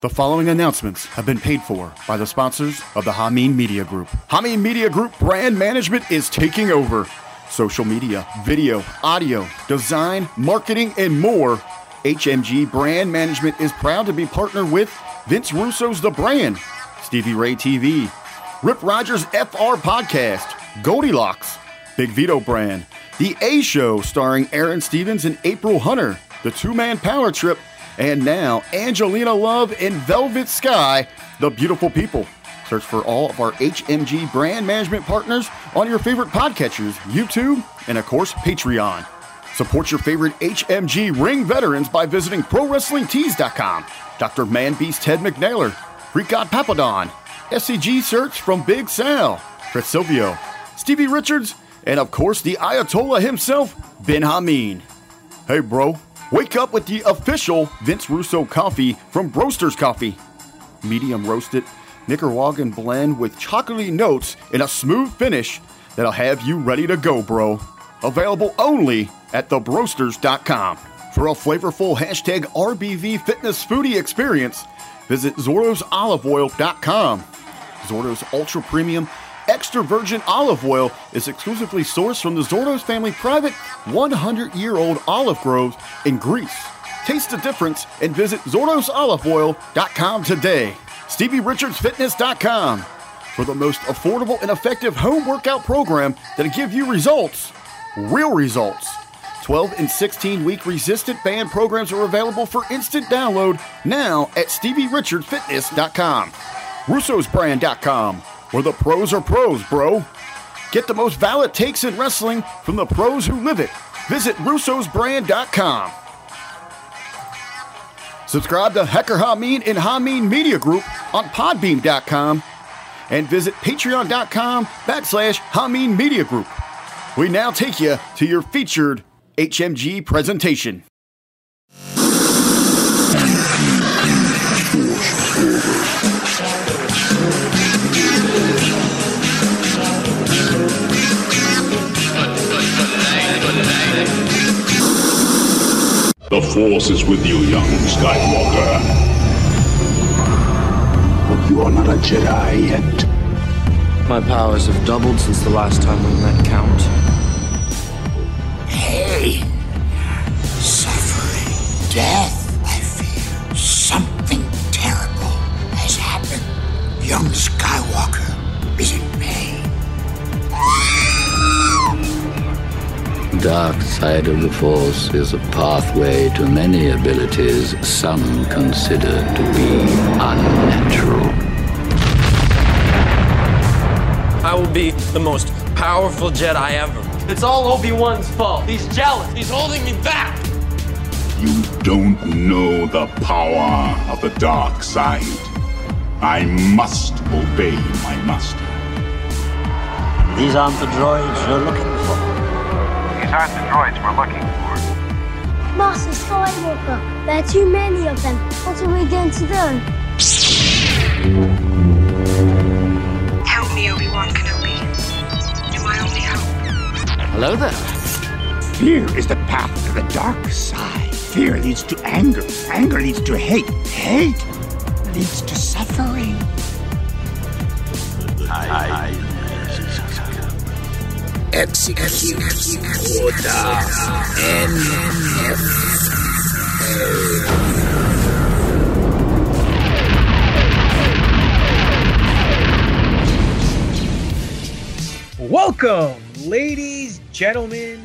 The following announcements have been paid for by the sponsors of the Hameen Media Group. Hameen Media Group brand management is taking over. Social media, video, audio, design, marketing, and more. HMG Brand Management is proud to be partnered with Vince Russo's The Brand, Stevie Ray TV, Rip Rogers FR Podcast, Goldilocks, Big Vito Brand, The A Show starring Aaron Stevens and April Hunter, The Two-Man Power Trip, and now, Angelina Love and Velvet Sky, The Beautiful People. Search for all of our HMG brand management partners on your favorite podcatchers, YouTube, and of course, Patreon. Support your favorite HMG ring veterans by visiting ProWrestlingTees.com. Dr. Man Beast Ted McNaylor, Greek God Papadon, SCG Search from Big Sal, Chris Silvio, Stevie Richards, and of course, the Ayatollah himself, Ben Hameen. Hey, bro. Wake up with the official Vince Russo coffee from Broasters Coffee. Medium roasted Nicaraguan blend with chocolatey notes and a smooth finish that'll have you ready to go, bro. Available only at thebroasters.com. For a flavorful hashtag RBV Fitness Foodie experience, visit ZorosOliveOil.com. Zoro's Ultra Premium Extra Virgin Olive Oil is exclusively sourced from the Zorro's family private 100-year-old olive groves in Greece. Taste the difference and visit Zorro'sOliveOil.com today. StevieRichardsFitness.com for the most affordable and effective home workout program that'll give you results, real results. 12 and 16-week resistant band programs are available for instant download now at StevieRichardsFitness.com. Russo'sBrand.com, where the pros are pros, bro. Get the most valid takes in wrestling from the pros who live it. Visit russosbrand.com. Subscribe to Hacker Hameen and Hameen Media Group on podbeam.com and visit patreon.com/Hameen Media Group. We now take you to your featured HMG presentation. The Force is with you, young Skywalker. But you are not a Jedi yet. My powers have doubled since the last time we met, Count. Hey! Suffering, death, I fear. Something terrible has happened. Young Skywalker is in dark side of the Force is a pathway to many abilities some consider to be unnatural. I will be the most powerful Jedi ever. It's all Obi-Wan's fault. He's jealous. He's holding me back. You don't know the power of the dark side. I must obey my master. These aren't the droids you're looking for. These aren't the droids we're looking for. Master Skywalker, there are too many of them. What are we going to do? Help me, Obi-Wan Kenobi. You're my only hope. Hello there. Fear is the path to the dark side. Fear leads to anger. Anger leads to hate. Hate leads to suffering. I Execute Order NFA. Welcome, ladies, gentlemen,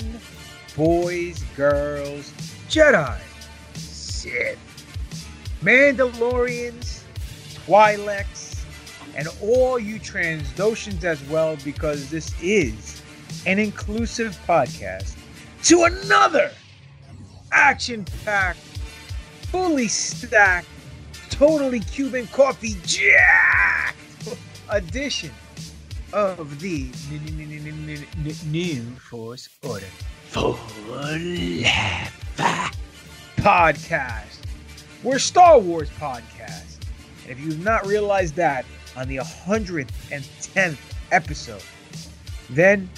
boys, girls, Jedi, Sith, Mandalorians, Twi'leks, and all you Transdoshans as well, because this is an inclusive podcast to another action-packed, fully stacked, totally Cuban coffee jacked edition of the new Force Order Forever podcast. We're a Star Wars podcast, and if you've not realized that on the 110th episode, then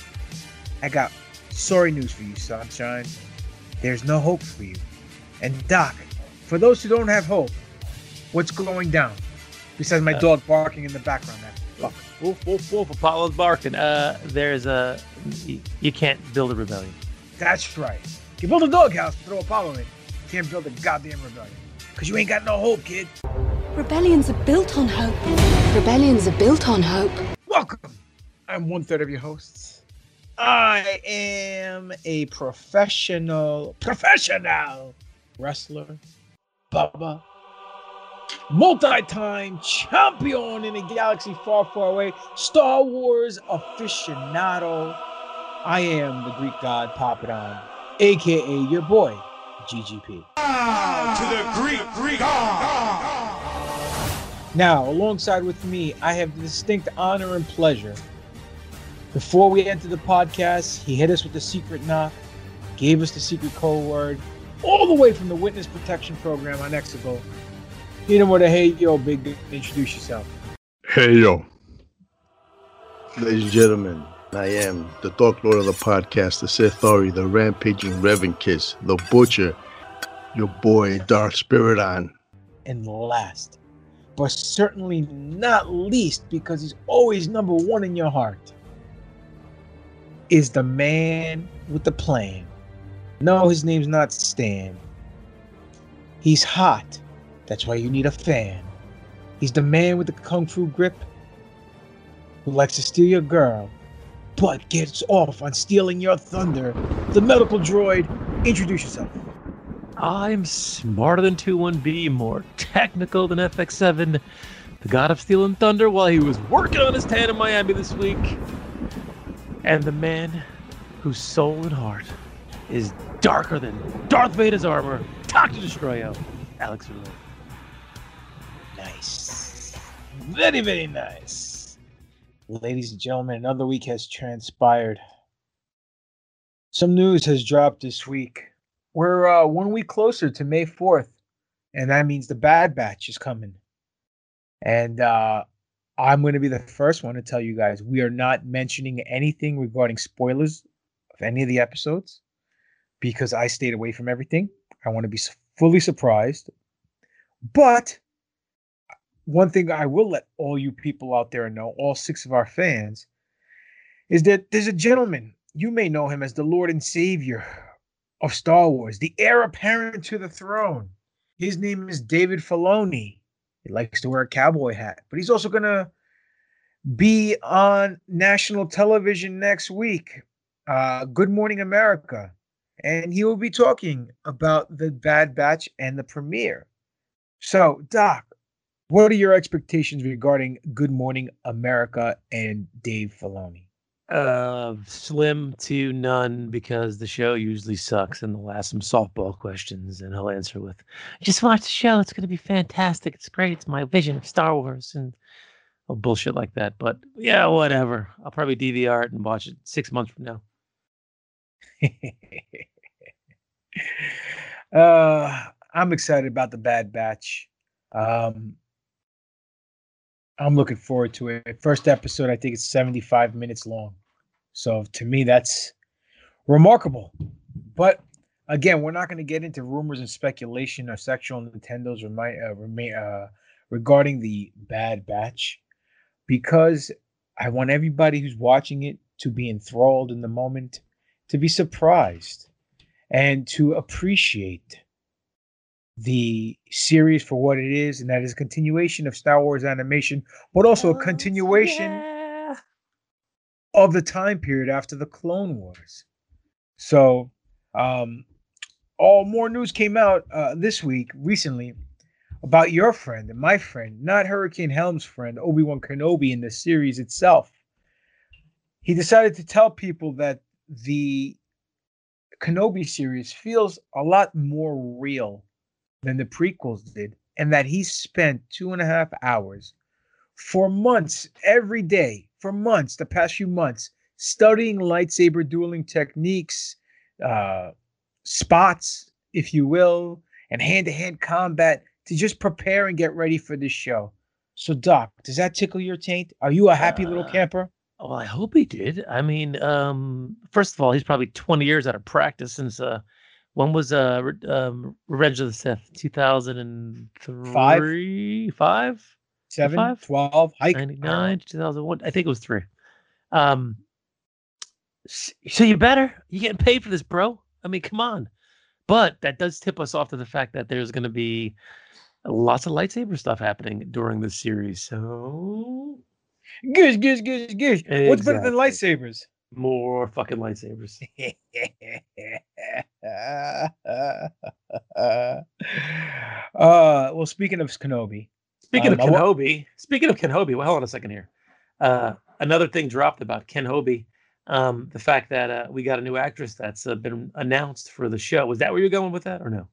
I got sorry news for you, Sunshine. There's no hope for you. And Doc, for those who don't have hope, What's going down? Besides my dog barking in the background. That woof, woof, woof. Apollo's barking. There's a... You can't build a rebellion. That's right. You build a doghouse, throw Apollo in. You can't build a goddamn rebellion. Because you ain't got no hope, kid. Rebellions are built on hope. Rebellions are built on hope. Welcome. I'm one third of your hosts. I am a professional wrestler, Bubba, multi-time champion in a galaxy far, far away, Star Wars aficionado. I am the Greek god Papadon, a.k.a. your boy, GGP. To the Greek god. Now, alongside with me, I have the distinct honor and pleasure. Before we entered the podcast, he hit us with the secret knock, gave us the secret code word, all the way from the Witness Protection Program on Exegol. You know what? Hey, yo, big dude, introduce yourself. Hey, yo. Ladies and gentlemen, I am the Dark Lord of the podcast, the Sith Ari, the Rampaging Revan Kiss, the Butcher, your boy, Darth Spiridon. And last, but certainly not least, because he's always number one in your heart, is the man with the plan. No, his name's not Stan. He's hot. That's why you need a fan. He's the man with the kung fu grip who likes to steal your girl, but gets off on stealing your thunder. The medical droid, introduce yourself. I'm smarter than 2-1-B, more technical than FX7, the god of stealing thunder while he was working on his tan in Miami this week. And the man whose soul and heart is darker than Darth Vader's armor, Dr. Destroyo, Alex Rouleau. Nice. Very, very nice. Ladies and gentlemen, another week has transpired. Some news has dropped this week. We're 1 week closer to May 4th, and that means the Bad Batch is coming. And I'm going to be the first one to tell you guys, we are not mentioning anything regarding spoilers of any of the episodes because I stayed away from everything. I want to be fully surprised. But one thing I will let all you people out there know, all six of our fans, is that there's a gentleman. You may know him as the Lord and Savior of Star Wars, the heir apparent to the throne. His name is David Filoni. He likes to wear a cowboy hat, but he's also going to be on national television next week, Good Morning America, and he will be talking about the Bad Batch and the premiere. So, Doc, what are your expectations regarding Good Morning America and Dave Filoni? Slim to none, because the show usually sucks, and they'll ask some softball questions, and he'll answer with, "I just watched the show. It's going to be fantastic. It's great. It's my vision of Star Wars," and bullshit like that. But yeah, whatever. I'll probably DVR it and watch it 6 months from now. I'm excited about the Bad Batch. I'm looking forward to it. First episode, I think it's 75 minutes long. So to me, that's remarkable. But again, we're not going to get into rumors and speculation or sexual Nintendo's regarding the Bad Batch, because I want everybody who's watching it to be enthralled in the moment, to be surprised, and to appreciate the series for what it is, and that is a continuation of Star Wars animation, but also a continuation of the time period after the Clone Wars. So, all more news came out this week, recently, about your friend and my friend, not Hurricane Helm's friend, Obi-Wan Kenobi in the series itself. He decided to tell people that the Kenobi series feels a lot more real than the prequels did, and that he spent 2.5 hours for months, every day, for months, the past few months, studying lightsaber dueling techniques, spots, if you will, and hand-to-hand combat to just prepare and get ready for this show. So, Doc, does that tickle your taint? Are you a happy little camper? Well, I hope he did. I mean, first of all, he's probably 20 years out of practice since One was Revenge of the Sith, 2003, 5? 7, 5? 12, Hike. 99, 2001. I think it was 3. So you better. You're getting paid for this, bro. I mean, come on. But that does tip us off to the fact that there's going to be lots of lightsaber stuff happening during this series. So... Goose. Exactly. What's better than lightsabers? More fucking lightsabers. Well, speaking of Kenobi. Speaking of Kenobi, well, hold on a second here. Another thing dropped about Kenobi. The fact that we got a new actress that's been announced for the show. Was that where you're going with that or no?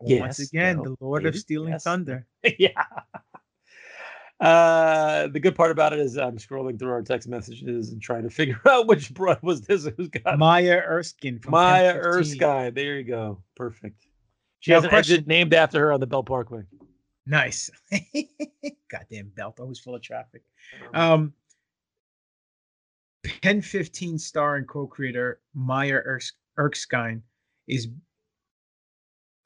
Once again, no, the Lord maybe, of Stealing Thunder. Yeah. The good part about it is I'm scrolling through our text messages and trying to figure out which broad was this. Who's got Maya Erskine? From Maya Erskine. There you go. Perfect. She has an exit named after her on the Bell Parkway. Nice. Goddamn belt. Always full of traffic. Pen 15 star and co-creator Maya Erskine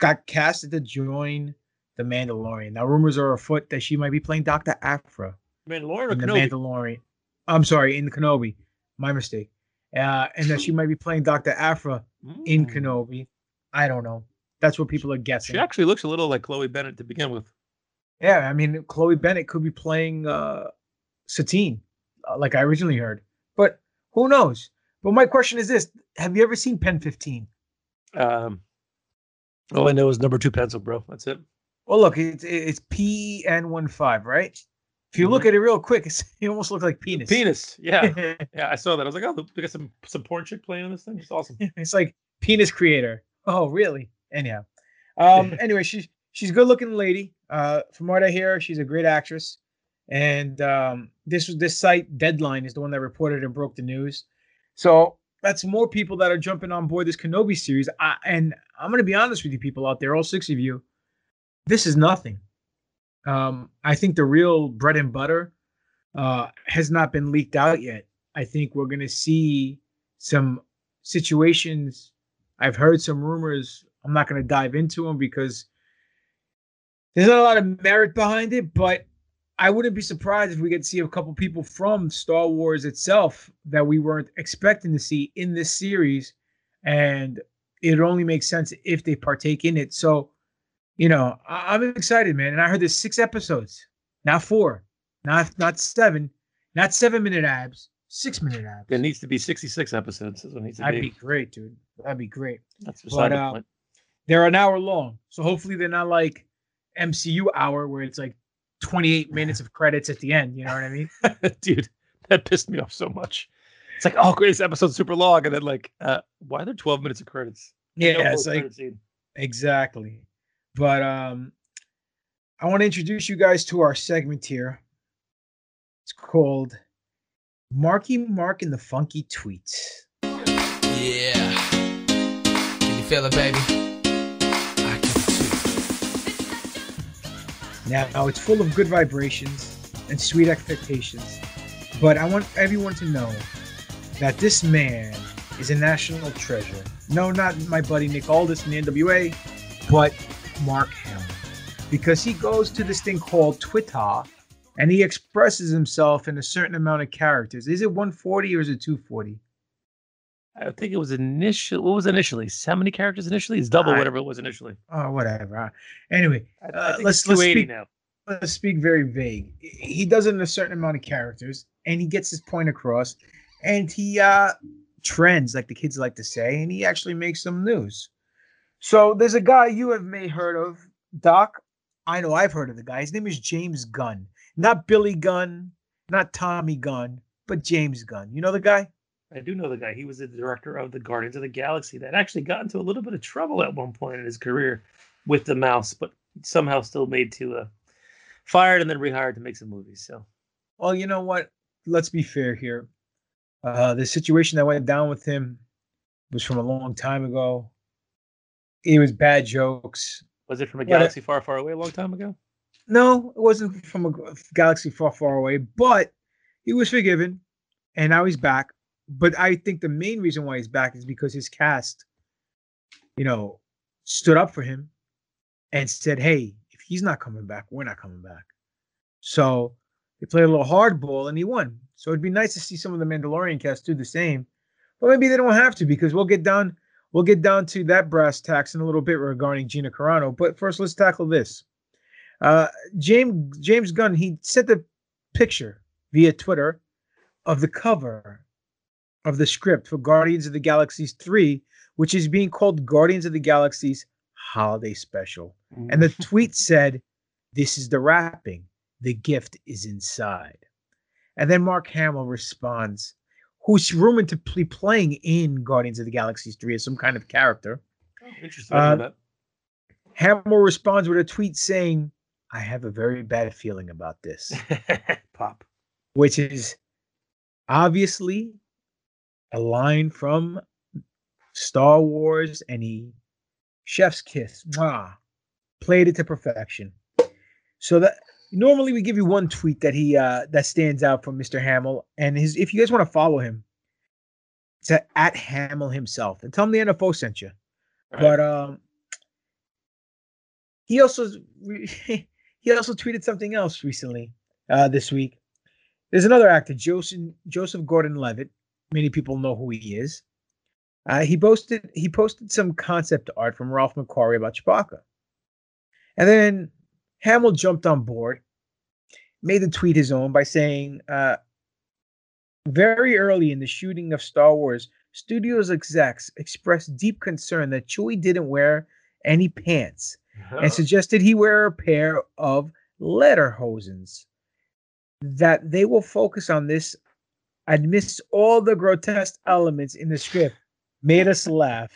got casted to join The Mandalorian. Now, rumors are afoot that she might be playing Dr. Aphra. Mandalorian or Kenobi? The Mandalorian. I'm sorry, in Kenobi. My mistake. And that she might be playing Dr. Aphra in Kenobi. I don't know. That's what people are guessing. She actually looks a little like Chloe Bennett to begin with. Yeah, I mean, Chloe Bennett could be playing Satine, like I originally heard. But who knows? But my question is this. Have you ever seen Pen 15? All I know is number 2 pencil, bro. That's it. Well, look, it's PN15, right? If you look at it real quick, it almost looks like penis. Penis, yeah. I saw that. I was like, oh, they got some porn chick playing on this thing. It's awesome. It's like penis creator. Oh, really? Anyhow. Anyway, she's a good-looking lady. From what I hear, she's a great actress. And this site, Deadline, is the one that reported and broke the news. So that's more people that are jumping on board this Kenobi series. And I'm going to be honest with you people out there, all 6 of you. This is nothing. I think the real bread and butter has not been leaked out yet. I think we're going to see some situations. I've heard some rumors. I'm not going to dive into them because there's not a lot of merit behind it, but I wouldn't be surprised if we get to see a couple people from Star Wars itself that we weren't expecting to see in this series, and it only makes sense if they partake in it. So, you know, I'm excited, man. And I heard there's 6 episodes, not 4, not 7, not 7-minute abs, 6-minute abs. There needs to be 66 episodes. That's what it needs to be. That'd be great, dude. That'd be great. That's beside the point. They're an hour long, so hopefully they're not like MCU hour where it's like 28 minutes of credits at the end. You know what I mean? Dude, that pissed me off so much. It's like, oh, great, this episode's super long, and then like, why are there 12 minutes of credits? Yeah, no, it's like exactly. But I want to introduce you guys to our segment here. It's called Marky Mark and the Funky Tweets. Yeah. Can you feel it, baby? I can. Now, it's full of good vibrations and sweet expectations. But I want everyone to know that this man is a national treasure. No, not my buddy Nick Aldis in the NWA, but... Mark Hamill, because he goes to this thing called Twitter and he expresses himself in a certain amount of characters. Is it 140 or is it 240? I think it was initially. What was initially? How many characters initially? It's double whatever it was initially. Oh, whatever. Anyway, let's speak now. Let's speak very vague. He does it in a certain amount of characters, and he gets his point across, and he trends, like the kids like to say, and he actually makes some news. So there's a guy you have may heard of, Doc. I know I've heard of the guy. His name is James Gunn. Not Billy Gunn, not Tommy Gunn, but James Gunn. You know the guy? I do know the guy. He was the director of the Guardians of the Galaxy that actually got into a little bit of trouble at one point in his career with the mouse, but somehow still made to fired and then rehired to make some movies. So, well, you know what? Let's be fair here. The situation that went down with him was from a long time ago. It was bad jokes. Was it from a galaxy far, far away a long time ago? No, it wasn't from a galaxy far, far away, but he was forgiven, and now he's back. But I think the main reason why he's back is because his cast you know, stood up for him and said, hey, if he's not coming back, we're not coming back. So they played a little hardball and he won. So it'd be nice to see some of the Mandalorian cast do the same. But maybe they don't have to, because we'll get down to that brass tacks in a little bit regarding Gina Carano. But first, let's tackle this. James Gunn, he sent a picture via Twitter of the cover of the script for Guardians of the Galaxy 3, which is being called Guardians of the Galaxy's Holiday Special. And the tweet said, "This is the wrapping. The gift is inside." And then Mark Hamill responds, who's rumored to be playing in Guardians of the Galaxy 3 as some kind of character. Oh, interesting. Hamill responds with a tweet saying, "I have a very bad feeling about this." Pop. Which is obviously a line from Star Wars, and he chef's kiss. Mwah. Played it to perfection. So that normally we give you one tweet that he that stands out from Mr. Hamill, and his, if you guys want to follow him, it's at Hamill himself, and tell him the NFO sent you. Right. But he also tweeted something else recently this week. There's another actor, Joseph Gordon-Levitt. Many people know who he is. He posted some concept art from Ralph McQuarrie about Chewbacca, and then Hamill jumped on board, made the tweet his own by saying, "Very early in the shooting of Star Wars, studios execs expressed deep concern that Chewie didn't wear any pants and suggested he wear a pair of lederhosens. That they will focus on this. I'd miss all the grotesque elements in the script. Made us laugh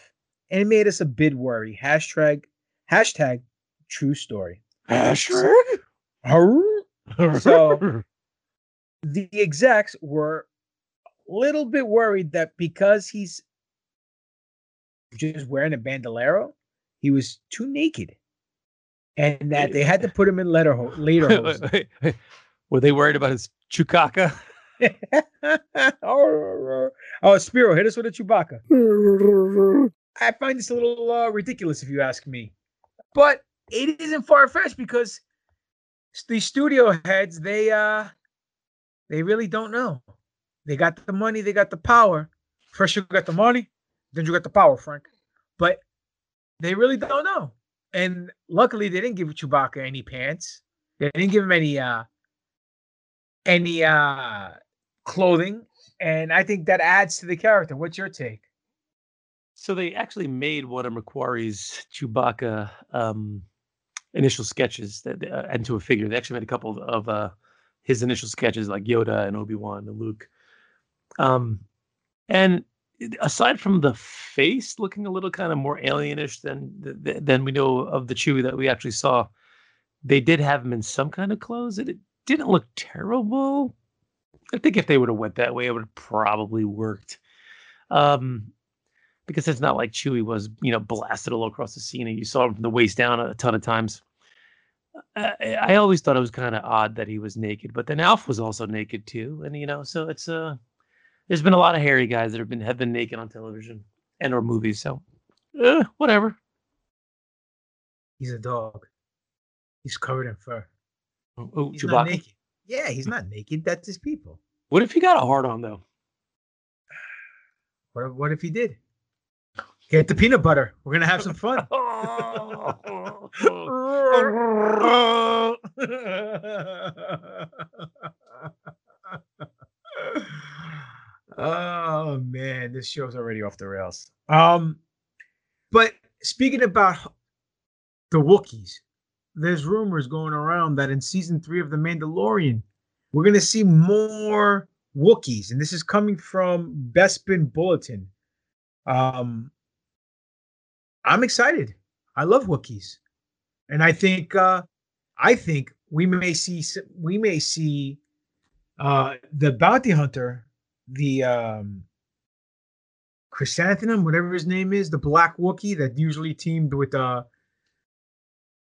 and made us a bit worry. Hashtag true story." So the execs were a little bit worried that because he's just wearing a bandolero, he was too naked, and that they had to put him in lederhosen. Were they worried about his Chewbacca? Oh, Spiro, hit us with a Chewbacca. I find this a little ridiculous, if you ask me, but it isn't far-fetched, because the studio heads, they really don't know. They got the money, they got the power. First you got the money, then you got the power, Frank. But they really don't know. And luckily, they didn't give Chewbacca any pants. They didn't give him any clothing. And I think that adds to the character. What's your take? So they actually made one of McQuarrie's Chewbacca initial sketches that and to a figure. They actually made a couple of his initial sketches, like Yoda and Obi-Wan and Luke. And aside from the face looking a little kind of more alienish than we know of the Chewie that we actually saw, they did have him in some kind of clothes. It didn't look terrible. I think if they would have went that way, it would have probably worked. Because it's not like Chewie was, blasted all across the scene, and you saw him from the waist down a ton of times. I always thought it was kind of odd that he was naked, but then Alf was also naked too, and so it's there's been a lot of hairy guys that have been naked on television and or movies, so whatever. He's a dog. He's covered in fur. Oh, he's Chewbacca. Not naked. Yeah, he's not naked. That's his people. What if he got a hard on though? What if he did? Get the peanut butter. We're going to have some fun. Oh, man. This show's already off the rails. But speaking about the Wookiees, there's rumors going around that in Season 3 of The Mandalorian, we're going to see more Wookiees. And this is coming from Bespin Bulletin. I'm excited. I love Wookiees, and I think we may see the bounty hunter, the Chrysanthemum, whatever his name is, the black Wookiee that usually teamed with.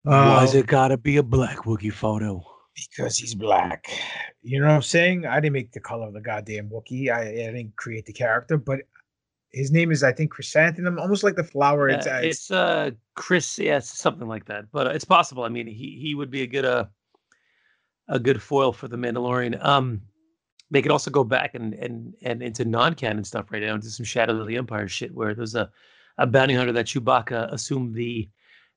Why's it gotta be a black Wookiee photo? Because he's black. You know what I'm saying? I didn't make the color of the goddamn Wookiee. I didn't create the character, but his name is, I think, chrysanthemum, almost like the flower. Yeah, it's Chris. Yeah, it's something like that. But it's possible. I mean, he would be a good foil for the Mandalorian. They could also go back and into non-canon stuff right now, into some Shadows of the Empire shit, where there's a bounty hunter that Chewbacca assumed the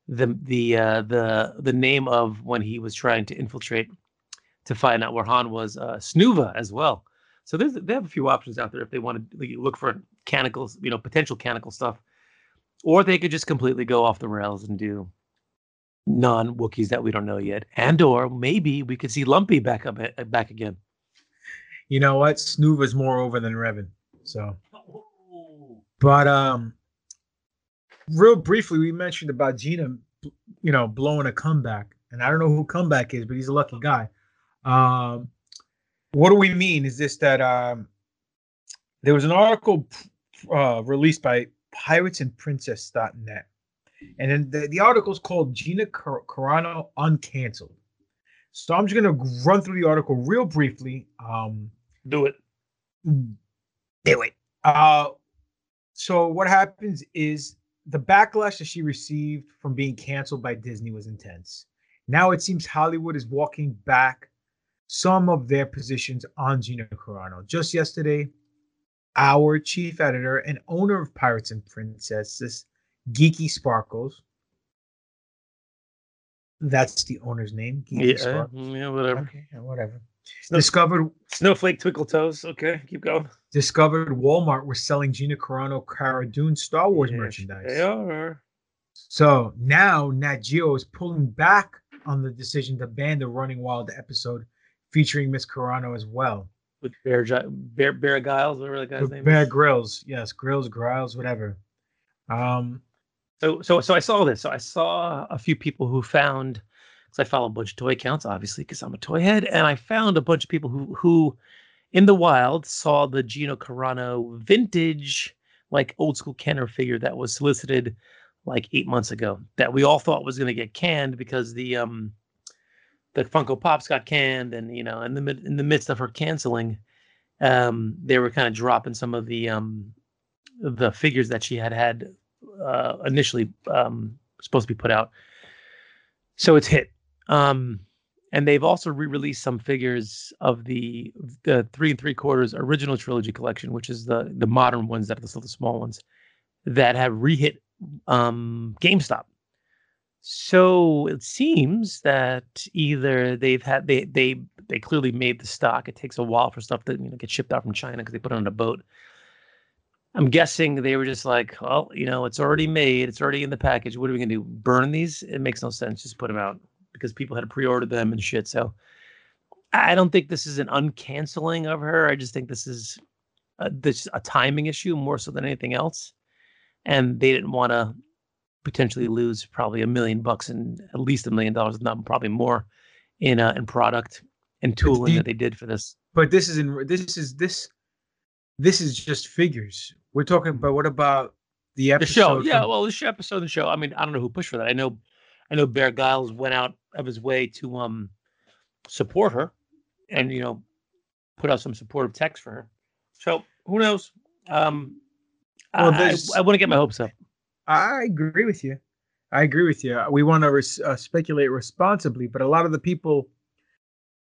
name of when he was trying to infiltrate to find out where Han was, Snuva as well. So they have a few options out there if they want to look for canonicals, potential canonical stuff, or they could just completely go off the rails and do non-Wookiees that we don't know yet, and/or maybe we could see Lumpy back again. You know what? Snuva's more over than Revan. So, but real briefly, we mentioned about Gina, blowing a comeback, and I don't know who comeback is, but he's a lucky guy. What do we mean? Is this that there was an article released by piratesandprincess.net, and then the article is called Gina Carano Uncancelled. So I'm just going to run through the article real briefly. Do it. So what happens is the backlash that she received from being canceled by Disney was intense. Now it seems Hollywood is walking back some of their positions on Gina Carano. Just yesterday, our chief editor and owner of Pirates and Princesses, Geeky Sparkles — that's the owner's name, Geeky Sparkles. Yeah, whatever. Okay, whatever. Discovered Snowflake Twinkle Toes. Okay, keep going. Discovered Walmart was selling Gina Carano Cara Dune Star Wars merchandise. They are. So now Nat Geo is pulling back on the decision to ban the Running Wild episode featuring Miss Carano as well. With Bear Grylls, whatever the guy's name is. Bear Grylls, yes, Grylls, whatever. So I saw this. So I saw a few people who found, because I follow a bunch of toy accounts, obviously, because I'm a toy head, and I found a bunch of people who in the wild saw the Gina Carano vintage, like old school Kenner figure that was solicited like 8 months ago that we all thought was going to get canned because the Funko Pops got canned, and in the midst of her canceling, they were kind of dropping some of the figures that she had initially supposed to be put out. So it's hit, and they've also re-released some figures of the 3 3/4 original trilogy collection, which is the modern ones that are still the small ones that have re-hit GameStop. So it seems that either they clearly made the stock. It takes a while for stuff to get shipped out from China because they put it on a boat. I'm guessing they were just like, well, it's already made. It's already in the package. What are we going to do? Burn these? It makes no sense. Just put them out because people had to pre-order them and shit. So I don't think this is an uncanceling of her. I just think this is a timing issue more so than anything else. And they didn't want to potentially lose probably $1 million and at least $1 million, not probably more, in product and tooling that they did for this. But this is just figures. We're talking about — what about the episode? The show, yeah. The show. I mean, I don't know who pushed for that. I know Bear Grylls went out of his way to support her, and put out some supportive text for her. So who knows? I want to get my hopes up. I agree with you. We want to speculate responsibly, but a lot of the people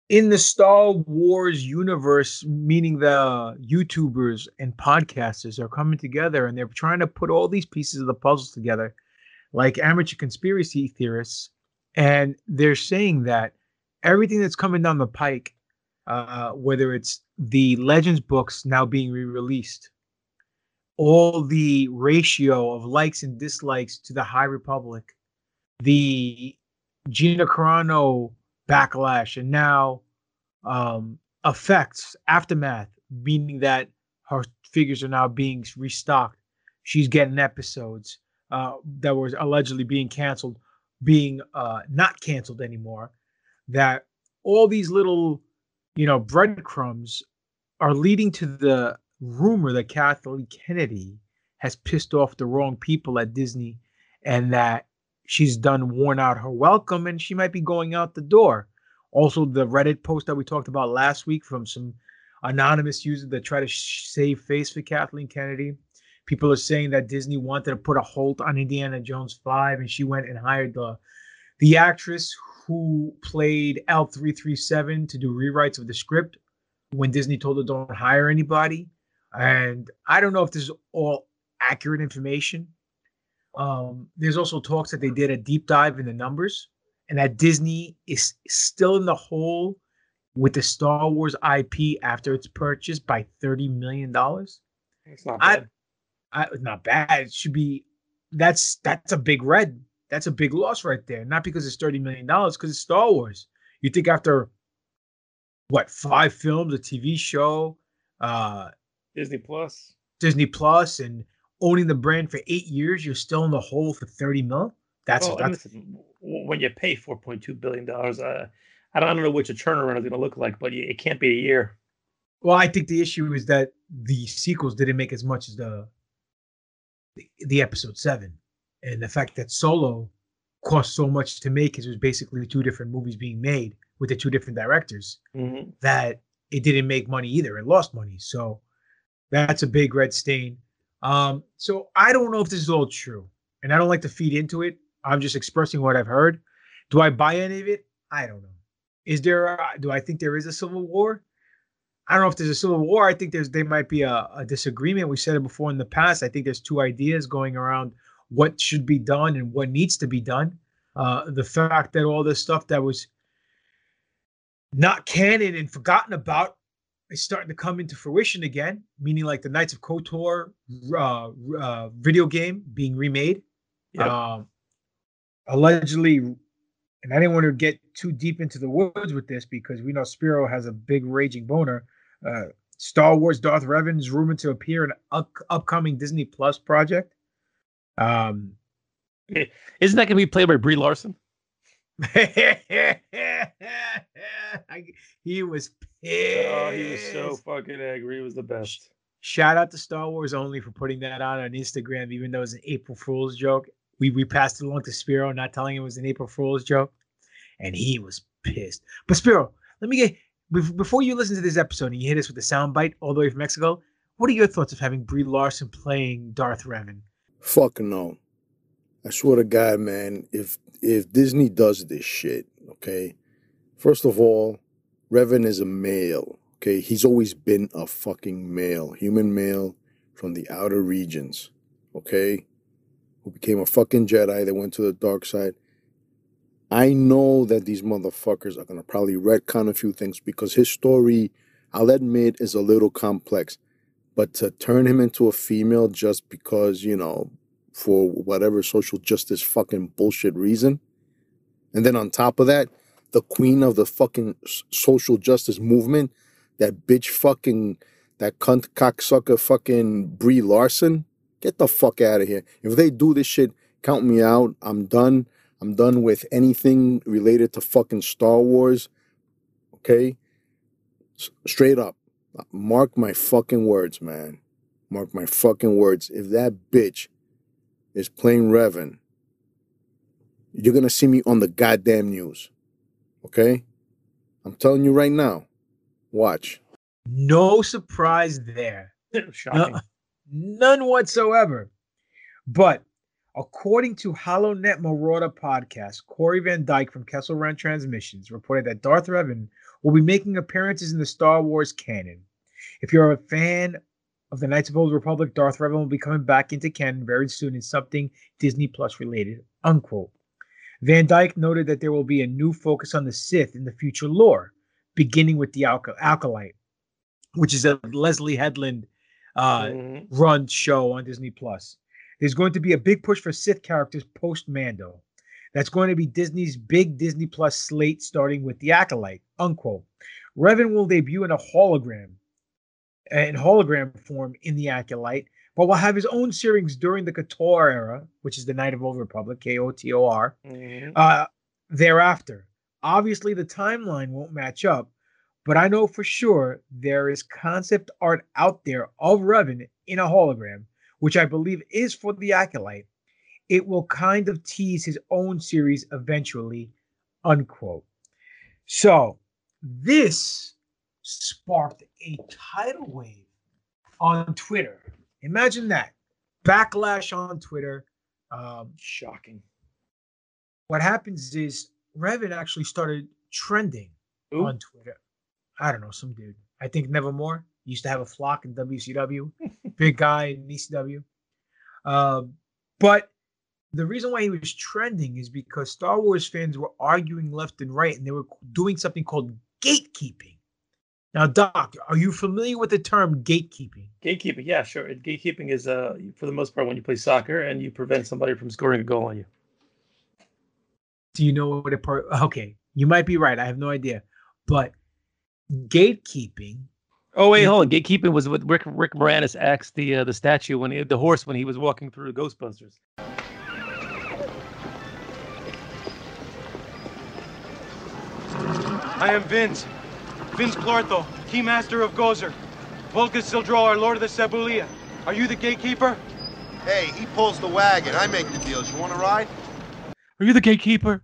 in the Star Wars universe, meaning the YouTubers and podcasters, are coming together, and they're trying to put all these pieces of the puzzle together, like amateur conspiracy theorists, and they're saying that everything that's coming down the pike, whether it's the Legends books now being re-released, all the ratio of likes and dislikes to the High Republic, the Gina Carano backlash, and now effects, aftermath, meaning that her figures are now being restocked. She's getting episodes that were allegedly being canceled, being not canceled anymore. That all these little, breadcrumbs are leading to the rumor that Kathleen Kennedy has pissed off the wrong people at Disney, and that she's worn out her welcome, and she might be going out the door. Also, the Reddit post that we talked about last week from some anonymous user that tried to save face for Kathleen Kennedy. People are saying that Disney wanted to put a halt on Indiana Jones 5, and she went and hired the actress who played L337 to do rewrites of the script when Disney told her don't hire anybody. And I don't know if this is all accurate information. There's also talks that they did a deep dive in the numbers and that Disney is still in the hole with the Star Wars IP after its purchase by $30 million. It's not bad. Not bad. It should be. That's a big red. That's a big loss right there. Not because it's $30 million, because it's Star Wars. You think after, what, 5 films, a TV show, Disney Plus, and owning the brand for 8 years, you're still in the hole for $30 million. Listen, when you pay $4.2 billion. I don't know what your turnaround is going to look like, but it can't be a year. Well, I think the issue is that the sequels didn't make as much as the Episode 7, and the fact that Solo cost so much to make is was basically 2 different movies being made with the 2 different directors, mm-hmm. that it didn't make money either. It lost money, so that's a big red stain. So I don't know if this is all true, and I don't like to feed into it. I'm just expressing what I've heard. Do I buy any of it? I don't know. Do I think there is a civil war? I don't know if there's a civil war. I think there might be a disagreement. We said it before in the past. I think there's 2 ideas going around what should be done and what needs to be done. The fact that all this stuff that was not canon and forgotten about is starting to come into fruition again, meaning like the Knights of KOTOR video game being remade. Yep. Allegedly, and I didn't want to get too deep into the woods with this because we know Spiro has a big raging boner. Star Wars Darth Revan is rumored to appear in an upcoming Disney Plus project. Isn't that going to be played by Brie Larson? He was pissed. Oh, he was so fucking angry. He was the best. Shout out to Star Wars Only for putting that out on Instagram, even though it's an April Fool's joke. We passed it along to Spiro, not telling him it was an April Fool's joke, and he was pissed. But Spiro, let me get before you listen to this episode and you hit us with a soundbite all the way from Mexico. What are your thoughts of having Brie Larson playing Darth Revan? Fucking no. I swear to God, man, if Disney does this shit, okay, first of all, Revan is a male, okay? He's always been a fucking male, human male from the outer regions, okay, who became a fucking Jedi that went to the dark side. I know that these motherfuckers are going to probably retcon a few things because his story, I'll admit, is a little complex. But to turn him into a female just because, you know, for whatever social justice fucking bullshit reason. And then on top of that, the queen of the fucking social justice movement, that bitch fucking, that cunt cocksucker fucking Brie Larson, get the fuck out of here. If they do this shit, count me out. I'm done. I'm done with anything related to fucking Star Wars. Okay? Straight up. Mark my fucking words, man. Mark my fucking words. If that bitch is playing Revan, you're going to see me on the goddamn news. Okay? I'm telling you right now. Watch. No surprise there. Shocking. None whatsoever. But according to HoloNet Marauder podcast, Corey Van Dyke from Kessel Run Transmissions reported that Darth Revan will be making appearances in the Star Wars canon. If you're a fan of the Knights of the Old Republic, Darth Revan will be coming back into canon very soon in something Disney Plus related, unquote. Van Dyke noted that there will be a new focus on the Sith in the future lore, beginning with the Acolyte, which is a Leslie Headland run show on Disney Plus. There's going to be a big push for Sith characters post-Mando. That's going to be Disney's big Disney Plus slate starting with the Acolyte, unquote. Revan will debut in hologram form in the Acolyte, but will have his own series during the KOTOR era, which is the Knights of the Old Republic, KOTOR, thereafter. Obviously, the timeline won't match up, but I know for sure there is concept art out there of Revan in a hologram, which I believe is for the Acolyte. It will kind of tease his own series eventually, unquote. So this sparked a tidal wave on Twitter. Imagine that. backlash on Twitter. Shocking. What happens is Revan actually started trending on Twitter. I don't know, some dude. I think Nevermore. He used to have a flock in WCW. Big guy in ECW. But the reason why he was trending is because Star Wars fans were arguing left and right, and they were doing something called gatekeeping. Now, Doc, are you familiar with the term gatekeeping? Gatekeeping, yeah, sure. Gatekeeping is, for the most part, when you play soccer and you prevent somebody from scoring a goal on you. Do you know what okay, you might be right. I have no idea. But gatekeeping... Oh, wait, hold on. Gatekeeping was with Rick Moranis axed the statue, when the horse, when he was walking through Ghostbusters. I am Vince Plortho, Key Master of Gozer. Volca Sildro, our Lord of the Cebulia. Are you the gatekeeper? Hey, he pulls the wagon. I make the deals. You want to ride? Are you the gatekeeper?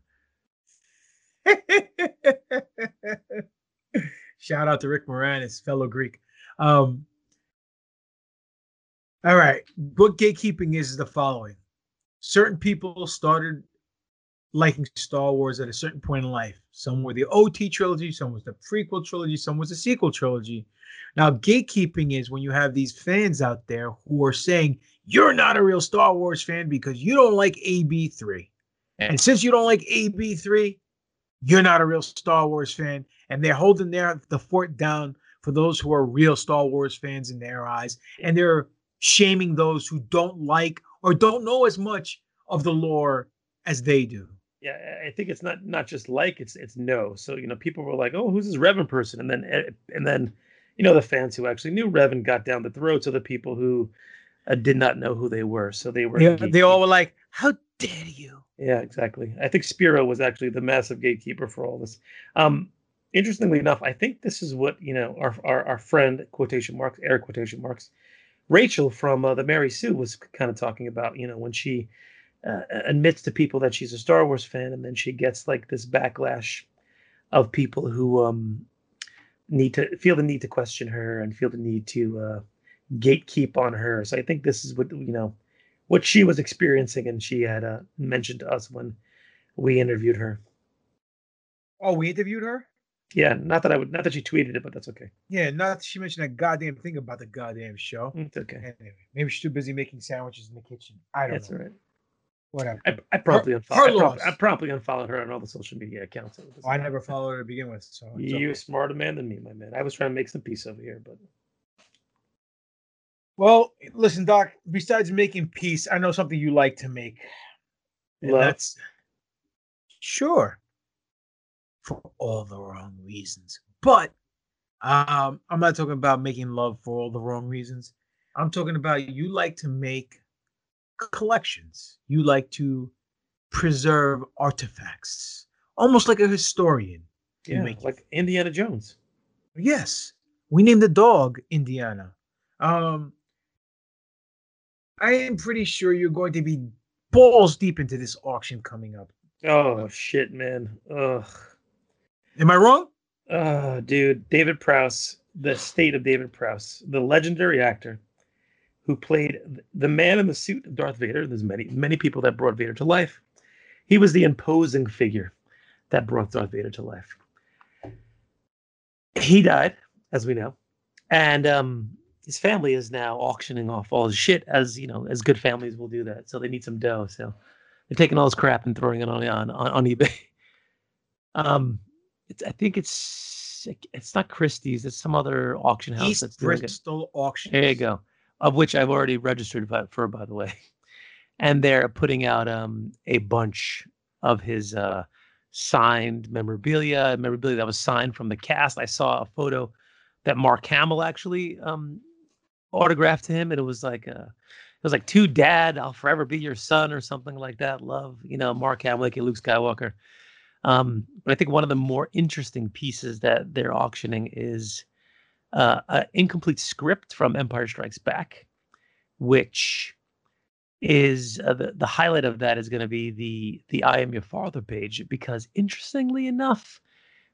Shout out to Rick Moranis, fellow Greek. All right. What gatekeeping is the following. Certain people started liking Star Wars at a certain point in life. Some were the OT trilogy. Some was the prequel trilogy. Some was the sequel trilogy. Now, gatekeeping is when you have these fans out there who are saying, you're not a real Star Wars fan because you don't like AB3. And since you don't like AB3, you're not a real Star Wars fan. And they're holding the fort down for those who are real Star Wars fans in their eyes. And they're shaming those who don't like or don't know as much of the lore as they do. Yeah, I think it's not just like, it's no. So, you know, people were like, oh, who's this Revan person? And then, you know, the fans who actually knew Revan got down the throats of the people who did not know who they were. So they were... Yeah, they all were like, how dare you? Yeah, exactly. I think Spiro was actually the massive gatekeeper for all this. Interestingly enough, I think this is what, you know, our friend, quotation marks, air quotation marks, Rachel from the Mary Sue was kind of talking about, you know, when she admits to people that she's a Star Wars fan, and then she gets like this backlash of people who feel the need to question her and feel the need to gatekeep on her. So I think this is what, you know, what she was experiencing, and she had mentioned to us when we interviewed her. Oh, we interviewed her? Yeah, not that she tweeted it, but that's okay. Yeah, not that she mentioned a goddamn thing about the goddamn show. It's okay. Anyway, maybe she's too busy making sandwiches in the kitchen. I don't know. That's all right. Whatever. I probably unfollowed her on all the social media accounts. Oh, I never followed her to begin with. So you're a smarter man than me, my man. I was trying to make some peace over here, but... Well, listen, Doc, besides making peace, I know something you like to make. And love? That's... Sure. For all the wrong reasons. But I'm not talking about making love for all the wrong reasons. I'm talking about you like to make collections. You like to preserve artifacts. Almost like a historian. Yeah, like Indiana Jones. Yes. We named the dog Indiana. I am pretty sure you're going to be balls deep into this auction coming up. Oh, shit, man. Ugh. Am I wrong? Dude, David Prowse, the state of David Prowse, the legendary actor who played the man in the suit of Darth Vader. There's many people that brought Vader to life. He was the imposing figure that brought Darth Vader to life. He died, as we know, and his family is now auctioning off all his shit, as you know, as good families will do that. So they need some dough. So they're taking all his crap and throwing it on eBay. I think it's not Christie's. It's some other auction house. East Bristol Auction. There you go. Of which I've already registered for, by the way. And they're putting out a bunch of his signed memorabilia that was signed from the cast. I saw a photo that Mark Hamill actually autographed to him, and it was like "To Dad, I'll forever be your son" or something like that. Love, you know, Mark Hamill, like Luke Skywalker. But I think one of the more interesting pieces that they're auctioning is an incomplete script from Empire Strikes Back, which is the highlight of that is going to be the I Am Your Father page, because interestingly enough,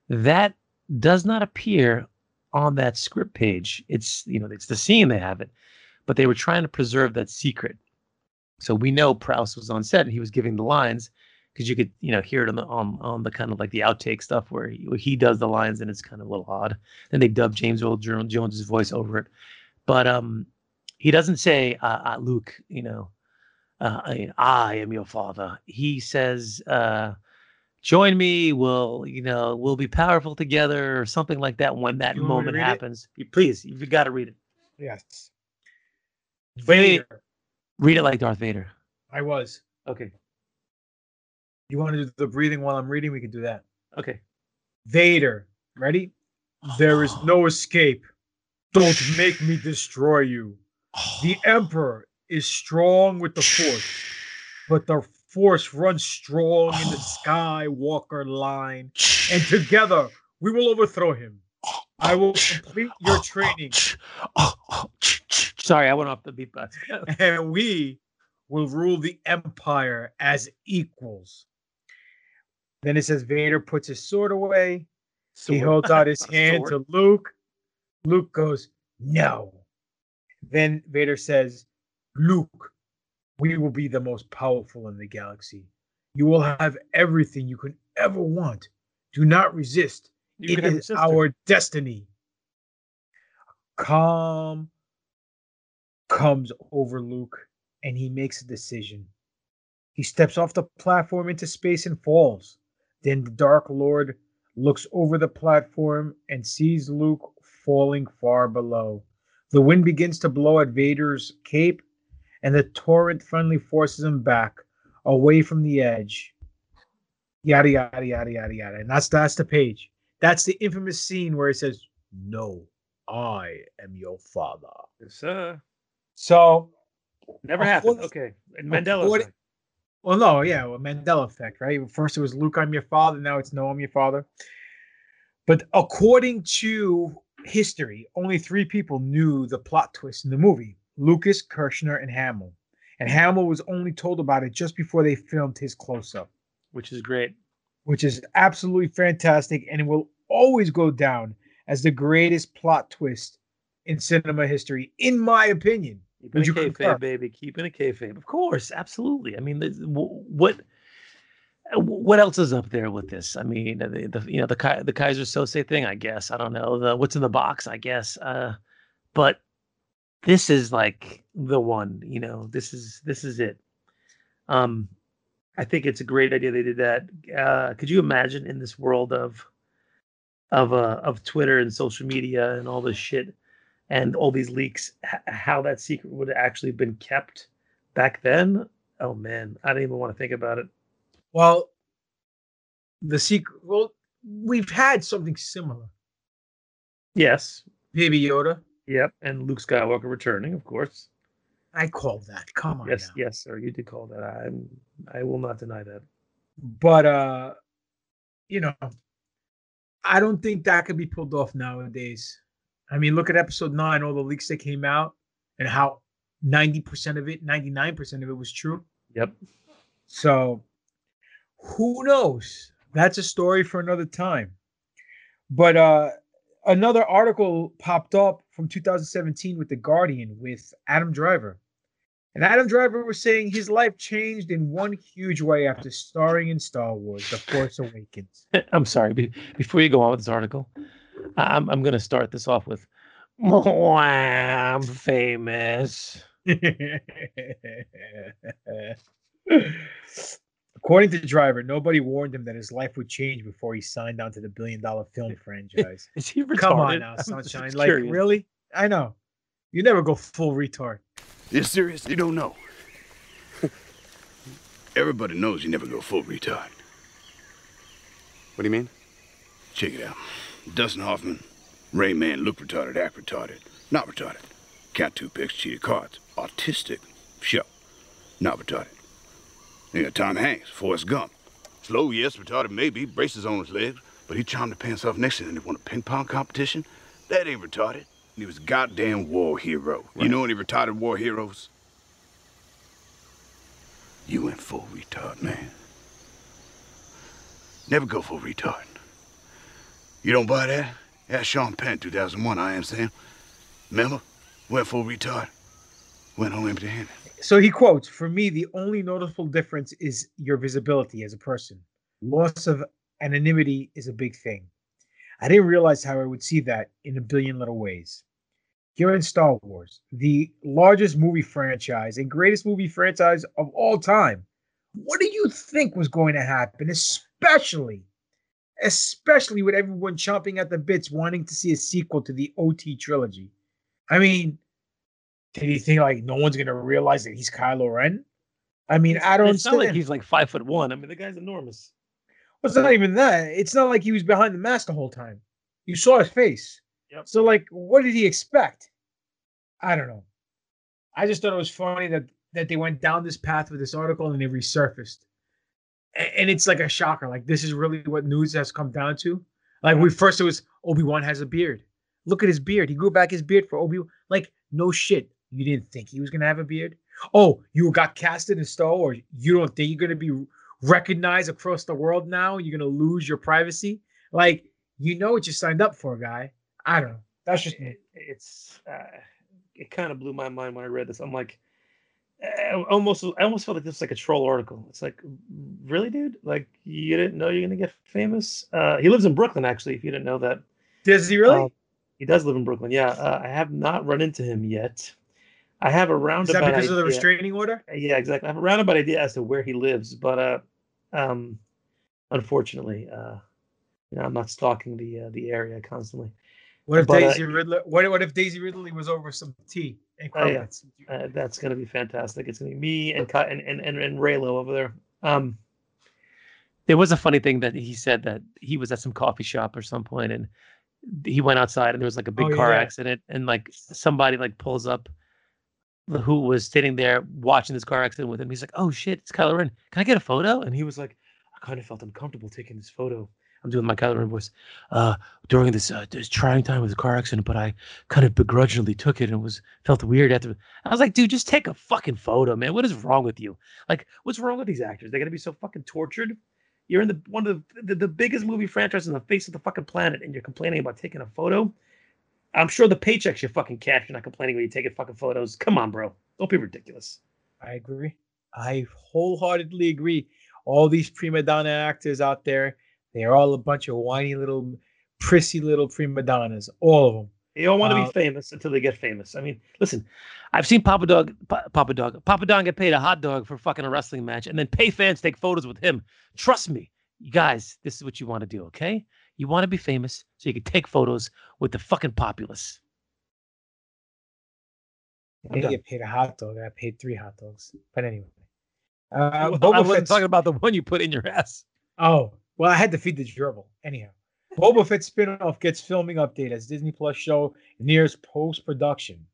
that does not appear on that script page. It's the scene they have it, but they were trying to preserve that secret. So we know Prowse was on set and he was giving the lines, because you could, you know, hear it on the kind of like the outtake stuff where he does the lines, and it's kind of a little odd. Then they dub James Earl Jones' voice over it, but he doesn't say Luke, you know, I am your father. He says, "Join me. We'll be powerful together," or something like that. When that moment happens, please, you got to read it. Yes. Vader. Read it like Darth Vader. I was okay. You want to do the breathing while I'm reading? We can do that. Okay. Vader. Ready? Oh. There is no escape. Don't make me destroy you. Oh. The Emperor is strong with the Force, but the Force runs strong in the Skywalker line, and together we will overthrow him. I will complete your training. Sorry, I went off the beat bus. And we will rule the Empire as equals. Then it says Vader puts his sword away. He holds out his hand to Luke. Luke goes, "No." Then Vader says, "Luke, we will be the most powerful in the galaxy. You will have everything you can ever want. Do not resist. It is our destiny." Calm comes over Luke, and he makes a decision. He steps off the platform into space and falls. Then the Dark Lord looks over the platform and sees Luke falling far below. The wind begins to blow at Vader's cape, and the torrent finally forces him back, away from the edge. Yada, yada, yada, yada, yada. And that's the page. That's the infamous scene where it says, "No, I am your father." Yes, sir. So. Never happened. Okay. And Mandela effect. Well, no, yeah. Well, Mandela effect, right? First it was, "Luke, I'm your father." Now it's, "No, I'm your father." But according to history, only three people knew the plot twist in the movie: Lucas, Kirshner, and Hamill. And Hamill was only told about it just before they filmed his close-up. Which is great. Which is absolutely fantastic, and it will always go down as the greatest plot twist in cinema history, in my opinion. Keeping a kayfabe, baby. Keeping a kayfabe. Of course, absolutely. I mean, what else is up there with this? I mean, the Kaiser Soze thing, I guess. I don't know. What's in the box, I guess. But this is like the one, you know. This is it. I think it's a great idea they did that. Could you imagine in this world of Twitter and social media and all this shit and all these leaks, how that secret would have actually been kept back then? Oh man, I don't even want to think about it. Well, we've had something similar. Yes, Baby Yoda. Yep, and Luke Skywalker returning, of course. I called that. Come on. Yes, now. Yes, sir. You did call that. I will not deny that. But you know, I don't think that could be pulled off nowadays. I mean, look at Episode 9, all the leaks that came out, and how 90% of it, 99% of it was true. Yep. So, who knows? That's a story for another time. But another article popped up from 2017 with The Guardian with Adam Driver. And Adam Driver was saying his life changed in one huge way after starring in Star Wars: The Force Awakens. I'm sorry. Before you go on with this article, I'm going to start this off with, "Oh, I'm famous." According to Driver, nobody warned him that his life would change before he signed on to the billion-dollar film franchise. Is he retarded? Come on now, sunshine. Like, curious. Really? I know. You never go full retard. You seriously don't know? Everybody knows you never go full retard. What do you mean? Check it out. Dustin Hoffman, Ray Man, Luke retarded, act retarded, not retarded. Cat two picks, cheated cards, autistic, sure, not retarded. You got Tom Hanks, Forrest Gump. Slow, yes, retarded, maybe, braces on his legs, but he charmed the pants off next to him and won a ping pong competition. That ain't retarded. He was a goddamn war hero. Right. You know any retarded war heroes? You went full retard, man. Never go full retard. You don't buy that? That's Sean Penn, 2001, I am Sam. Remember? Went full retard. went home empty-handed. So he quotes, "For me, the only noticeable difference is your visibility as a person. Loss of anonymity is a big thing. I didn't realize how I would see that in a billion little ways." Here in Star Wars, the largest movie franchise and greatest movie franchise of all time, what do you think was going to happen, especially with everyone chomping at the bits wanting to see a sequel to the OT trilogy? I mean, did you think like no one's going to realize that he's Kylo Ren? I mean, I don't understand. It's not like he's like 5'1". I mean, the guy's enormous. Well, it's not even that. It's not like he was behind the mask the whole time. You saw his face. Yep. So, like, what did he expect? I don't know. I just thought it was funny that they went down this path with this article and they resurfaced. And it's like a shocker. Like, this is really what news has come down to. Like, first it was Obi-Wan has a beard. Look at his beard. He grew back his beard for Obi-Wan. Like, no shit. You didn't think he was going to have a beard? Oh, you got casted in Star Wars. You don't think you're going to be recognized across the world now? You're going to lose your privacy? Like, you know what you signed up for, guy. I don't know. That's just me. It kind of blew my mind when I read this. I'm like, I almost felt like this was like a troll article. It's like, really, dude? Like, you didn't know you're going to get famous? He lives in Brooklyn, actually, if you didn't know that. Does he really? He does live in Brooklyn, yeah. I have not run into him yet. I have a roundabout idea. Is that because of the restraining order? Yeah, exactly. I have a roundabout idea as to where he lives, but unfortunately, you know, I'm not stalking the area constantly. What if Daisy Ridley was over some tea and crumpets? Yeah. That's going to be fantastic. It's going to be me and Raylo over there. There was a funny thing that he said that he was at some coffee shop or some point, and he went outside, and there was like a big car accident, and like somebody like pulls up who was sitting there watching this car accident with him. He's like, "Oh shit, it's Kylo Ren. Can I get a photo?" And he was like, "I kind of felt uncomfortable taking this photo." I'm doing my Kylo Ren voice. During this trying time with the car accident, but I kind of begrudgingly took it and felt weird after. I was like, dude, just take a fucking photo, man. What is wrong with you? Like, what's wrong with these actors? They're gonna be so fucking tortured. You're in one of the biggest movie franchises on the face of the fucking planet, and you're complaining about taking a photo. I'm sure the paycheck's your fucking cash. You're not complaining when you take fucking photos. Come on, bro. Don't be ridiculous. I agree. I wholeheartedly agree. All these prima donna actors out there, they're all a bunch of whiny little, prissy little prima donnas. All of them. They all want to be famous until they get famous. I mean, listen, I've seen Papa Don get paid a hot dog for fucking a wrestling match and then pay fans to take photos with him. Trust me, you guys, this is what you want to do, okay? You want to be famous so you can take photos with the fucking populace. I didn't get paid a hot dog. I paid 3 hot dogs. But anyway. I wasn't talking about the one you put in your ass. Oh. Well, I had to feed the gerbil. Anyhow, Boba Fett spinoff gets filming update as Disney Plus show nears post-production.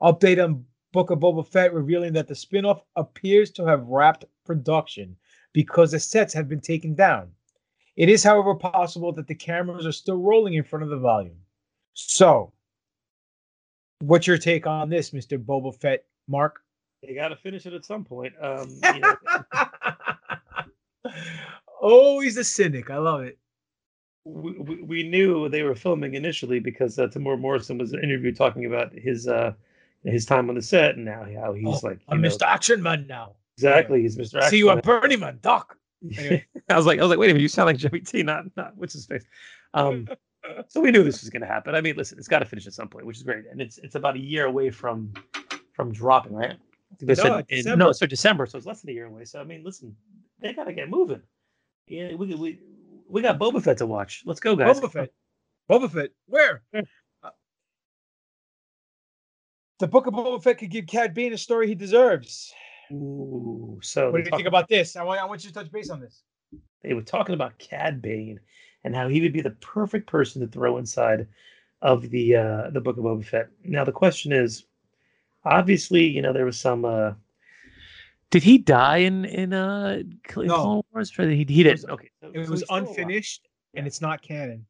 Update on Book of Boba Fett revealing that the spinoff appears to have wrapped production because the sets have been taken down. It is, however, possible that the cameras are still rolling in front of the volume. So, what's your take on this, Mr. Boba Fett, Mark? They got to finish it at some point. You know. Oh, he's a cynic. I love it. We knew they were filming initially because Tamor Morrison was in an interview talking about his time on the set and now how he's like... I'm Mr. Action Man now. Exactly. Yeah. He's Mr. Action Man. See you at Burning Man, Doc. Anyway. I was like, wait a minute. You sound like Jimmy T, not what's his face. So we knew this was going to happen. I mean, listen, it's got to finish at some point, which is great. And it's about a year away from dropping, right? So December. So it's less than a year away. So, I mean, listen, they got to get moving. Yeah, we got Boba Fett to watch. Let's go, guys. Boba Fett. Where? The Book of Boba Fett could give Cad Bane a story he deserves. Ooh. So what do you think about this? I want you to touch base on this. They were talking about Cad Bane and how he would be the perfect person to throw inside of the Book of Boba Fett. Now the question is, obviously, you know, there was some. Did he die in Clone Wars? He did. Okay. It was unfinished, and it's not canon.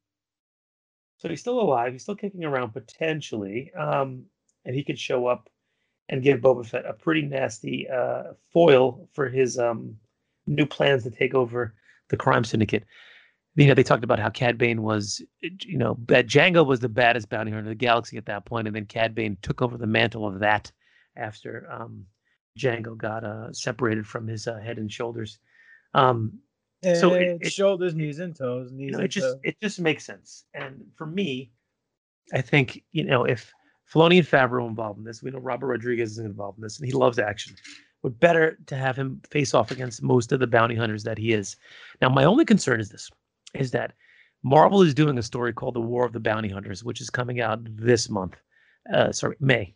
So he's still alive. He's still kicking around, potentially. And he could show up and give Boba Fett a pretty nasty foil for his new plans to take over the crime syndicate. You know, they talked about how Cad Bane was, you know, Django was the baddest bounty hunter in the galaxy at that point, and then Cad Bane took over the mantle of that after Django got separated from his head and shoulders. So it's shoulders, knees, and toes. It just makes sense. And for me, I think, you know, if Filoni and Favreau involved in this, we know Robert Rodriguez is involved in this, and he loves action. But better to have him face off against most of the bounty hunters that he is. Now, my only concern is this: is that Marvel is doing a story called The War of the Bounty Hunters, which is coming out this month, May,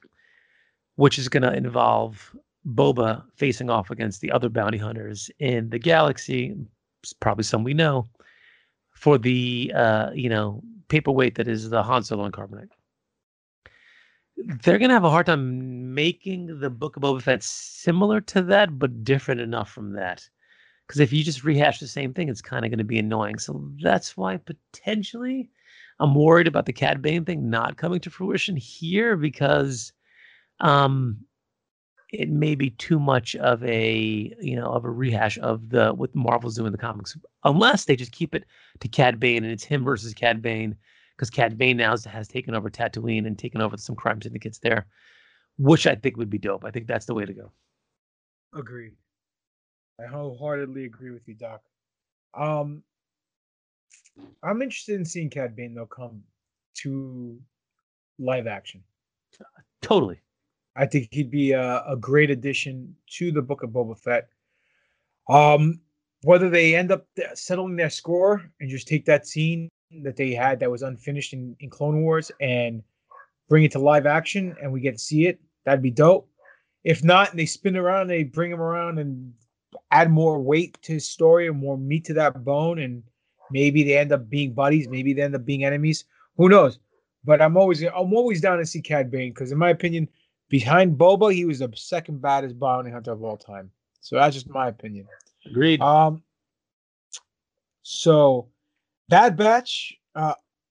which is going to involve Boba facing off against the other bounty hunters in the galaxy, probably some we know, for the paperweight that is the Han Solo and Carbonite. They're going to have a hard time making the Book of Boba Fett similar to that, but different enough from that. Because if you just rehash the same thing, it's kind of going to be annoying. So that's why potentially I'm worried about the Cad Bane thing not coming to fruition here, because it may be too much of a rehash of what Marvel's doing in the comics, unless they just keep it to Cad Bane and it's him versus Cad Bane. Because Cad Bane now has taken over Tatooine and taken over some crime syndicates there, which I think would be dope. I think that's the way to go. Agreed. I wholeheartedly agree with you, Doc. I'm interested in seeing Cad Bane, though, come to live action. Totally. I think he'd be a great addition to the Book of Boba Fett. Whether they end up settling their score and just take that scene that they had that was unfinished in Clone Wars and bring it to live action and we get to see it, that'd be dope. If not, and they spin around, they bring him around and add more weight to his story and more meat to that bone, and maybe they end up being buddies, maybe they end up being enemies, who knows. But I'm always down to see Cad Bane, because in my opinion, behind Boba, he was the second baddest bounty hunter of all time. So that's just my opinion. Agreed. So Bad Batch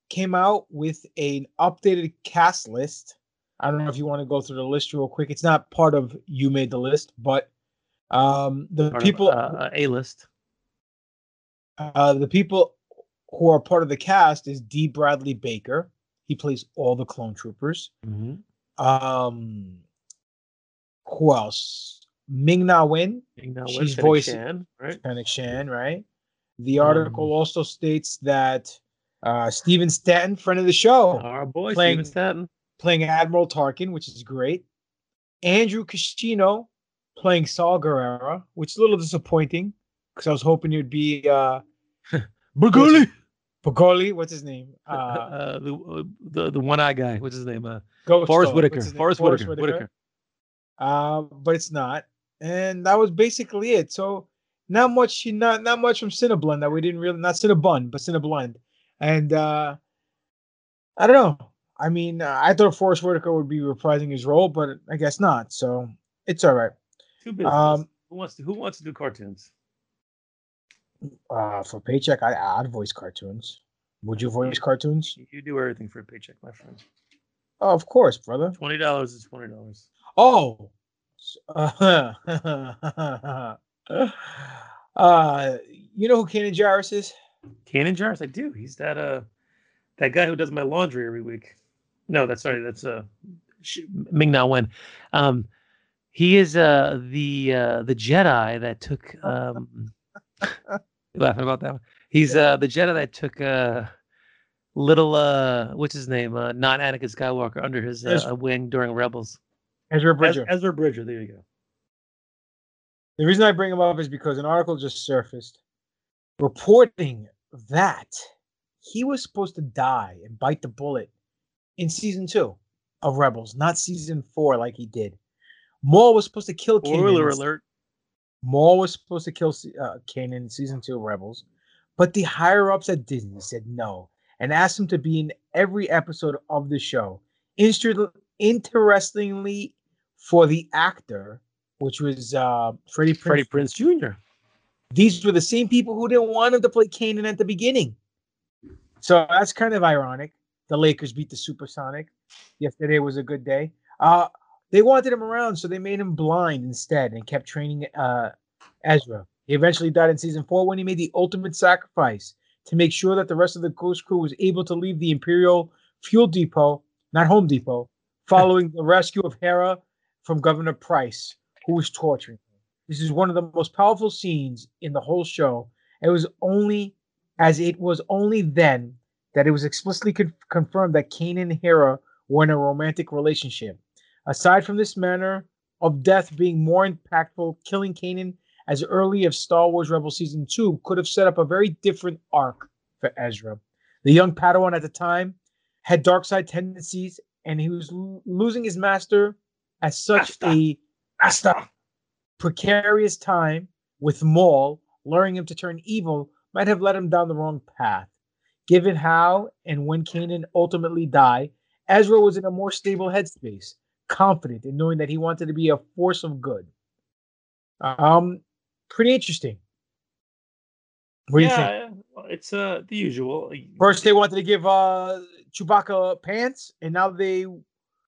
came out with an updated cast list. I don't know if you want to go through the list real quick. It's not part of You Made the List, but A-list. The people who are part of the cast is D. Bradley Baker. He plays all the clone troopers. Mm-hmm. Who else? Ming-Na Wen. She's voicing Fennec Shan, right? The article also states that Steven Stanton, friend of the show, our boy Steven Stanton, playing Admiral Tarkin, which is great. Andrew Cuscino playing Saul Guerrero, which is a little disappointing because I was hoping it would be Bergoli. What's his name? The one-eyed guy. What's his name? Forrest Whitaker. But it's not, and that was basically it. So. Not much from Cineblend that we didn't really, not Cinnabon, but Cineblend. And I don't know. I mean, I thought Forrest Whitaker would be reprising his role, but I guess not. So it's all right. Too busy. Who wants to do cartoons? For a paycheck, I'd voice cartoons. Would you voice cartoons? You do everything for a paycheck, my friend. Oh, of course, brother. $20 is $20. Oh. You know who Kanan Jarrus is? Kanan Jarrus, I do. He's that guy who does my laundry every week. No, that's Ming-Na Wen. He is the Jedi that took you're laughing about that one. He's the Jedi that took little what's his name? Not Anakin Skywalker under his wing during Rebels. Ezra Bridger. Ezra Bridger, there you go. The reason I bring him up is because an article just surfaced reporting that he was supposed to die and bite the bullet in season 2 of Rebels, not season 4 like he did. Maul was supposed to kill Kanan. Spoiler alert. Maul was supposed to kill Kanan in season 2 of Rebels, but the higher-ups at Disney said no and asked him to be in every episode of the show. Interestingly, for the actor, which was Freddie Prinze Jr. These were the same people who didn't want him to play Kanan at the beginning. So that's kind of ironic. The Lakers beat the Supersonic. Yesterday was a good day. They wanted him around, so they made him blind instead and kept training Ezra. He eventually died in season 4 when he made the ultimate sacrifice to make sure that the rest of the Ghost Crew was able to leave the Imperial Fuel Depot, not Home Depot, following the rescue of Hera from Governor Price, who was torturing him. This is one of the most powerful scenes in the whole show. It was only then that it was explicitly confirmed that Kanan and Hera were in a romantic relationship. Aside from this manner of death being more impactful, killing Kanan as early as Star Wars Rebels Season 2 could have set up a very different arc for Ezra. The young Padawan at the time had dark side tendencies, and he was losing his master at such a precarious time, with Maul luring him to turn evil, might have led him down the wrong path. Given how and when Kanan ultimately died, Ezra was in a more stable headspace, confident in knowing that he wanted to be a force of good. Pretty interesting. What do you think? It's the usual. First, they wanted to give Chewbacca pants, and now they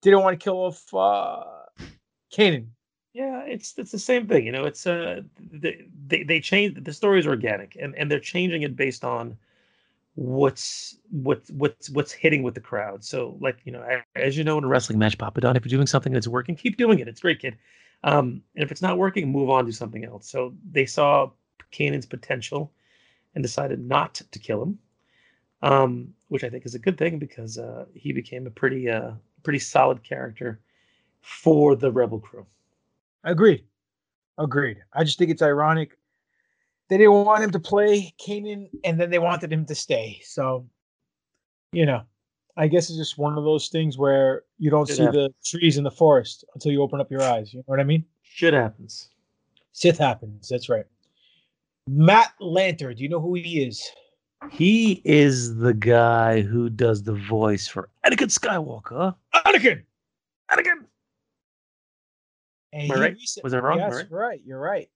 didn't want to kill off Kanan. Yeah, it's the same thing. You know, it's they change the story is organic, and they're changing it based on what's hitting with the crowd. So, like, you know, as you know in a wrestling match, Papa Don, if you're doing something that's working, keep doing it. It's great, kid. And if it's not working, move on to something else. So they saw Kanan's potential and decided not to kill him, which I think is a good thing, because he became a pretty solid character for the Rebel crew. Agreed. I just think it's ironic. They didn't want him to play Kanan, and then they wanted him to stay. So, you know, I guess it's just one of those things where you don't see the trees in the forest until you open up your eyes. You know what I mean? Shit happens. Sith happens. That's right. Matt Lanter, do you know who he is? He is the guy who does the voice for Anakin Skywalker. Anakin! And right? Was I wrong? Yes, right. You're right.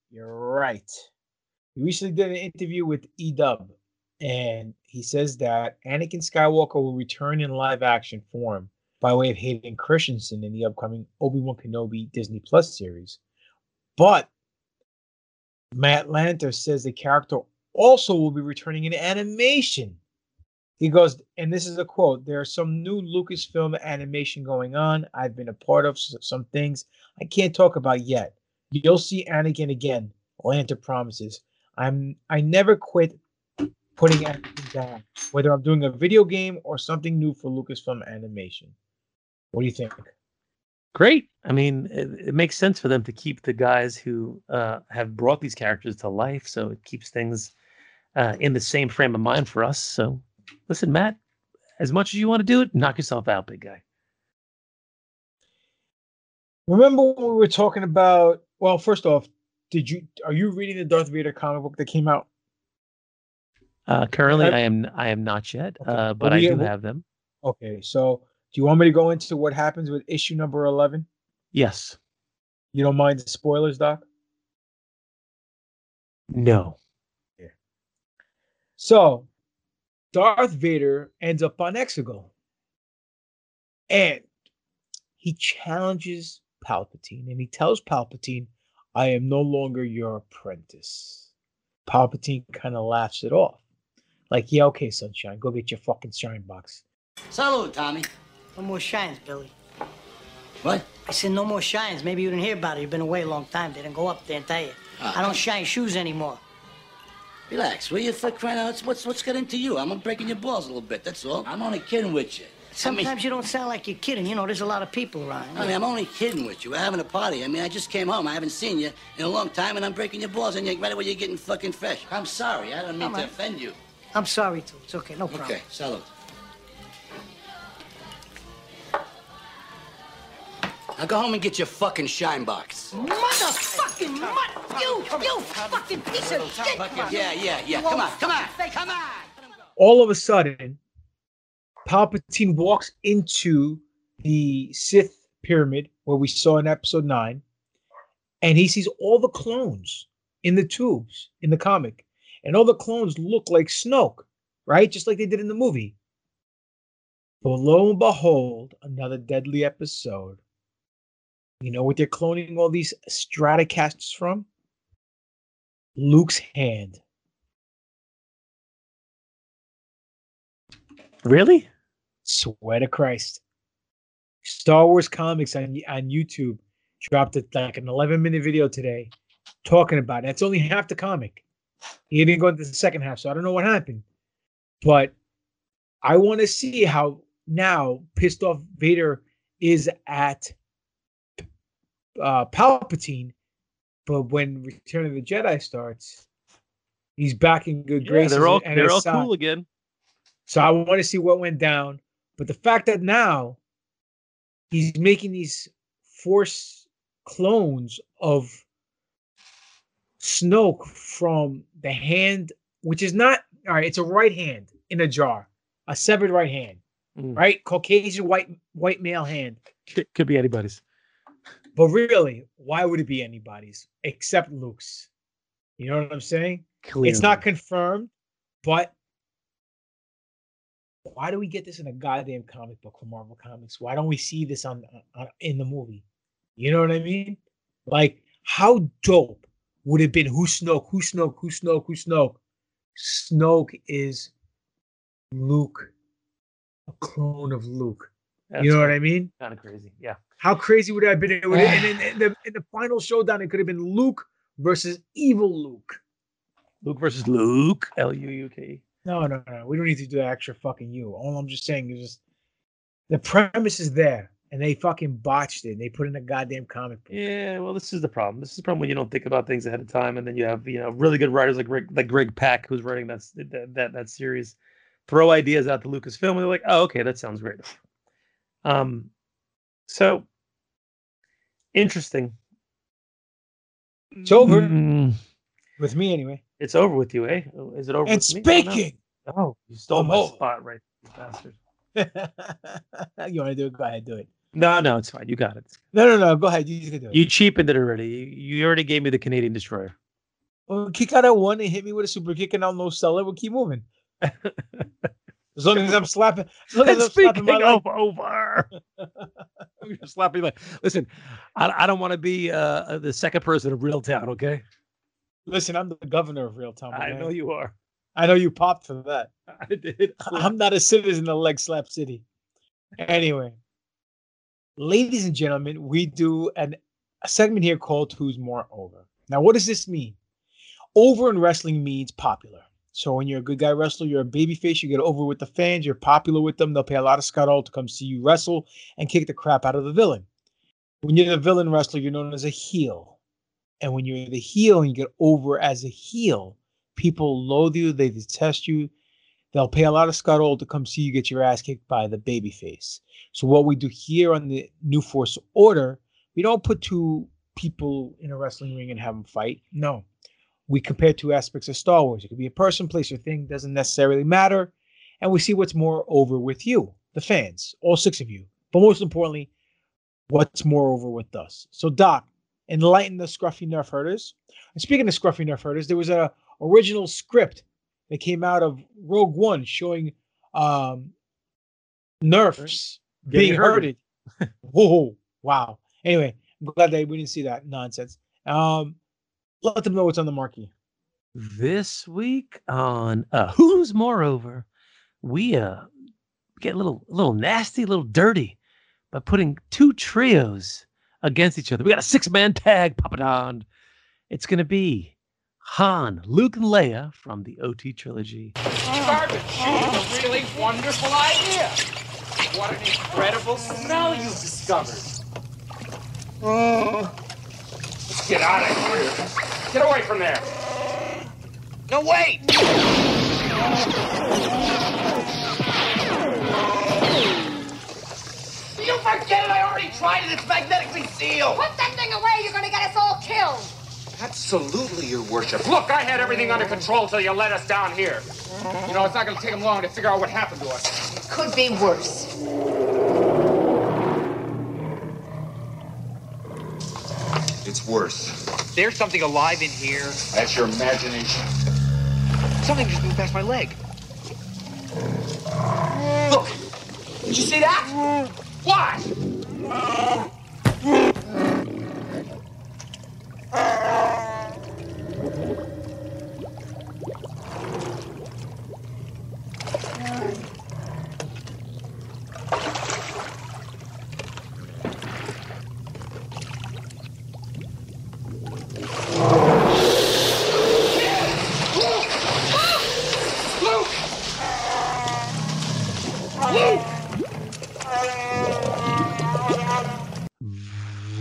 He recently did an interview with E-Dub, and he says that Anakin Skywalker will return in live-action form by way of Hayden Christensen in the upcoming Obi-Wan Kenobi Disney Plus series. But Matt Lanter says the character also will be returning in animation. He goes, and this is a quote, "There are some new Lucasfilm animation going on. I've been a part of some things I can't talk about yet. You'll see Anakin again," Lanter promises. I never quit putting Anakin down, whether I'm doing a video game or something new for Lucasfilm Animation." What do you think? Great. I mean, it makes sense for them to keep the guys who have brought these characters to life, so it keeps things in the same frame of mind for us. So, listen, Matt, as much as you want to do it, knock yourself out, big guy. Remember when we were talking about? Well, first off, are you reading the Darth Vader comic book that came out? Currently, I am not yet, okay. But I do have them. Okay, so. Do you want me to go into what happens with issue number 11? Yes. You don't mind the spoilers, Doc? No. Yeah. So, Darth Vader ends up on Exegol. And he challenges Palpatine. And he tells Palpatine, "I am no longer your apprentice." Palpatine kind of laughs it off. Like, "Yeah, okay, sunshine. Go get your fucking shine box." "Salud, Tommy. No more shines, Billy." "What?" "I said no more shines. Maybe you didn't hear about it. You've been away a long time. They didn't go up there and tell you. I don't shine shoes anymore." "Relax. Will you, for crying out? What's got into you? I'm breaking your balls a little bit, that's all. I'm only kidding with you." "Sometimes you don't sound like you're kidding. You know, there's a lot of people around." "I mean, I'm only kidding with you. We're having a party. I mean, I just came home. I haven't seen you in a long time, and I'm breaking your balls, and right away you're getting fucking fresh. I'm sorry. I don't mean to offend you." "I'm sorry, too. It's okay. No problem." "Okay, salud. Now go home and get your fucking shine box." "Motherfucking mutt! You fucking piece of shit!" Yeah. "Come on! All of a sudden, Palpatine walks into the Sith pyramid where we saw in episode 9, and he sees all the clones in the tubes in the comic, and all the clones look like Snoke, right? Just like they did in the movie. But lo and behold, another deadly episode. You know what they're cloning all these Stratocasters from? Luke's hand. Really? Swear to Christ. Star Wars Comics on YouTube dropped it like an 11-minute video today talking about it. That's only half the comic. He didn't go into the second half, so I don't know what happened. But I want to see how now pissed off Vader is at Palpatine. But when Return of the Jedi starts, he's back in good graces. They're all cool again. So I want to see what went down. But the fact that now he's making these Force clones of Snoke from the hand, which is not, all right, it's a right hand in a jar, a severed right hand, right? Caucasian white male hand. Could be anybody's. But really, why would it be anybody's except Luke's? You know what I'm saying? Clearly. It's not confirmed, but why do we get this in a goddamn comic book from Marvel Comics? Why don't we see this in the movie? You know what I mean? Like, how dope would it have been? Who's Snoke? Who's Snoke? Who's Snoke? Who's Snoke? Snoke is Luke, a clone of Luke. That's, you know what I mean? Kind of crazy, yeah. How crazy would it have been? And in the final showdown, it could have been Luke versus evil Luke. Luke versus Luke. L-U-U-K. No. We don't need to do that extra fucking you. All I'm just saying is just the premise is there, and they fucking botched it. They put in a goddamn comic book. Yeah, well, this is the problem. This is the problem when you don't think about things ahead of time, and then you have, you know, really good writers like Greg Pak, who's writing that series, throw ideas out to Lucasfilm, and they're like, oh, okay, that sounds great. So interesting. It's over. With me, anyway. It's over with you, eh? Is it over with me? And speaking. Oh, you stole my spot, right, bastard. You want to do it? Go ahead, do it. No, it's fine. You got it. No. Go ahead. You can do it. You cheapened it already. You already gave me the Canadian Destroyer. Well, kick out at one and hit me with a super kick, and I'll no sell it. We'll keep moving. As long as I'm slapping. As long as I'm slapping my leg. Over. You're slapping my leg. Listen, I don't want to be the second person of Real Town, okay? Listen, I'm the governor of Real Town. I know you are. I know you popped for that. I did. I'm not a citizen of Leg Slap City. Anyway, ladies and gentlemen, we do a segment here called Who's More Over. Now, what does this mean? Over in wrestling means popular. So when you're a good guy wrestler, you're a babyface, you get over with the fans, you're popular with them, they'll pay a lot of scuttle to come see you wrestle and kick the crap out of the villain. When you're the villain wrestler, you're known as a heel. And when you're the heel and you get over as a heel, people loathe you, they detest you. They'll pay a lot of scuttle to come see you get your ass kicked by the babyface. So what we do here on the New Force Order, we don't put two people in a wrestling ring and have them fight. No. We compare two aspects of Star Wars. It could be a person, place, or thing. Doesn't necessarily matter. And we see what's more over with you, the fans, all six of you. But most importantly, what's more over with us. So, Doc, enlighten the scruffy nerf herders. And speaking of scruffy nerf herders, there was an original script that came out of Rogue One showing nerfs being herded. Whoa, wow. Anyway, I'm glad that we didn't see that nonsense. Let them know what's on the marquee. This week on Who's Moreover, we get a little nasty, a little dirty by putting two trios against each other. We got a 6-man tag, Papa Don. It's going to be Han, Luke, and Leia from the OT trilogy. Garbage. It's a really wonderful idea. What an incredible smell you've discovered. Let's get out of here. Get away from there. No, wait. You forget it! I already tried it! It's magnetically sealed! Put that thing away! You're gonna get us all killed! Absolutely, Your Worship. Look, I had everything under control till you let us down here. You know, it's not gonna take them long to figure out what happened to us. It could be worse. It's worse. There's something alive in here. That's your imagination. Something just moved past my leg. Look! Did you see that? What?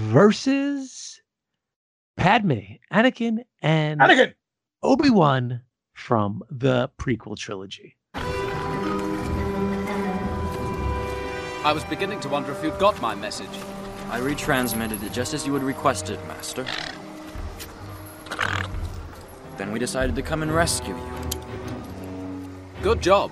versus Padme, Anakin, and Obi-Wan from the prequel trilogy. I was beginning to wonder if you'd got my message. I retransmitted it just as you had requested, Master. Then we decided to come and rescue you. Good job.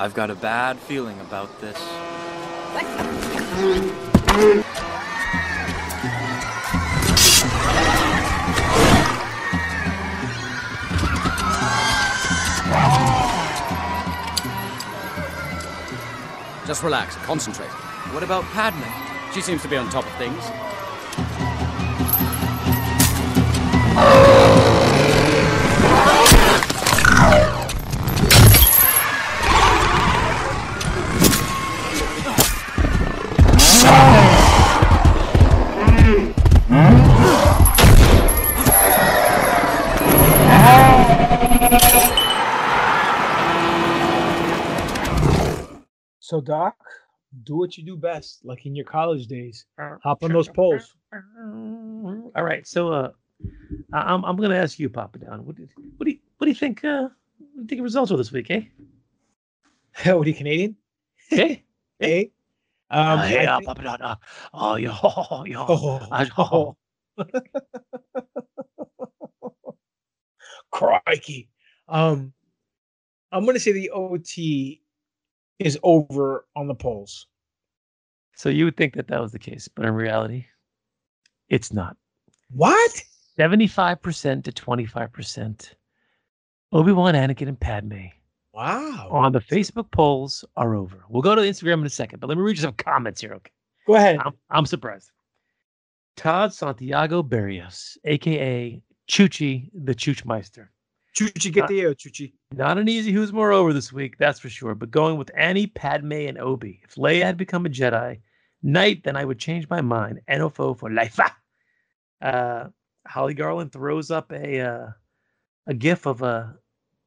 I've got a bad feeling about this. Just relax, concentrate. What about Padme? She seems to be on top of things. So, Doc, do what you do best, like in your college days. Hop on those poles. All right. So, I'm going to ask you, Papa Don. What do you think? What do you think the results were this week, eh? What are you, Canadian? Hey, hey. Papa Don. Crikey. I'm going to say the OT is over on the polls. So you would think that that was the case, but in reality, it's not. What? 75% to 25%. Obi-Wan, Anakin, and Padme. Wow. On the Facebook polls are over. We'll go to Instagram in a second, but let me read you some comments here. Okay. Go ahead. I'm surprised. Todd Santiago Berrios, a.k.a. Chuchi, the Chuchmeister. Chuchi, get the air, Chuchi. Not an easy who's more over this week, that's for sure. But going with Annie, Padme, and Obi. If Leia had become a Jedi Knight, then I would change my mind. NFO for life. Holly Garland throws up a gif of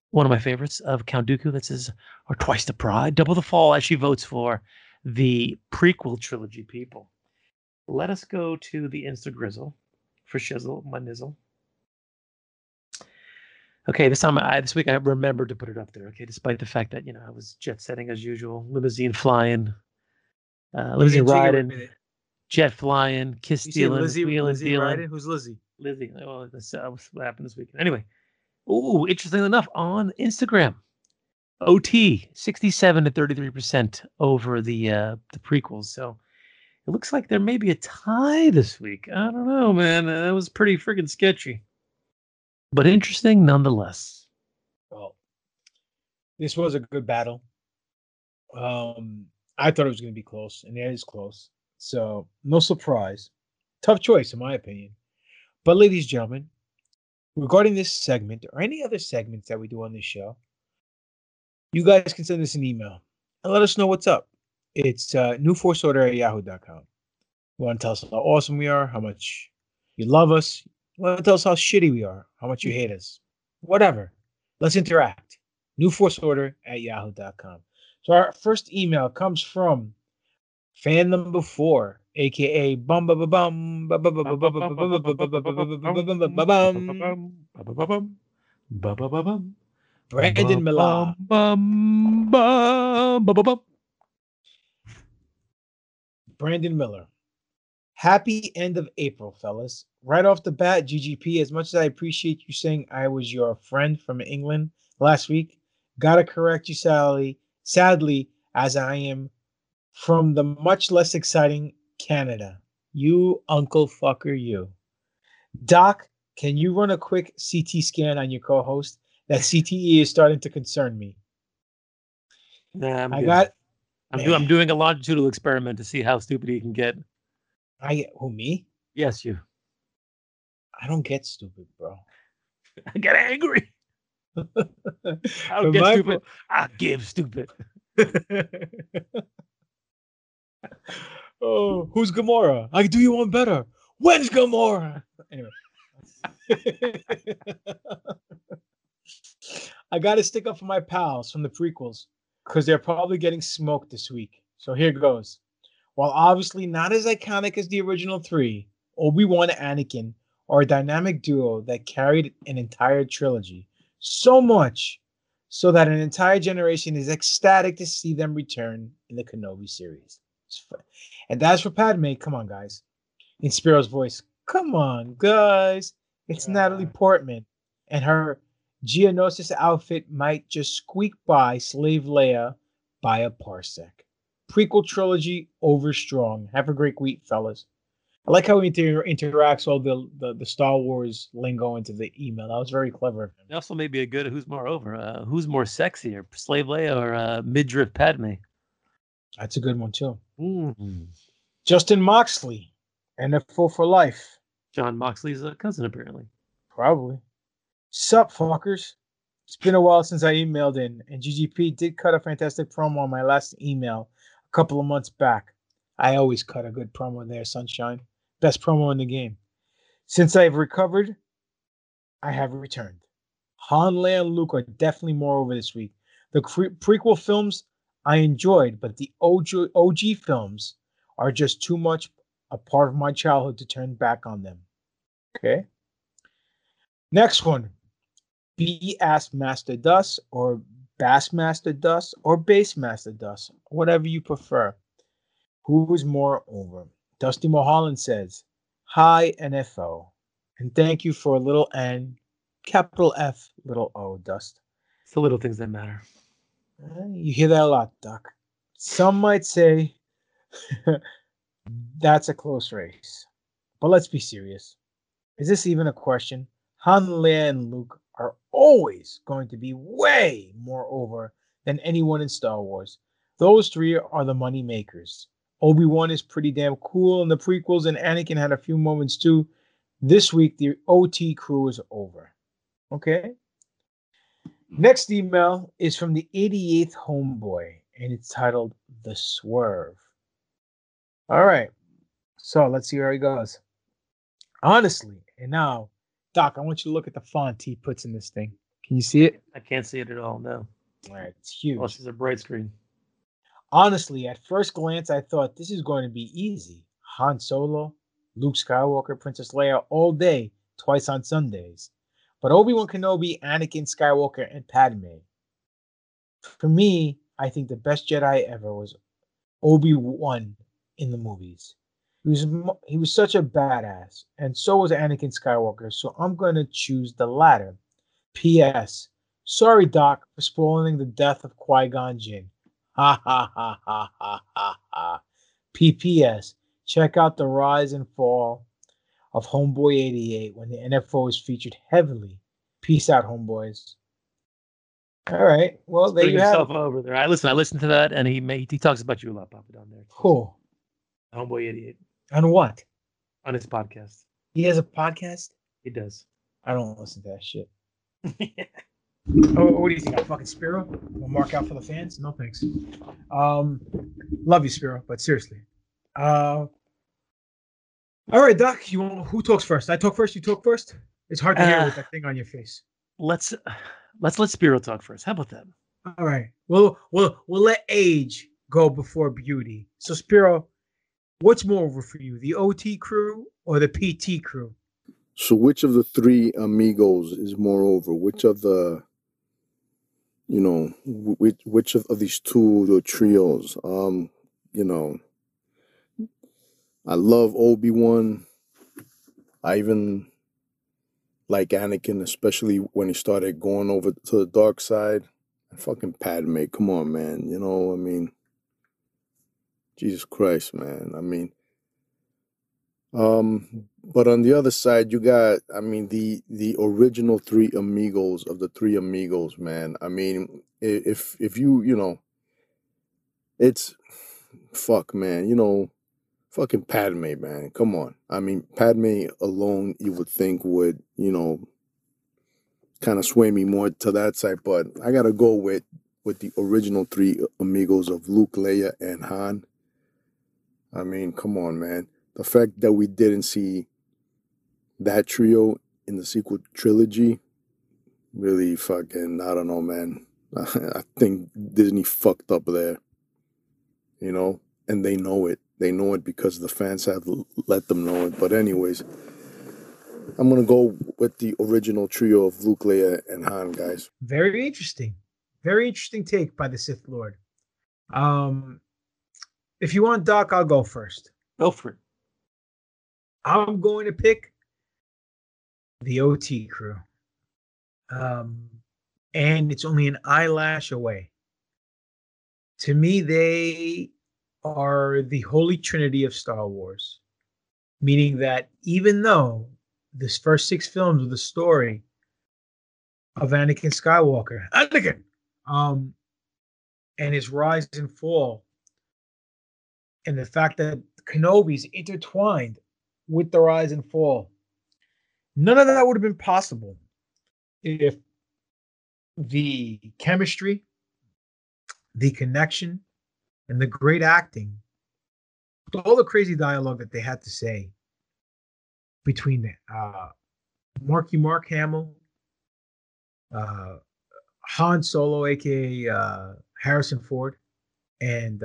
one of my favorites of Count Dooku that says, "Or twice the pride, double the fall," as she votes for the prequel trilogy people. Let us go to the Instagrizzle for Shizzle, my nizzle. Okay, this week I remembered to put it up there. Okay, despite the fact that I was jet setting as usual, limousine flying, limousine riding, jet flying, kiss stealing, wheeling, dealing. Riding? Who's Lizzie? Lizzie. Well, that's what happened this weekend. Anyway, interestingly enough, on Instagram, OT 67% to 33% over the prequels. So it looks like there may be a tie this week. I don't know, man. That was pretty freaking sketchy. But interesting nonetheless. Well, this was a good battle. I thought it was going to be close, and it is close. So, no surprise. Tough choice, in my opinion. But, ladies and gentlemen, regarding this segment or any other segments that we do on this show, you guys can send us an email and let us know what's up. It's newforceorder@yahoo.com. You want to tell us how awesome we are, how much you love us. Well, tell us how shitty we are, how much you hate us, whatever. Let's interact. newforceorder@yahoo.com. So our first email comes from fan number 4, a.k.a. Brandon Miller. Brandon Miller. Happy end of April, fellas. Right off the bat, GGP, as much as I appreciate you saying I was your friend from England last week, gotta correct you, Sally. Sadly, as I am from the much less exciting Canada. You uncle fucker, you. Doc, can you run a quick CT scan on your co-host? That CTE is starting to concern me. Nah, I'm doing a longitudinal experiment to see how stupid he can get. Who, me? Yes, you. I don't get stupid, bro. I get angry. I don't get stupid. I give stupid. Oh, who's Gamora? I do you one better. When's Gamora? Anyway. I got to stick up for my pals from the prequels because they're probably getting smoked this week. So here goes. While obviously not as iconic as the original three, Obi-Wan and Anakin are a dynamic duo that carried an entire trilogy. So much so that an entire generation is ecstatic to see them return in the Kenobi series. And as for Padme, come on, guys. In Spiro's voice, come on, guys. It's Natalie Portman. And her Geonosis outfit might just squeak by Slave Leia by a parsec. Prequel trilogy overstrong. Have a great week, fellas. I like how he interacts all the Star Wars lingo into the email. That was very clever of him. It also may be a good who's more over. Who's more sexy, or Slave Leia or Midriff Padme? That's a good one, too. Mm-hmm. Justin Moxley, NFO for life. John Moxley's a cousin, apparently. Probably. Sup, fuckers. It's been a while since I emailed in, and GGP did cut a fantastic promo on my last email a couple of months back. I always cut a good promo there, Sunshine. Best promo in the game. Since I've recovered, I have returned. Han, Leia, and Luke are definitely more over this week. The prequel films I enjoyed, but the OG films are just too much a part of my childhood to turn back on them. Okay. Next one. Bassmaster Dust or Bassmaster Dust or Bassmaster Dust, whatever you prefer. Who is more over? Dusty Mulholland says, hi, NFO. And thank you for a little N, capital F, little O, Dust. It's the little things that matter. You hear that a lot, Doc. Some might say that's a close race. But let's be serious. Is this even a question? Han, Leia, and Luke are always going to be way more over than anyone in Star Wars. Those three are the money makers. Obi-Wan is pretty damn cool in the prequels, and Anakin had a few moments too. This week, the OT crew is over. Okay. Next email is from the 88th Homeboy, and it's titled The Swerve. All right. So let's see where he goes. Honestly, and now, Doc, I want you to look at the font he puts in this thing. Can you see it? I can't see it at all, no. All right. It's huge. Plus, it's a bright screen. Honestly, at first glance, I thought this is going to be easy. Han Solo, Luke Skywalker, Princess Leia all day, twice on Sundays. But Obi-Wan Kenobi, Anakin Skywalker, and Padme. For me, I think the best Jedi ever was Obi-Wan in the movies. He was such a badass, and so was Anakin Skywalker, so I'm going to choose the latter. P.S. Sorry, Doc, for spoiling the death of Qui-Gon Jinn. Ha ha ha ha ha ha ha. PPS. Check out the rise and fall of Homeboy 88 when the NFO is featured heavily. Peace out, homeboys. All right. Well, there you have it. Over there. I listened to that, and he talks about you a lot, Papa, down there. Cool. Homeboy 88. On what? On his podcast. He has a podcast? He does. I don't listen to that shit. Yeah. Oh, what do you think? I'm fucking Spiro? We'll mark out for the fans? No thanks. Love you, Spiro, but seriously. All right, Doc. Who talks first? I talk first. You talk first. It's hard to hear with that thing on your face. Let's let Spiro talk first. How about that? All right. We'll let age go before beauty. So Spiro, what's more over for you, the OT crew or the PT crew? So which of the three amigos is more over? Which of the which of these two, the trios? I love Obi-Wan. I even like Anakin, especially when he started going over to the dark side. Fucking Padme, come on, man. You know, I mean, Jesus Christ, man. I mean, but on the other side, you got, I mean, the original three amigos of the three amigos, man. I mean, if you know, it's fuck, man, you know, Fucking Padme, man. Come on. I mean, Padme alone, you would think would, you know, kind of sway me more to that side, but I got to go with the original three amigos of Luke, Leia, and Han. I mean, come on, man. The fact that we didn't see that trio in the sequel trilogy, really fucking, I don't know, man. I think Disney fucked up there, you know, and they know it. They know it because the fans have let them know it. But anyways, I'm going to go with the original trio of Luke, Leia, and Han, guys. Very interesting. Very interesting take by the Sith Lord. If you want, Doc, I'll go first. Go for it. I'm going to pick the OT crew. And it's only an eyelash away. To me, they are the holy trinity of Star Wars, meaning that even though this first six films are the story of Anakin Skywalker, and his rise and fall, and the fact that Kenobi's intertwined with the rise and fall, none of that would have been possible if the chemistry, the connection, and the great acting, all the crazy dialogue that they had to say between Mark Hamill, Han Solo, aka Harrison Ford, and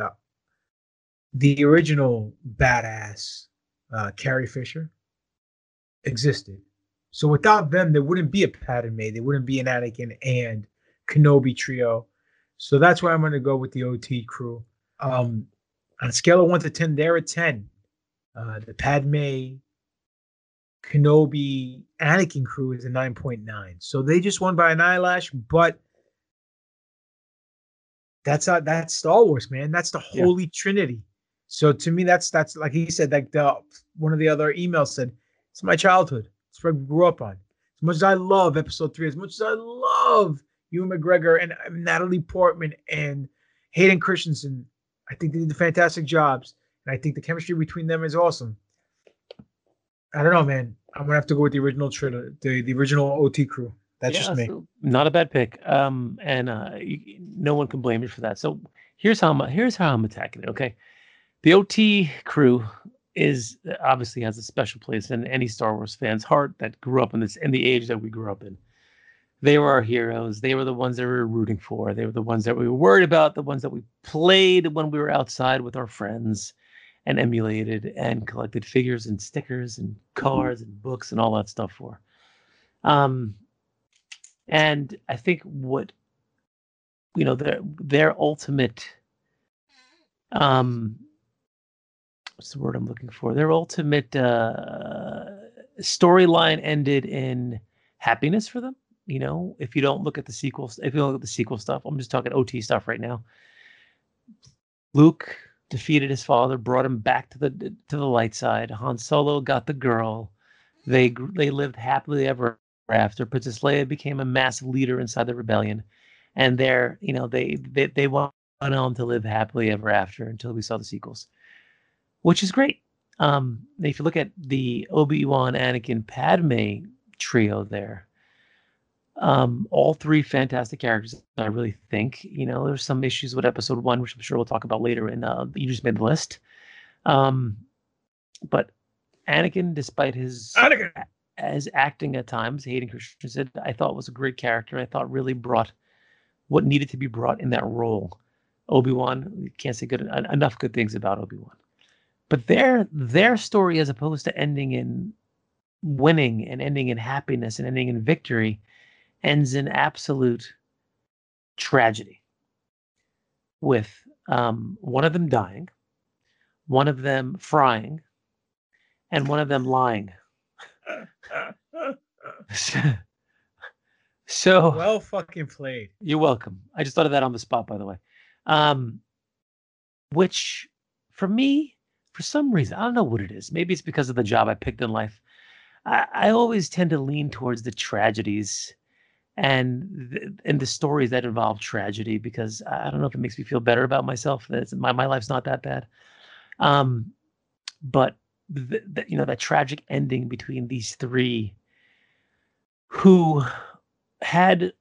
the original badass Carrie Fisher existed. So without them, there wouldn't be a Padme, there wouldn't be an Anakin and Kenobi trio. So that's why I'm going to go with the OT crew. On a scale of 1 to 10, they're at 10. The Padme, Kenobi, Anakin crew is a 9.9. So they just won by an eyelash, but that's Star Wars, man. That's the holy trinity. So to me, that's like he said, like one of the other emails said, it's my childhood. It's what I grew up on. As much as I love Episode 3, as much as I love Ewan McGregor and Natalie Portman and Hayden Christensen, I think they did fantastic jobs, and I think the chemistry between them is awesome. I don't know, man. I'm gonna have to go with the original trailer, the original OT crew. That's just me. So not a bad pick. No one can blame you for that. So here's how I'm attacking it. Okay, the OT crew is obviously has a special place in any Star Wars fan's heart that grew up in this in the age that we grew up in. They were our heroes. They were the ones that we were rooting for. They were the ones that we were worried about, the ones that we played when we were outside with our friends and emulated and collected figures and stickers and cards and books and all that stuff for. And I think what, you know, their ultimate, what's the word I'm looking for? Their ultimate storyline ended in happiness for them. You know, if you don't look at the sequel, stuff, I'm just talking OT stuff right now. Luke defeated his father, brought him back to the light side. Han Solo got the girl. They lived happily ever after. Princess Leia became a massive leader inside the rebellion, and they went on to live happily ever after until we saw the sequels, which is great. If you look at the Obi-Wan, Anakin, Padme trio there. All three fantastic characters, I really think. You know, there's some issues with Episode 1, which I'm sure we'll talk about later. And you just made the list. But Anakin, despite his as acting at times, Hayden Christensen, I thought was a great character. I thought really brought what needed to be brought in that role. Obi-Wan, you can't say enough good things about Obi-Wan. But their story, as opposed to ending in winning and ending in happiness and ending in victory, ends in absolute tragedy with one of them dying, one of them frying, and one of them lying. So well fucking played. You're welcome. I just thought of that on the spot, by the way. Which for me, for some reason, I don't know what it is. Maybe it's because of the job I picked in life. I always tend to lean towards the tragedies and the stories that involve tragedy, because I don't know if it makes me feel better about myself. That's my life's not that bad. But that tragic ending between these three, who had,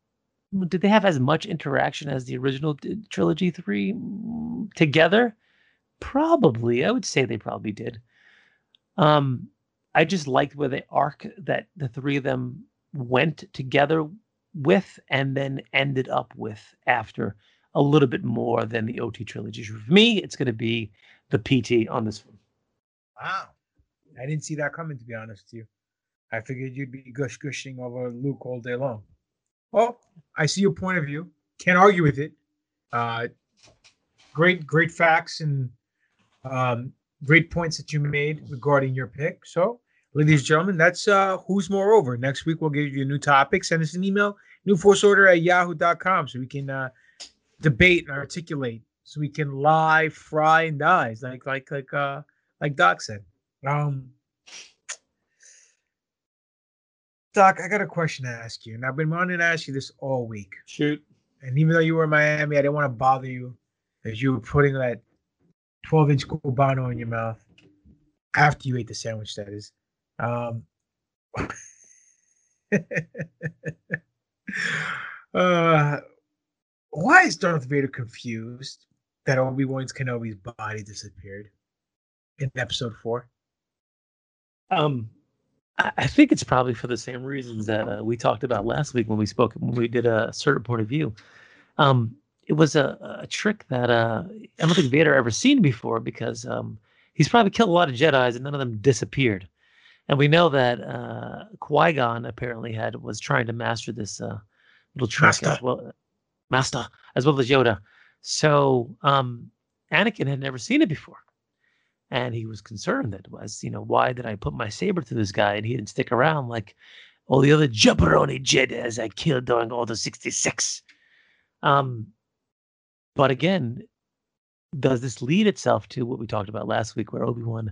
did they have as much interaction as the original trilogy three together? Probably, I would say they probably did. I just liked where the arc that the three of them went together with, and then ended up with after, a little bit more than the OT trilogy. For me, it's going to be the PT on this one. Wow, I didn't see that coming, to be honest with you. I figured you'd be gushing over Luke all day long. Well, I see your point of view. Can't argue with it. Great facts and great points that you made regarding your pick. So, ladies and gentlemen, that's Who's Moreover. Next week, we'll give you a new topic. Send us an email, newforceorder@yahoo.com, so we can debate and articulate, so we can lie, fry, and die, like Doc said. Doc, I got a question to ask you, and I've been wanting to ask you this all week. Shoot. And even though you were in Miami, I didn't want to bother you as you were putting that 12-inch Cubano in your mouth after you ate the sandwich, that is. Why is Darth Vader confused that Obi-Wan Kenobi's body disappeared in episode 4? I think it's probably for the same reasons that we talked about last week when we did a certain point of view. It was a trick that I don't think Vader ever seen before, because he's probably killed a lot of Jedis and none of them disappeared. And we know that Qui-Gon apparently was trying to master this little trick, as well as Yoda. So Anakin had never seen it before. And he was concerned that, why did I put my saber through this guy and he didn't stick around like all the other jabroni Jedis I killed during Order 66? But again, does this lead itself to what we talked about last week, where Obi-Wan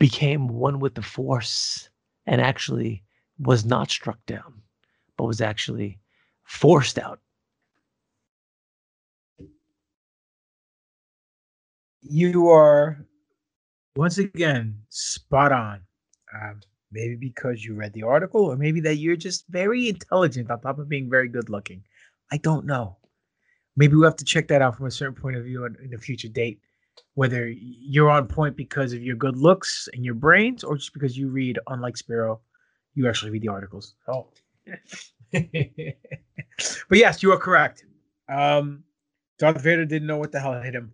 became one with the Force and actually was not struck down, but was actually forced out? You are, once again, spot on. Maybe because you read the article, or maybe that you're just very intelligent on top of being very good looking. I don't know. Maybe we'll have to check that out from a certain point of view in a future date, whether you're on point because of your good looks and your brains, or just because you read, unlike Spiro, you actually read the articles. Oh. But yes, you are correct. Darth Vader didn't know what the hell hit him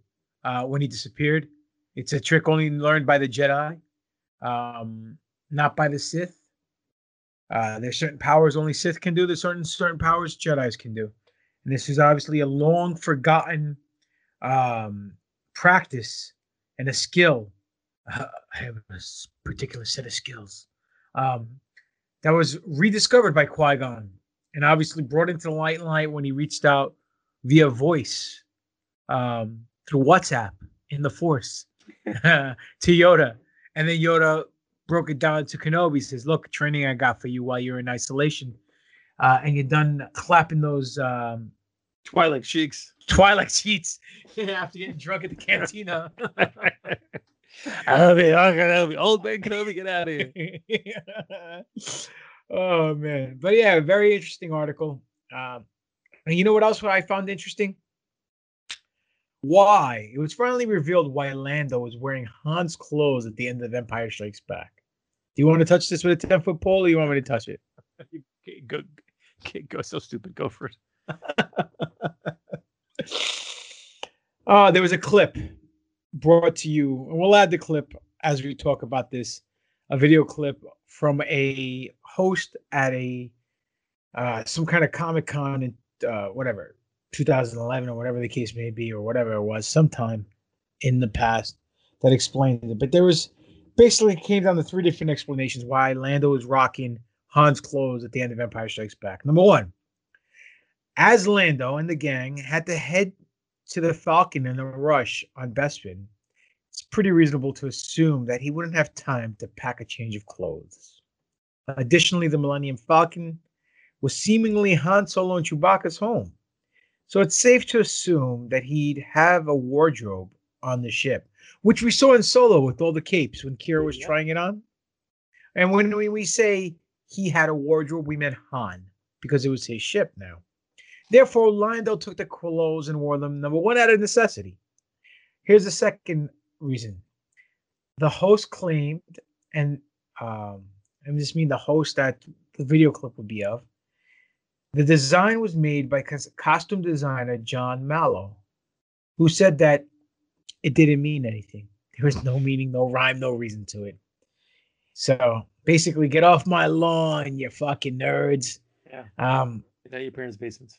when he disappeared. It's a trick only learned by the Jedi, not by the Sith. There's certain powers only Sith can do. There's certain powers Jedis can do. And this is obviously a long forgotten practice and a skill. I have a particular set of skills that was rediscovered by Qui-Gon and obviously brought into the light when he reached out via voice through WhatsApp in the Force to Yoda. And then Yoda broke it down to Kenobi, says, look, training I got for you while you're in isolation. And you're done clapping those Twilight cheeks after getting drunk at the cantina. Old man Kenobi, get out of here. Oh, man. But yeah, very interesting article. And you know what else I found interesting? Why? It was finally revealed why Lando was wearing Han's clothes at the end of Empire Strikes Back. Do you want to touch this with a 10-foot pole, or you want me to touch it? Go so stupid. Go for it. There was a clip brought to you, and we'll add the clip as we talk about this. A video clip from a host at a some kind of Comic-Con in 2011 or whatever the case may be, or whatever it was, sometime in the past, that explained it. But there was basically came down to three different explanations why Lando was rocking Han's clothes at the end of Empire Strikes Back. Number one, as Lando and the gang had to head to the Falcon in a rush on Bespin, it's pretty reasonable to assume that he wouldn't have time to pack a change of clothes. Additionally, the Millennium Falcon was seemingly Han Solo and Chewbacca's home, so it's safe to assume that he'd have a wardrobe on the ship. which we saw in Solo with all the capes when Kira was trying it on. And when we say he had a wardrobe, we meant Han, because it was his ship now. Therefore, Lando took the clothes and wore them, number one, out of necessity. Here's the second reason. The host claimed, and I just mean the host that the video clip would be of, the design was made by costume designer John Mallow, who said that it didn't mean anything. There was no meaning, no rhyme, no reason to it. So basically, get off my lawn, you fucking nerds. Yeah. Get out of your parents' basements.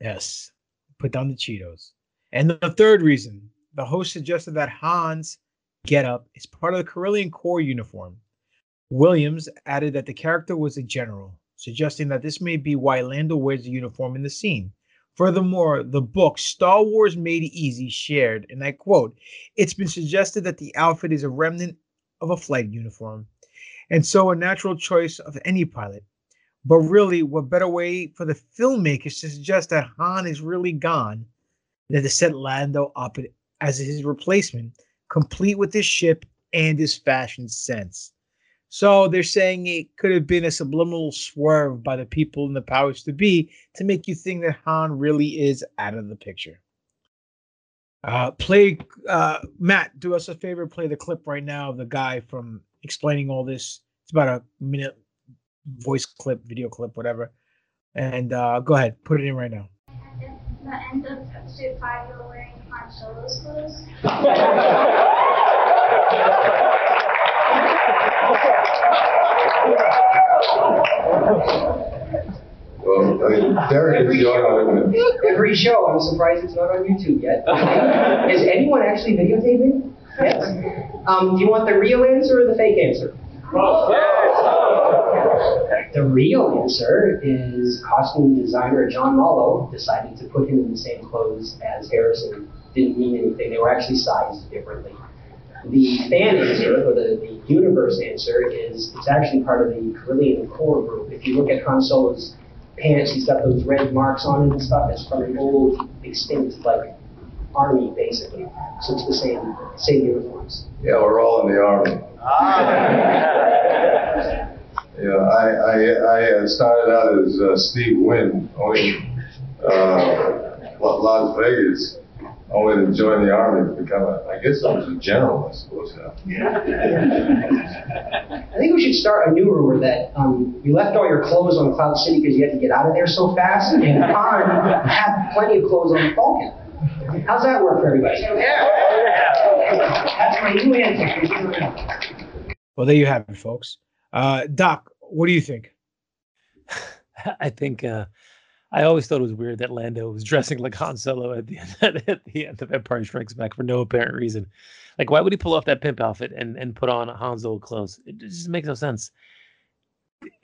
Yes. Put down the Cheetos. And the third reason, the host suggested that Han's getup is part of the Corellian Corps uniform. Williams added that the character was a general, suggesting that this may be why Lando wears the uniform in the scene. Furthermore, the book Star Wars Made It Easy shared, and I quote, "It's been suggested that the outfit is a remnant of a flight uniform, and so a natural choice of any pilot. But really, what better way for the filmmakers to suggest that Han is really gone than to set Lando up as his replacement, complete with his ship and his fashion sense." So they're saying it could have been a subliminal swerve by the people in the powers to be to make you think that Han really is out of the picture. Matt, do us a favor, play the clip right now of the guy from explaining all this. It's about a minute voice clip, video clip, whatever. And go ahead, put it in right now. If that ends up ship 5, you're wearing Han Solo's clothes. Well, I mean, Derek is on every show. I'm surprised it's not on YouTube yet. Is anyone actually videotaping? Yes. Do you want the real answer or the fake answer? The real answer is costume designer John Mallow decided to put him in the same clothes as Harrison. Didn't mean anything. They were actually sized differently. The fan answer, or the universe answer, is it's actually part of the Corellian Corps group. If you look at Han Solo's pants, he's got those red marks on him and stuff. It's from an old, extinct, like, army, basically. So it's the same uniforms. Yeah, we're all in the army. Ah. Yeah, I started out as Steve Wynn, only Las Vegas. I wanted to join the army to become I guess I was a general, I suppose. Yeah. I think we should start a new rumor that you left all your clothes on Cloud City because you had to get out of there so fast, and Han had plenty of clothes on the Falcon. How's that work for everybody? Yeah. That's my new answer. Well, there you have it, folks. Doc, what do you think? I think... I always thought it was weird that Lando was dressing like Han Solo at the end of Empire Strikes Back for no apparent reason. Like, why would he pull off that pimp outfit and put on Han's old clothes? It just makes no sense.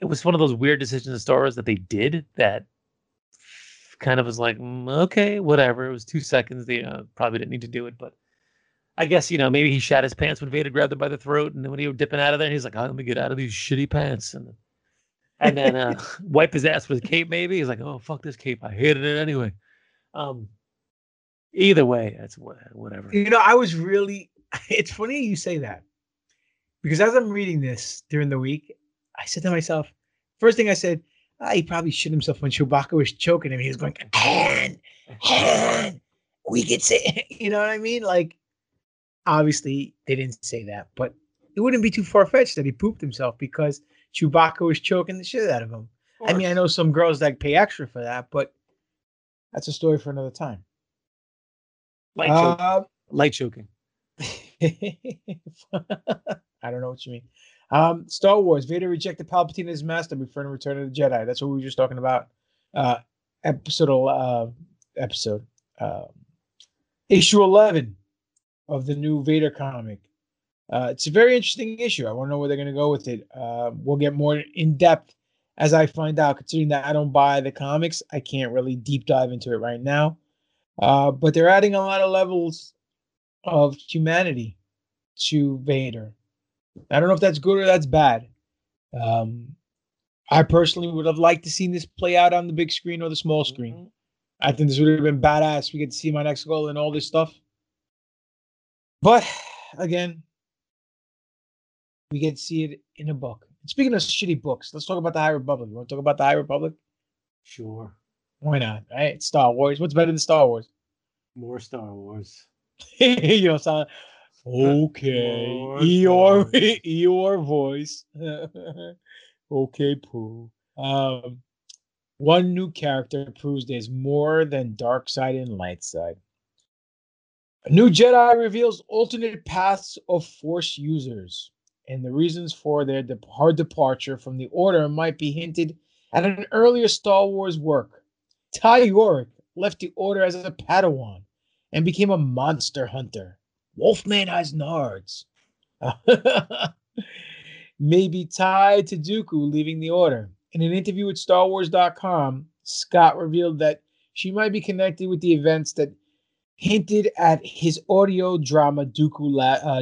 It was one of those weird decisions in Star Wars that they did that kind of was like, okay, whatever. It was 2 seconds. They probably didn't need to do it, but I guess, you know, maybe he shot his pants when Vader grabbed him by the throat, and then when he was dipping out of there, he's like, oh, let me get out of these shitty pants. And then wipe his ass with a cape, maybe. He's like, oh, fuck this cape. I hated it anyway. Either way, that's whatever. You know, it's funny you say that. Because as I'm reading this during the week, I said to myself, first thing I said, he probably shit himself when Chewbacca was choking him. He was going, Han, we could say, you know what I mean? Like, obviously, they didn't say that. But it wouldn't be too far-fetched that he pooped himself because Chewbacca was choking the shit out of him. Of I mean, I know some girls that pay extra for that, but that's a story for another time. Light choking. I don't know what you mean. Star Wars, Vader rejected Palpatine as master, referring to Return of the Jedi. That's what we were just talking about. Issue 11 of the new Vader comic. It's a very interesting issue. I want to know where they're going to go with it. We'll get more in depth as I find out. Considering that I don't buy the comics, I can't really deep dive into it right now. But they're adding a lot of levels of humanity to Vader. I don't know if that's good or that's bad. I personally would have liked to see this play out on the big screen or the small screen. Mm-hmm. I think this would have been badass. We get to see my next goal and all this stuff. But again, we get to see it in a book. Speaking of shitty books, let's talk about the High Republic. You want to talk about the High Republic? Sure. Why not? Right? Star Wars. What's better than Star Wars? More Star Wars. You know, so, okay. Eeyore voice. Okay, Pooh. One new character proves there's more than dark side and light side. A new Jedi reveals alternate paths of Force users, and the reasons for their hard departure from the Order might be hinted at an earlier Star Wars work. Ty Yorick left the Order as a Padawan and became a monster hunter. Wolfman has nards. Maybe tied to Dooku leaving the Order. In an interview with StarWars.com, Scott revealed that she might be connected with the events that hinted at his audio drama Dooku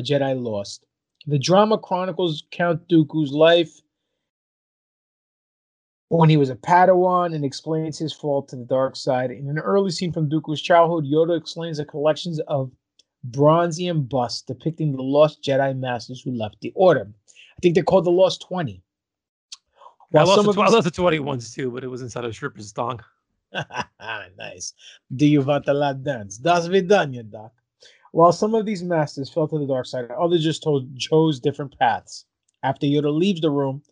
Jedi Lost. The drama chronicles Count Dooku's life when he was a Padawan and explains his fall to the dark side. In an early scene from Dooku's childhood, Yoda explains the collections of Bronzian busts depicting the lost Jedi Masters who left the Order. I think they're called the Lost 20. Well, I lost the 20 ones too, but it was inside a stripper's thong. Nice. Do you want a lap dance? Das Vidanya, Doc. While some of these masters fell to the dark side, others just chose different paths. After Yoda leaves the room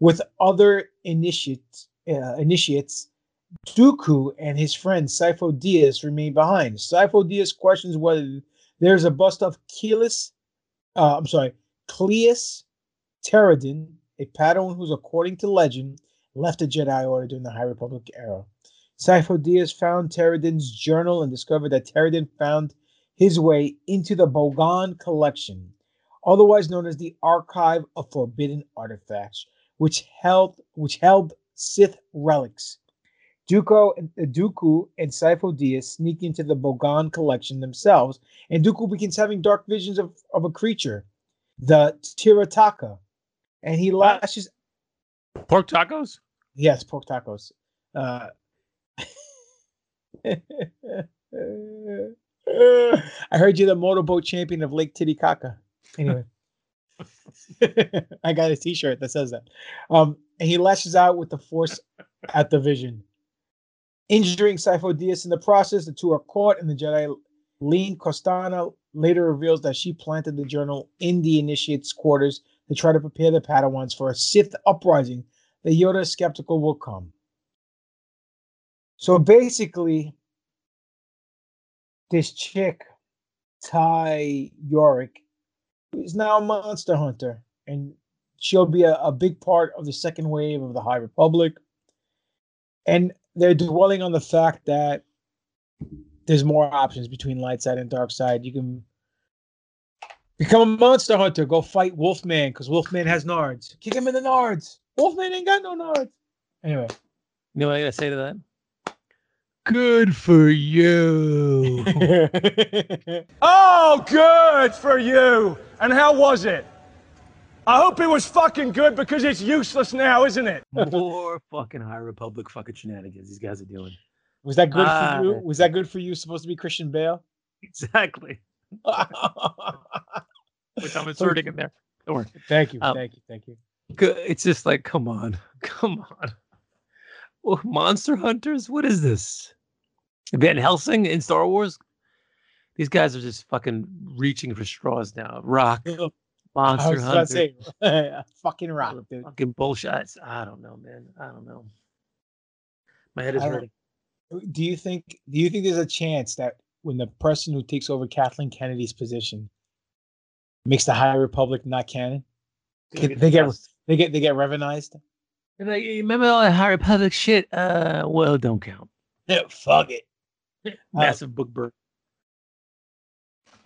with other initiates, Dooku and his friend Sifo Dyas remain behind. Sifo Dyas questions whether there's a bust of Cleus Teradan, a Padawan who's, according to legend, left the Jedi Order during the High Republic era. Sifo Dyas found Teradan's journal and discovered that Teradan found his way into the Bogan Collection, otherwise known as the Archive of Forbidden Artifacts, which held Sith relics. Dooku and Sifo Dyas sneak into the Bogan Collection themselves, and Dooku begins having dark visions of a creature, the Tirataka, and he lashes... Pork tacos? Yes, pork tacos. I heard you're the motorboat champion of Lake Titicaca. Anyway, I got a T-shirt that says that. And he lashes out with the Force at the vision, injuring Sifo Dyas in the process. The two are caught, and the Jedi Lean Costana later reveals that she planted the journal in the Initiate's quarters to try to prepare the Padawans for a Sith uprising that Yoda is skeptical will come. So basically, this chick, Ty Yorick, is now a monster hunter, and she'll be a big part of the second wave of the High Republic. And they're dwelling on the fact that there's more options between light side and dark side. You can become a monster hunter, go fight Wolfman, because Wolfman has nards. Kick him in the nards. Wolfman ain't got no nards. Anyway. You know what I gotta say to that? Good for you. Oh, good for you. And how was it? I hope it was fucking good, because it's useless now, isn't it? More fucking High Republic fucking shenanigans these guys are doing. Was that good for you? Was that good for you? Supposed to be Christian Bale? Exactly. Which I'm inserting in there. Don't worry. Thank you. Thank you. Good. It's just like, come on. Well, monster hunters? What is this? Van Helsing in Star Wars? These guys are just fucking reaching for straws now. Rock. Monster hunter. Fucking rock, dude. Fucking bullshit. I don't know, man. I don't know. My head is hurting. Do you think there's a chance that when the person who takes over Kathleen Kennedy's position makes the High Republic not canon? They get revanized? And like, remember all that High Republic shit? Well, don't count. Yeah, fuck it. Massive book burn.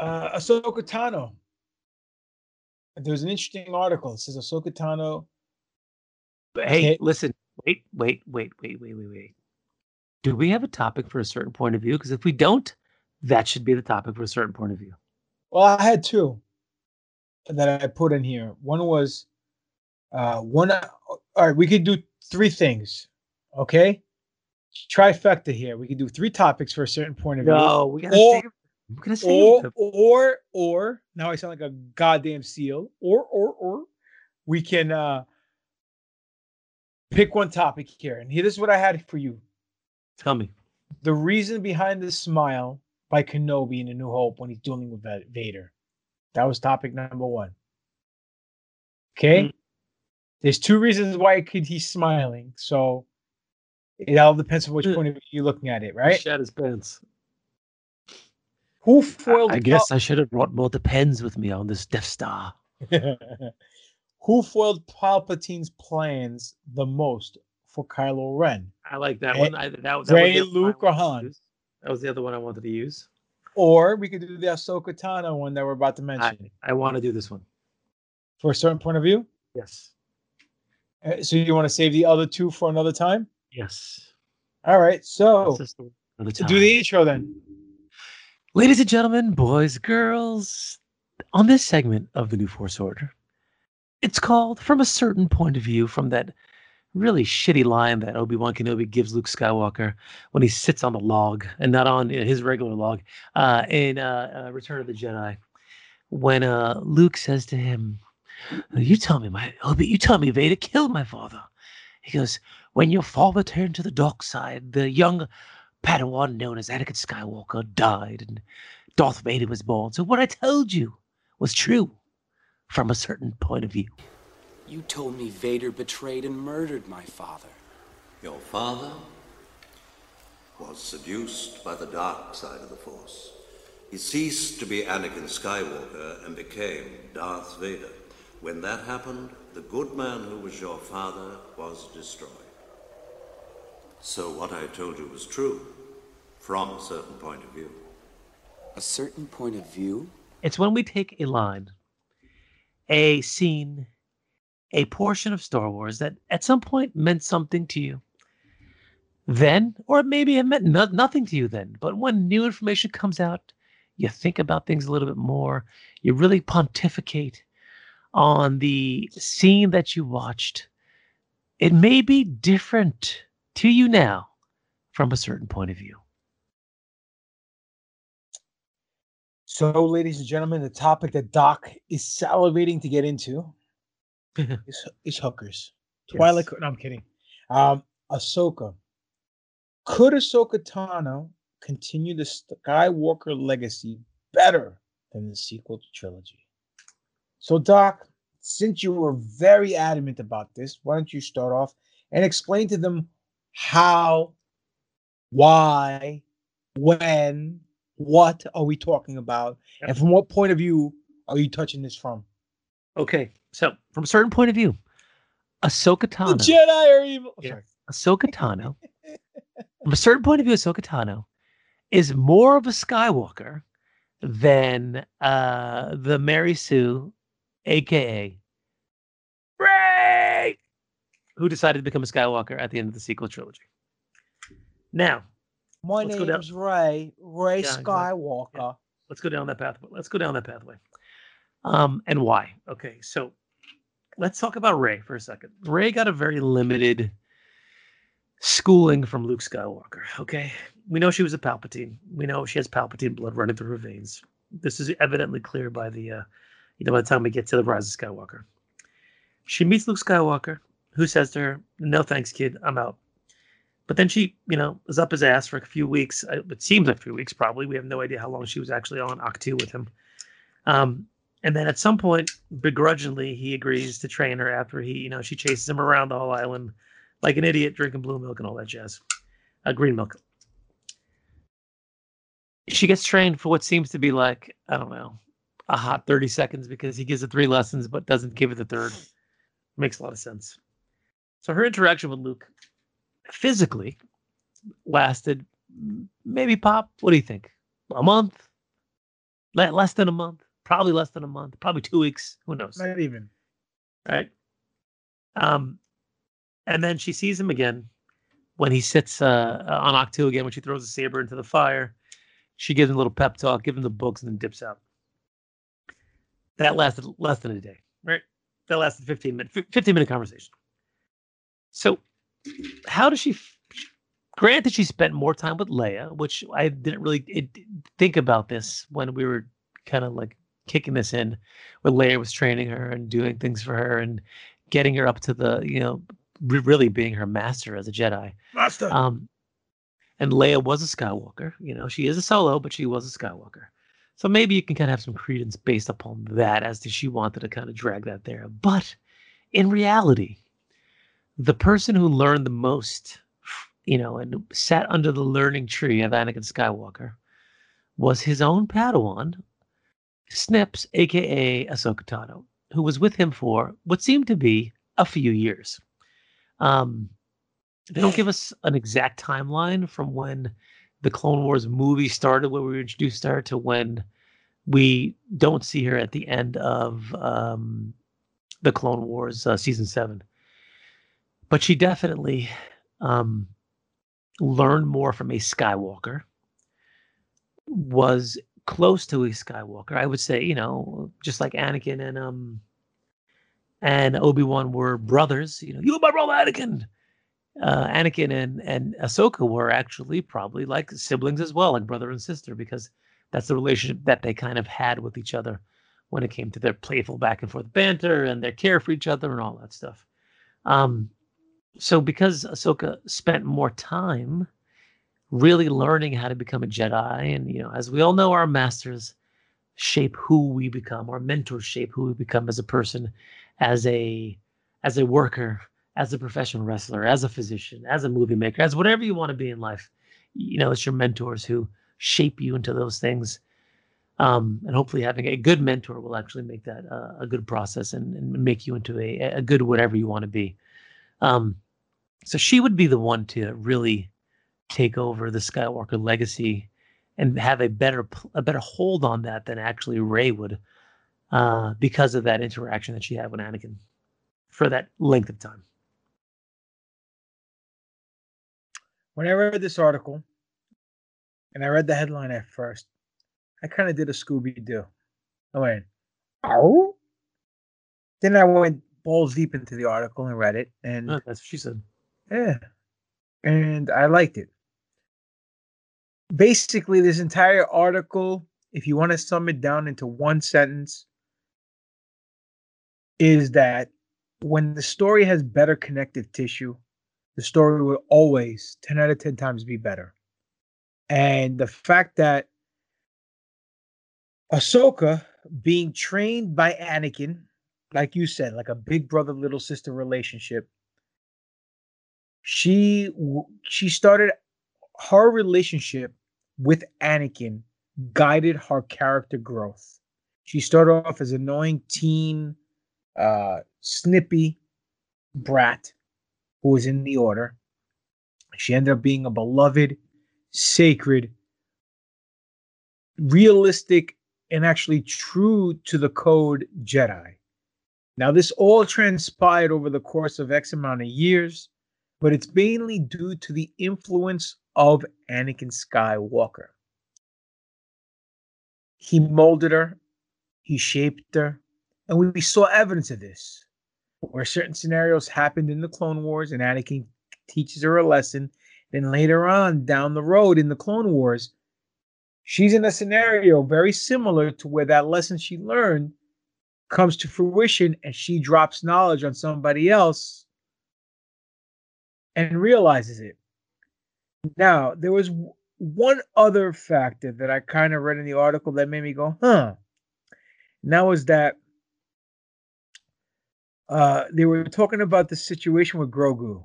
Ahsoka Tano. There was an interesting article. It says Ahsoka Tano. But hey, listen. Wait. Do we have a topic for a certain point of view? Because if we don't, that should be the topic for a certain point of view. Well, I had two that I put in here. One was... all right, we could do three things, okay? Trifecta here. We could do three topics for a certain point of view. No, we gotta save I'm gonna say or now I sound like a goddamn seal. Or we can pick one topic here, and here, this is what I had for you. Tell me the reason behind the smile by Kenobi in A New Hope when he's dueling with Vader. That was topic number one. Okay, There's two reasons why he's smiling. So it all depends on which point of view you're looking at it, right? He shat his pants. Who foiled? I guess I should have brought more pens with me on this Death Star. Who foiled Palpatine's plans the most for Kylo Ren? I like that one. That Rey, Luke, or Han? That was the other one I wanted to use. Or we could do the Ahsoka Tano one that we're about to mention. I want to do this one. For a certain point of view? Yes. So you want to save the other two for another time? Yes. All right. So do the intro then. Ladies and gentlemen, boys, girls, on this segment of The New Force Order, it's called From a Certain Point of View, from that really shitty line that Obi-Wan Kenobi gives Luke Skywalker when he sits on the log, and not on his regular log, in Return of the Jedi, when Luke says to him, you tell me Vader killed my father. He goes, when your father turned to the dark side, the young Padawan known as Anakin Skywalker died and Darth Vader was born. So what I told you was true from a certain point of view. You told me Vader betrayed and murdered my father. Your father was seduced by the dark side of the Force. He ceased to be Anakin Skywalker and became Darth Vader. When that happened, the good man who was your father was destroyed. So what I told you was true, from a certain point of view. A certain point of view? It's when we take a line, a scene, a portion of Star Wars that at some point meant something to you then, or maybe it meant nothing to you then, but when new information comes out, you think about things a little bit more, you really pontificate on the scene that you watched. It may be different to you now from a certain point of view. So, ladies and gentlemen, the topic that Doc is salivating to get into is hookers. Yes. Twilight, no, I'm kidding. Ahsoka. Could Ahsoka Tano continue the Skywalker legacy better than the sequel trilogy? So, Doc, since you were very adamant about this, why don't you start off and explain to them how, why, when, what are we talking about? Yep. And from what point of view are you touching this from? Okay, so from a certain point of view, Ahsoka Tano. The Jedi are evil. Oh, yeah. Ahsoka Tano. From a certain point of view, Ahsoka Tano is more of a Skywalker than the Mary Sue, a.k.a. Rey, who decided to become a Skywalker at the end of the sequel trilogy. Now, my name's Rey, Rey Skywalker. Yeah. Let's go down that pathway. And why? Okay, so let's talk about Rey for a second. Rey got a very limited schooling from Luke Skywalker. Okay, we know she was a Palpatine. We know she has Palpatine blood running through her veins. This is evidently clear by the, by the time we get to the Rise of Skywalker. She meets Luke Skywalker, who says to her, "No thanks, kid. I'm out." But then she, was up his ass for a few weeks. It seems like 3 weeks, probably. We have no idea how long she was actually on Ahch-To with him. And then at some point, begrudgingly, he agrees to train her after she chases him around the whole island like an idiot, drinking blue milk and all that jazz. Green milk. She gets trained for what seems to be like, I don't know, a hot 30 seconds because he gives her 3 lessons but doesn't give her the 3rd. Makes a lot of sense. So her interaction with Luke physically lasted maybe, Pop, what do you think? A month? Less than a month? Probably less than a month. Probably 2 weeks. Who knows? Not even. Right? And then she sees him again when he sits on Ahch-To again, when she throws the saber into the fire. She gives him a little pep talk, gives him the books, and then dips out. That lasted less than a day, right? That lasted 15 minute conversation. So how does she Granted, she spent more time with Leia, which I didn't really think about this when we were kind of like kicking this in, when Leia was training her and doing things for her and getting her up to the, you know, really being her master as a Jedi. Master. And Leia was a Skywalker. You know, she is a Solo, but she was a Skywalker. So maybe you can kind of have some credence based upon that as to she wanted to kind of drag that there. But in reality, the person who learned the most, you know, and sat under the learning tree of Anakin Skywalker was his own Padawan, Snips, a.k.a. Ahsoka Tano, who was with him for what seemed to be a few years. They don't give us an exact timeline from when the Clone Wars movie started, where we introduced her, to when we don't see her at the end of the Clone Wars Season 7. But she definitely learned more from a Skywalker, was close to a Skywalker. I would say, you know, just like Anakin and Obi-Wan were brothers. You know, you're my brother, Anakin! Anakin and Ahsoka were actually probably like siblings as well, like brother and sister, because that's the relationship that they kind of had with each other when it came to their playful back and forth banter and their care for each other and all that stuff. So because Ahsoka spent more time really learning how to become a Jedi, and, you know, as we all know, our masters shape who we become, our mentors shape who we become as a person, as a worker, as a professional wrestler, as a physician, as a movie maker, as whatever you want to be in life. You know, it's your mentors who shape you into those things. And hopefully having a good mentor will actually make that a good process and make you into a good whatever you want to be. So she would be the one to really take over the Skywalker legacy and have a better hold on that than actually Rey would, because of that interaction that she had with Anakin for that length of time. When I read this article, and I read the headline at first, I kind of did a Scooby-Doo. I went, "Oh!" Then I went balls deep into the article and read it, and that's what she said. Yeah, and I liked it. Basically, this entire article, if you want to sum it down into one sentence, is that when the story has better connective tissue, the story will always, 10 out of 10 times, be better. And the fact that Ahsoka being trained by Anakin, like you said, like a big brother, little sister relationship, she started, her relationship with Anakin guided her character growth. She started off as an annoying teen, snippy brat who was in the order. She ended up being a beloved, sacred, realistic, and actually true to the code Jedi. Now, this all transpired over the course of X amount of years, but it's mainly due to the influence of Anakin Skywalker. He molded her, he shaped her, and we saw evidence of this, where certain scenarios happened in the Clone Wars and Anakin teaches her a lesson. Then later on down the road in the Clone Wars, she's in a scenario very similar to where that lesson she learned comes to fruition and she drops knowledge on somebody else and realizes it. Now, there was one other factor that I kind of read in the article that made me go, huh. And that was that they were talking about the situation with Grogu,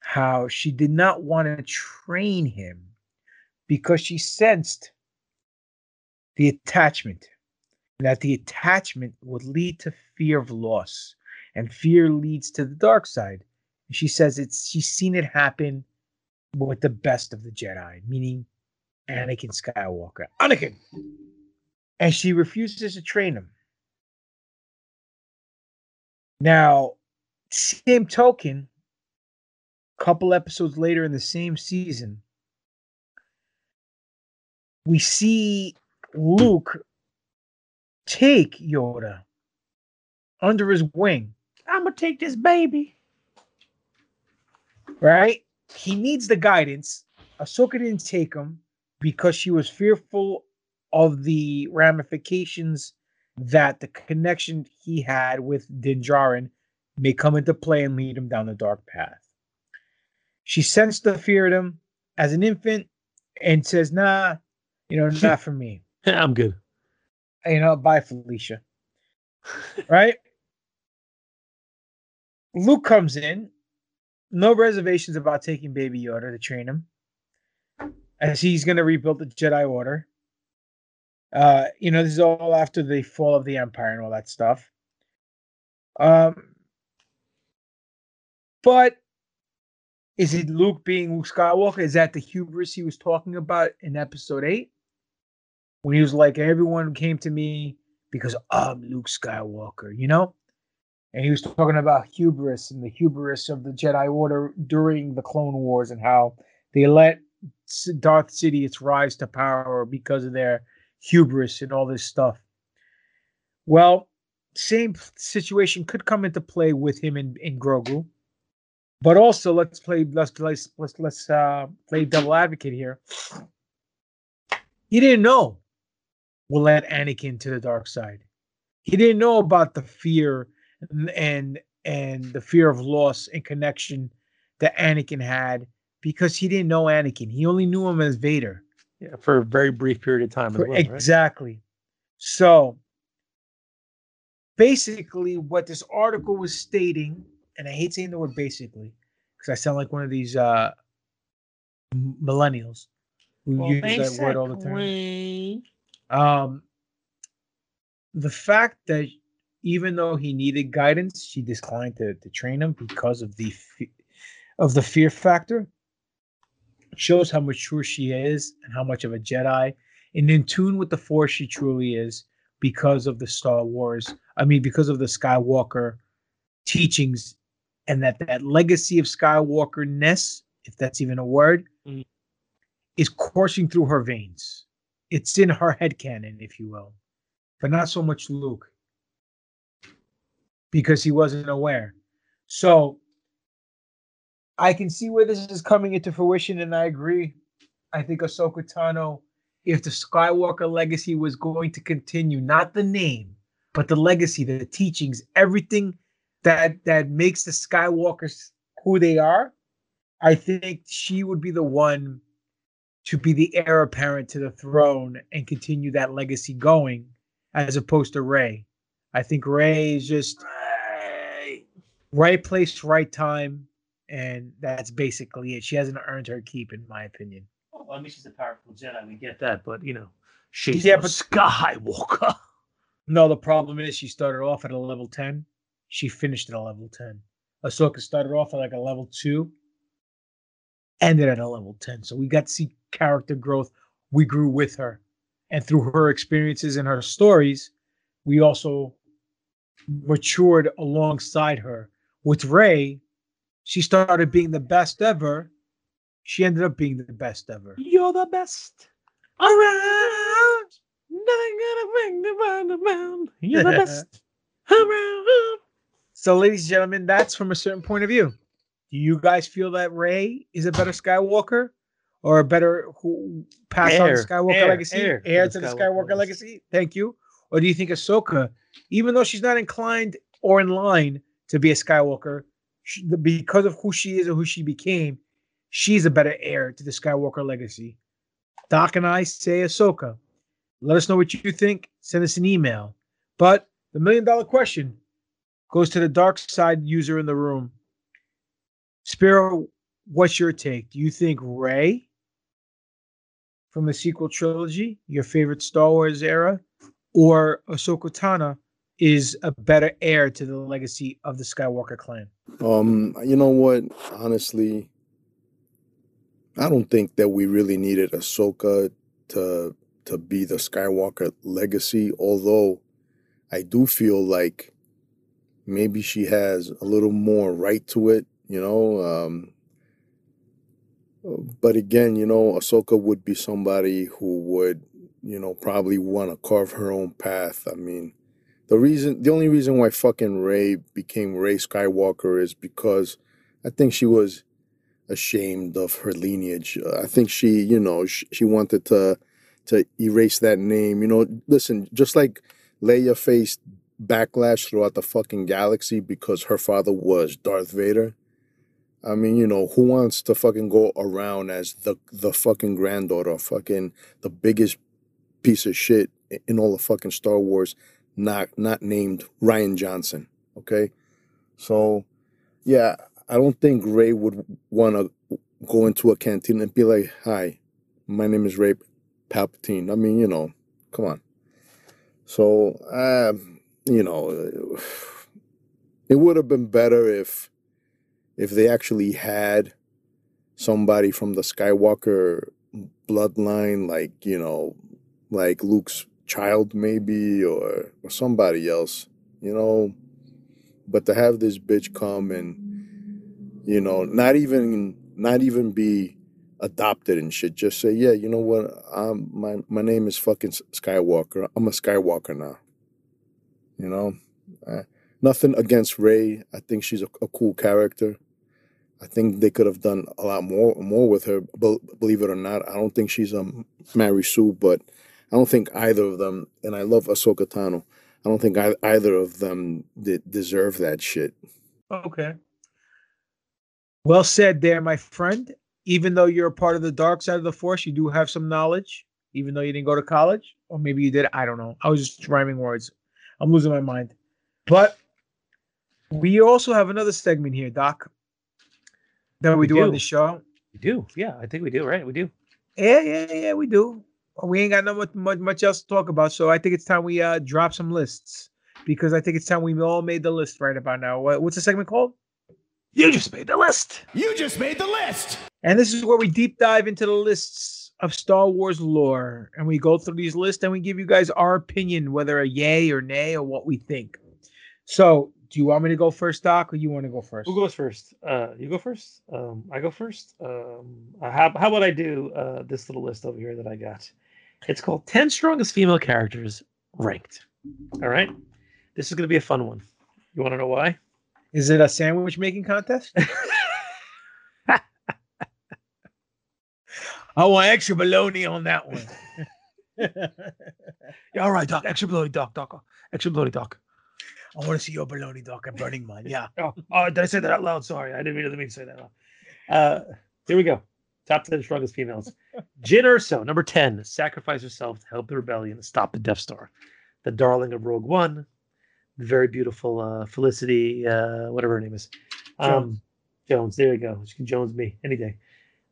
how she did not want to train him because she sensed the attachment, and that the attachment would lead to fear of loss, and fear leads to the dark side. And she says she's seen it happen with the best of the Jedi, meaning Anakin Skywalker. Anakin! And she refuses to train him. Now, same token, a couple episodes later in the same season, we see Luke take Yoda under his wing. I'm going to take this baby. Right? He needs the guidance. Ahsoka didn't take him because she was fearful of the ramifications that the connection he had with Din Djarin may come into play and lead him down the dark path. She sensed the fear in him as an infant and says, nah, not for me. I'm good. Bye, Felicia. Right? Luke comes in. No reservations about taking Baby Yoda to train him, as he's going to rebuild the Jedi Order. This is all after the fall of the Empire and all that stuff. But is it Luke being Luke Skywalker? Is that the hubris he was talking about in Episode 8? When he was like, everyone came to me because I'm Luke Skywalker, And he was talking about hubris and the hubris of the Jedi Order during the Clone Wars and how they let Darth Sidious rise to power because of their hubris and all this stuff. Well, same situation could come into play with him in Grogu, but also let's play double advocate here. He didn't know we'll let Anakin to the dark side. He didn't know about the fear and the fear of loss and connection that Anakin had, because he didn't know Anakin. He only knew him as Vader. Yeah, for a very brief period of time as well. Exactly. Right? So basically what this article was stating, and I hate saying the word basically, because I sound like one of these millennials who use that word all the time. The fact that even though he needed guidance, she declined to train him because of the fear factor. Shows how mature she is and how much of a Jedi and in tune with the Force she truly is, because of the Star Wars. Because of the Skywalker teachings and that legacy of Skywalker-ness, if that's even a word, is coursing through her veins. It's in her headcanon, if you will, but not so much Luke, because he wasn't aware. So I can see where this is coming into fruition, and I agree. I think Ahsoka Tano, if the Skywalker legacy was going to continue, not the name, but the legacy, the teachings, everything that makes the Skywalkers who they are, I think she would be the one to be the heir apparent to the throne and continue that legacy going, as opposed to Rey. I think Rey is just right place, right time. And that's basically it. She hasn't earned her keep, in my opinion. Well, she's a powerful Jedi. We get that. But, she's but Skywalker. No, the problem is she started off at a level 10. She finished at a level 10. Ahsoka started off at like a level 2. Ended at a level 10. So we got to see character growth. We grew with her. And through her experiences and her stories, we also matured alongside her. With Rey, she started being the best ever. She ended up being the best ever. You're the best around. Nothing gonna bring the world around. You're the best around. So, ladies and gentlemen, that's from a certain point of view. Do you guys feel that Rey is a better Skywalker, or a better heir to the Skywalker legacy? Thank you. Or do you think Ahsoka, even though she's not inclined or in line to be a Skywalker, because of who she is and who she became, she's a better heir to the Skywalker legacy? Doc and I say Ahsoka. Let us know what you think. Send us an email. But the $1 million question goes to the dark side user in the room. Spiro, what's your take? Do you think Rey from the sequel trilogy, your favorite Star Wars era, or Ahsoka Tano, is a better heir to the legacy of the Skywalker clan? You know what? Honestly, I don't think that we really needed Ahsoka to be the Skywalker legacy, although I do feel like maybe she has a little more right to it, But again, Ahsoka would be somebody who would, probably want to carve her own path. The only reason why fucking Rey became Rey Skywalker is because I think she was ashamed of her lineage. I think she, you know, she wanted to erase that name. You know, listen, just like Leia faced backlash throughout the fucking galaxy because her father was Darth Vader. I mean, you know, who wants to fucking go around as the fucking granddaughter, fucking the biggest piece of shit in all the fucking Star Wars, not named Rian Johnson, okay? So, yeah, I don't think Rey would want to go into a canteen and be like, "Hi, my name is Rey Palpatine." I mean, you know, come on. So, you know, it would have been better if they actually had somebody from the Skywalker bloodline, like, you know, like Luke's child maybe, or somebody else, you know. But to have this bitch come and, you know, not even be adopted and shit, just say, "Yeah, you know what, my name is fucking Skywalker. I'm a Skywalker now." You know, nothing against Rey. I think she's a cool character. I think they could have done a lot more with her, believe it or not. I don't think she's a Mary Sue, but I don't think either of them, and I love Ahsoka Tano, I don't think either of them deserve that shit. Okay. Well said there, my friend. Even though you're a part of the dark side of the Force, you do have some knowledge, even though you didn't go to college. Or maybe you did. I don't know. I was just rhyming words. I'm losing my mind. But we also have another segment here, Doc, that we do on the show. We do. Yeah, I think we do, right? We do. Yeah, we do. We ain't got much else to talk about, so I think it's time we drop some lists, because I think it's time we all made the list right about now. What's the segment called? You just made the list. You just made the list. And this is where we deep dive into the lists of Star Wars lore, and we go through these lists, and we give you guys our opinion, whether a yay or nay or what we think. So, do you want me to go first, Doc, or you want to go first? Who goes first? You go first. I go first. How about I do this little list over here that I got? It's called 10 Strongest Female Characters Ranked. All right? This is going to be a fun one. You want to know why? Is it a sandwich-making contest? I want extra bologna on that one. Yeah, all right, Doc. Extra bologna, Doc. Extra bologna, Doc. I want to see your bologna, Doc. I'm burning mine. Yeah. Oh, did I say that out loud? Sorry. I didn't mean to say that out loud. Here we go. Top 10 strongest females. Jyn Erso, number 10, sacrificed herself to help the rebellion and stop the Death Star. The darling of Rogue One. The very beautiful Felicity, whatever her name is. Jones. There you go. She can Jones me any day.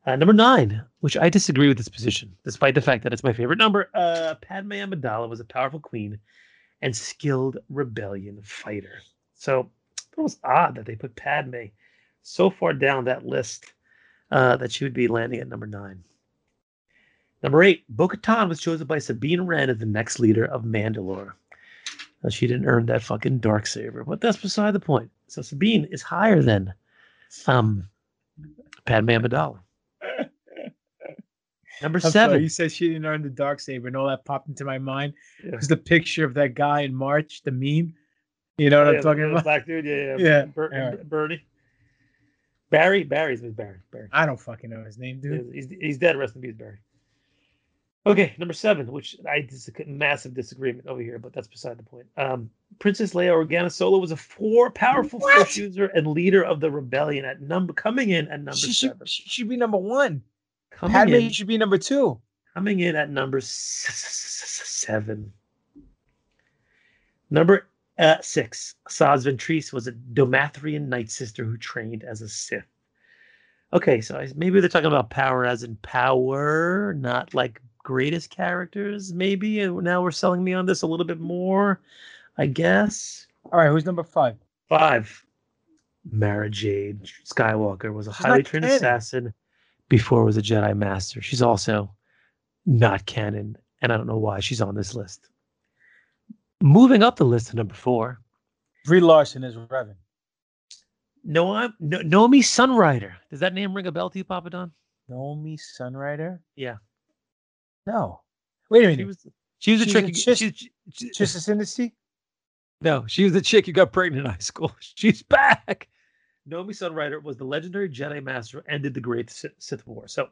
Number 9, which I disagree with this position, despite the fact that it's my favorite number. Padme Amidala was a powerful queen and skilled rebellion fighter. So it was odd that they put Padme so far down that list. That she would be landing at number 9. Number 8, Bo-Katan was chosen by Sabine Wren as the next leader of Mandalore. Now, she didn't earn that fucking Darksaber, but that's beside the point. So Sabine is higher than Padme Amidala. Number 7. Sorry, you said she didn't earn the Darksaber, and all that popped into my mind. Yeah. It was the picture of that guy in March, the meme. You know what I'm talking about? Black dude, yeah. Bernie. Barry. I don't fucking know his name, dude. He's dead. Rest in peace, Barry. Okay, number 7, which is a massive disagreement over here, but that's beside the point. Princess Leia Organa Solo was a powerful force user and leader of the rebellion at coming in at number 7. She should be number 1. Padme should be number 2. Coming in at number 7. Number 6, Saz Ventress was a Domathrian Night Sister who trained as a Sith. Okay, so maybe they're talking about power as in power, not like greatest characters, maybe. And now we're selling me on this a little bit more, I guess. All right, who's number 5? 5. Mara Jade Skywalker was a highly trained assassin before was a Jedi Master. She's also not canon, and I don't know why she's on this list. Moving up the list to number 4, Brie Larson is Revan. Nomi Sunrider. Does that name ring a bell to you, Papa Don? Nomi Sunrider? Yeah. No. Wait a minute. She was a chick. She's a Sinister? No, she was the chick who got pregnant in high school. She's back. Naomi Sunrider was the legendary Jedi Master and did the Great Sith War. So,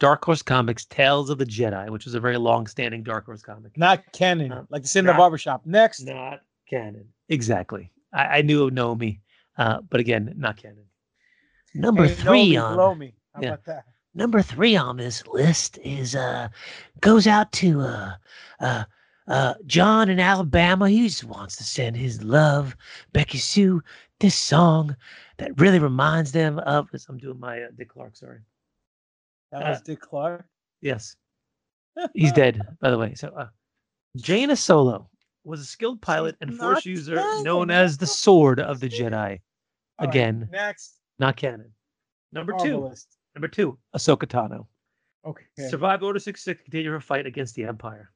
Dark Horse Comics, Tales of the Jedi, which was a very long-standing Dark Horse comic. Not canon, like the Sin of the Barbershop. Next. Not canon. Exactly. I knew of Naomi, but again, not canon. Number three on this list is goes out to John in Alabama. He just wants to send his love, Becky Sue, this song that really reminds them of. I'm doing my Dick Clark. Sorry, that was Dick Clark. Yes, he's dead, by the way. So Jaina Solo was a skilled pilot and force user known as the Sword of the Jedi. Again, next, not canon. Number two, Ahsoka Tano. Okay. Survived Order 66, continue her fight against the Empire.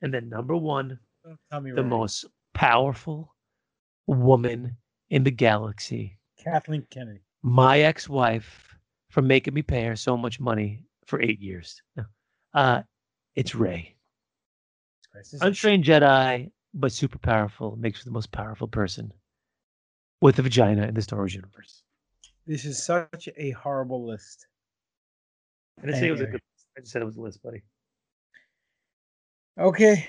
And then number one, most powerful woman in the galaxy, Kathleen Kennedy. My ex-wife for making me pay her so much money for 8 years. It's Rey. Untrained Jedi, but super powerful. Makes her the most powerful person with a vagina in the Star Wars universe. This is such a horrible list. I didn't say it was a good list. I just said it was a list, buddy. Okay,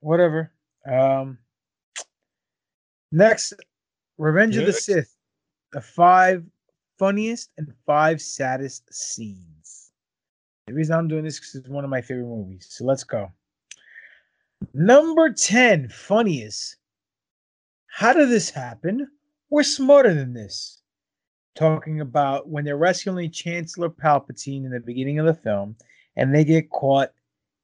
whatever. Next, Revenge of the Sith. The 5 funniest and 5 saddest scenes. The reason I'm doing this is because it's one of my favorite movies. So let's go. Number 10, funniest. How did this happen? We're smarter than this. Talking about when they're rescuing Chancellor Palpatine in the beginning of the film, and they get caught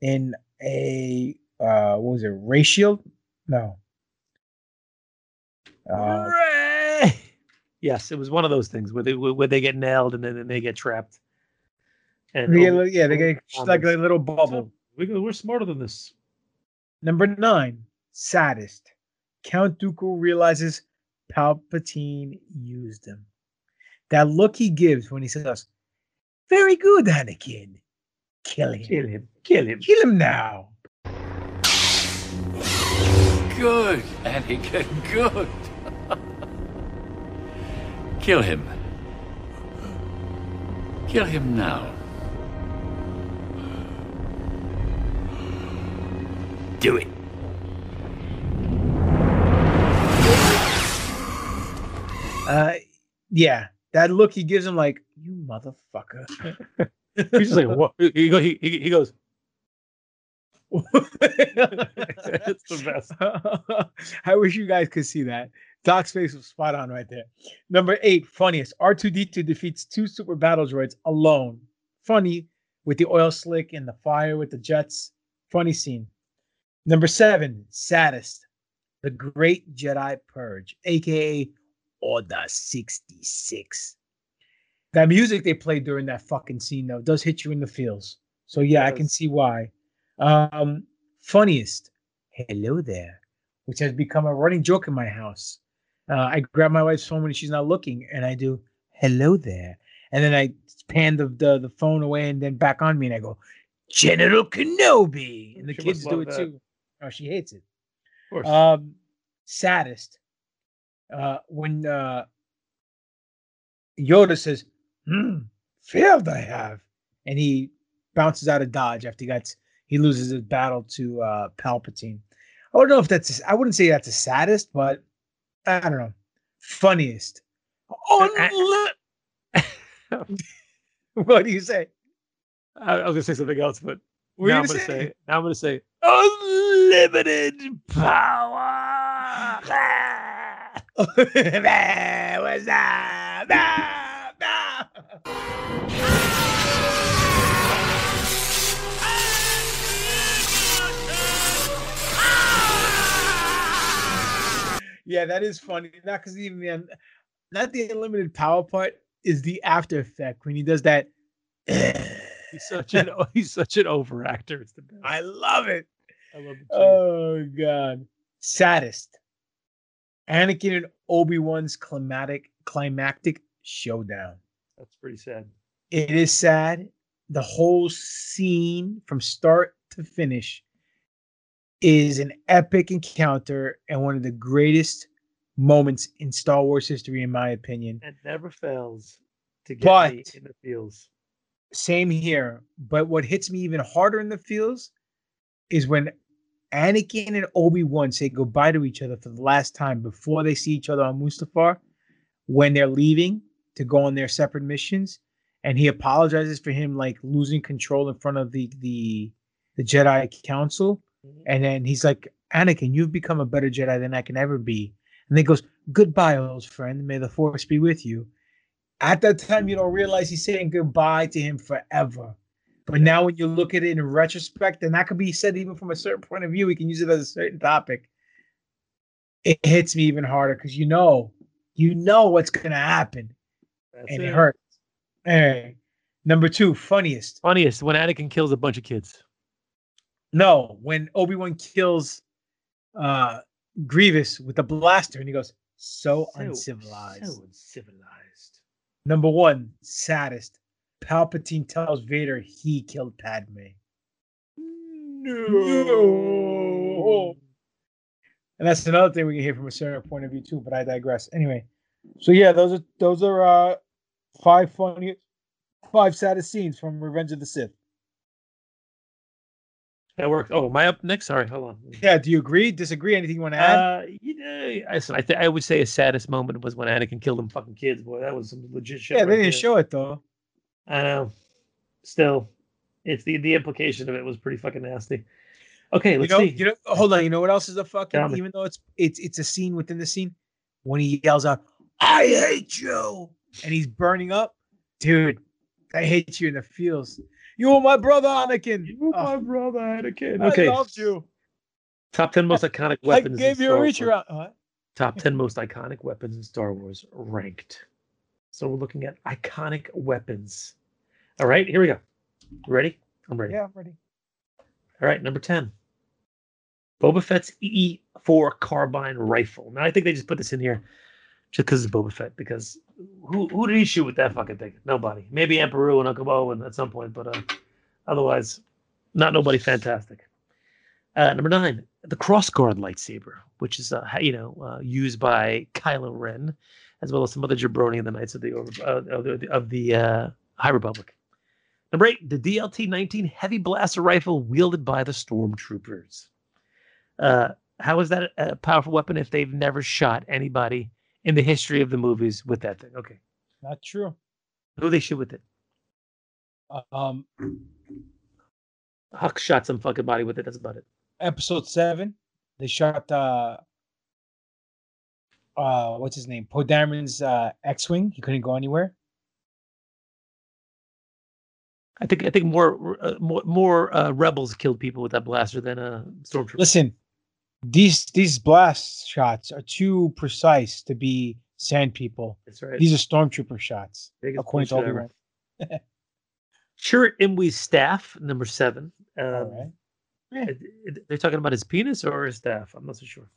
in a ray shield? No. Ray! Yes, it was one of those things where they get nailed and then they get trapped. And they get like a little bubble. We're smarter than this. Number 9, saddest. Count Dooku realizes Palpatine used him. That look he gives when he says, "Very good, Anakin. Kill him. Kill him. Kill him. Kill him now." Good, Anakin. Good. Kill him. Kill him now. Do it. Yeah. That look he gives him, like, "You motherfucker." He's just like, "What?" He goes. That's the best. I wish you guys could see that. Doc's face was spot on right there. Number 8, funniest. R2-D2 defeats 2 super battle droids alone. Funny with the oil slick and the fire with the jets. Funny scene. Number 7, saddest. The Great Jedi Purge, a.k.a. Order 66. That music they played during that fucking scene, though, does hit you in the feels. So, yeah, I can see why. Funniest. Hello there, which has become a running joke in my house. I grab my wife's phone when she's not looking, and I do, "Hello there." And then I pan the phone away and then back on me, and I go, "General Kenobi." And the kids do it, too. Oh, she hates it. Of course. Saddest. When Yoda says, "Failed I have," and he bounces out of dodge after he loses his battle to Palpatine. I don't know if that's. I wouldn't say that's the saddest, but I don't know. Funniest. What do you say? I was gonna say something else, but I'm gonna say unlimited power. What's up? Yeah, that is funny. Not because even not the unlimited power part is the after effect when he does that. He's such an overactor. It's the best. I love it. I love it too. Oh God, saddest. Anakin and Obi-Wan's climactic showdown. That's pretty sad. It is sad. The whole scene from start to finish is an epic encounter and one of the greatest moments in Star Wars history, in my opinion. It never fails to get me in the feels. Same here. But what hits me even harder in the feels is when Anakin and Obi-Wan say goodbye to each other for the last time before they see each other on Mustafar, when they're leaving to go on their separate missions, and he apologizes for him like losing control in front of the Jedi Council. And then he's like, Anakin, you've become a better Jedi than I can ever be. And then he goes, goodbye, old friend. May the Force be with you. At that time, you don't realize he's saying goodbye to him forever. But now when you look at it in retrospect, and that could be said even from a certain point of view, we can use it as a certain topic. It hits me even harder because you know what's going to happen. That's it. It hurts. Hey, number two, funniest. Funniest, when Anakin kills a bunch of kids. No, when Obi-Wan kills Grievous with a blaster, and he goes, so uncivilized. So uncivilized. Number one, saddest. Palpatine tells Vader he killed Padme. No. And that's another thing we can hear from a certain point of view too, but I digress. Anyway, so yeah, those are five saddest scenes from Revenge of the Sith. That works. Oh, am I up next? Sorry, hold on. Yeah, do you agree? Disagree? Anything you want to add? I would say a saddest moment was when Anakin killed them fucking kids. Boy, that was some legit shit. Yeah, right, they didn't show it though. I know. Still, it's the implication of it was pretty fucking nasty. Okay, let's see. Hold on. You know what else is a fucking? Even though it's a scene within the scene, when he yells out, "I hate you," and he's burning up, dude. I hate you in the feels. You were my brother, Anakin. Okay. I loved you. Top 10 most iconic weapons. I gave you a reach around. Huh? Top 10 most iconic weapons in Star Wars ranked. So we're looking at iconic weapons. All right, here we go. Ready? I'm ready. Yeah, I'm ready. All right, number 10. Boba Fett's EE4 carbine rifle. Now, I think they just put this in here just because it's Boba Fett, because who did he shoot with that fucking thing? Nobody. Maybe Emperor and Uncle Owen at some point, but otherwise, not nobody fantastic. Number 9, the crossguard lightsaber, which is used by Kylo Ren, as well as some other jabroni in the Knights of the High Republic. Number 8, the DLT-19 heavy blaster rifle wielded by the Stormtroopers. How is that a powerful weapon if they've never shot anybody in the history of the movies with that thing? Okay. Not true. Who they shoot with it? Huck shot some fucking body with it. That's about it. Episode 7, they shot what's his name? Poe Dameron's X-Wing. He couldn't go anywhere. I think more rebels killed people with that blaster than stormtroopers. Listen, these blast shots are too precise to be sand people. That's right. These are stormtrooper shots. According to everyone. Chirrut Imwe's staff, number 7. All right. Yeah. They're talking about his penis or his staff. I'm not so sure.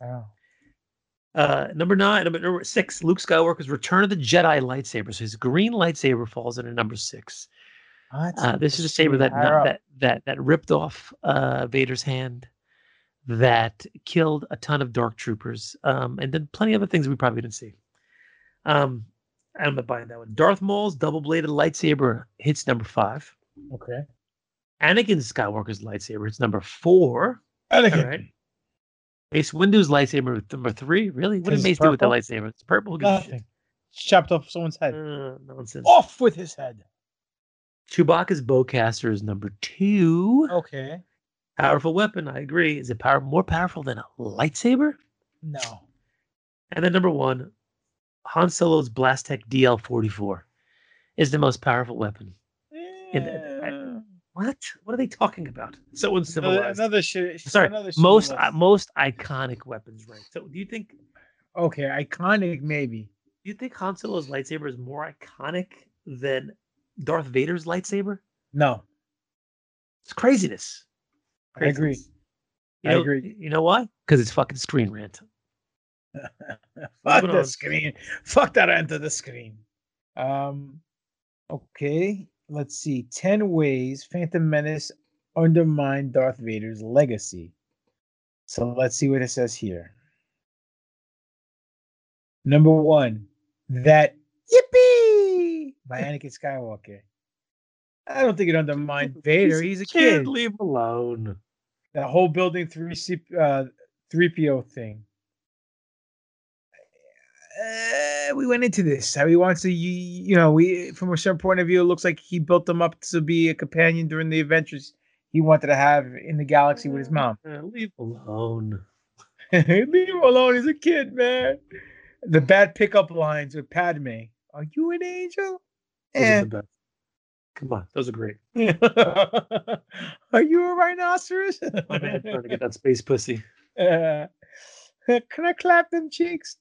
Oh. Number 6, Luke Skywalker's Return of the Jedi lightsaber. So his green lightsaber falls into number 6. This is a saber that ripped off Vader's hand, that killed a ton of dark troopers, and then plenty of other things we probably didn't see. I'm not buying that one. Darth Maul's double-bladed lightsaber hits number 5. Okay. Anakin Skywalker's lightsaber hits number 4. Anakin. All right. Mace Windu's lightsaber number 3. Really? What did Mace do with that lightsaber? It's purple. Nothing. Chopped off someone's head. Nonsense. Off with his head. Chewbacca's bowcaster is number 2. Okay. Powerful weapon. I agree. Is it more powerful than a lightsaber? No. And then number 1, Han Solo's Blastech DL-44 is the most powerful weapon. Yeah. What? What are they talking about? So uncivilized. Most iconic weapons, right? So do you think? Okay, iconic maybe. Do you think Han Solo's lightsaber is more iconic than Darth Vader's lightsaber? No. It's craziness. I agree. You know why? Because it's fucking screen rant. Fuck the screen. Fuck that rant of the screen. Okay. Let's see. 10 ways Phantom Menace undermined Darth Vader's legacy. So let's see what it says here. Number one, that yippee by Anakin Skywalker. I don't think it undermined Vader. He's a kid. Can't leave alone. The whole building 3PO thing. We went into this. How he wants to, we from a certain point of view, it looks like he built them up to be a companion during the adventures he wanted to have in the galaxy with his mom. Leave alone. Leave him alone. He's a kid, man. The bad pickup lines with Padme. Are you an angel? Those are the best. Come on. Those are great. Are you a rhinoceros? My man's trying to get that space pussy. Can I clap them cheeks?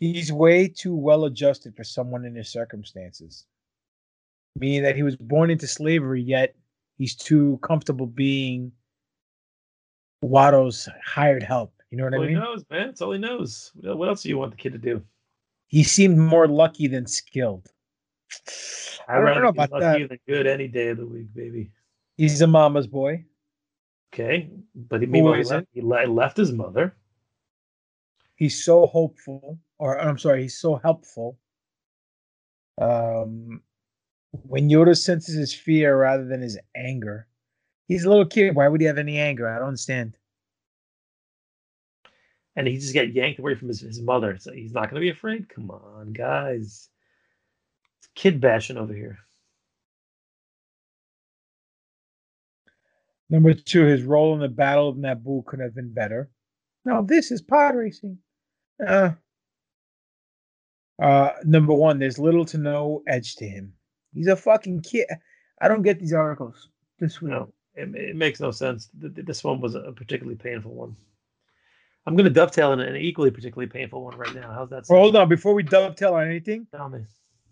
He's way too well-adjusted for someone in his circumstances. Meaning that he was born into slavery, yet he's too comfortable being Watto's hired help. You know what I mean? All he knows, man. That's all he knows. What else do you want the kid to do? He seemed more lucky than skilled. I don't know about lucky that. Lucky than good any day of the week, baby. He's a mama's boy. Okay, but he left his mother. He's so hopeful, he's so helpful. When Yoda senses his fear rather than his anger. He's a little kid. Why would he have any anger? I don't understand. And he just got yanked away from his mother. So he's not going to be afraid? Come on, guys. It's kid bashing over here. Number two, his role in the Battle of Naboo could have been better. Now, this is pod racing. Number one, there's little to no edge to him. He's a fucking kid. I don't get these articles. This one. No. It makes no sense. This one was a particularly painful one. I'm going to dovetail in an equally particularly painful one right now. How's that sound? Well, hold on. Before we dovetail on anything,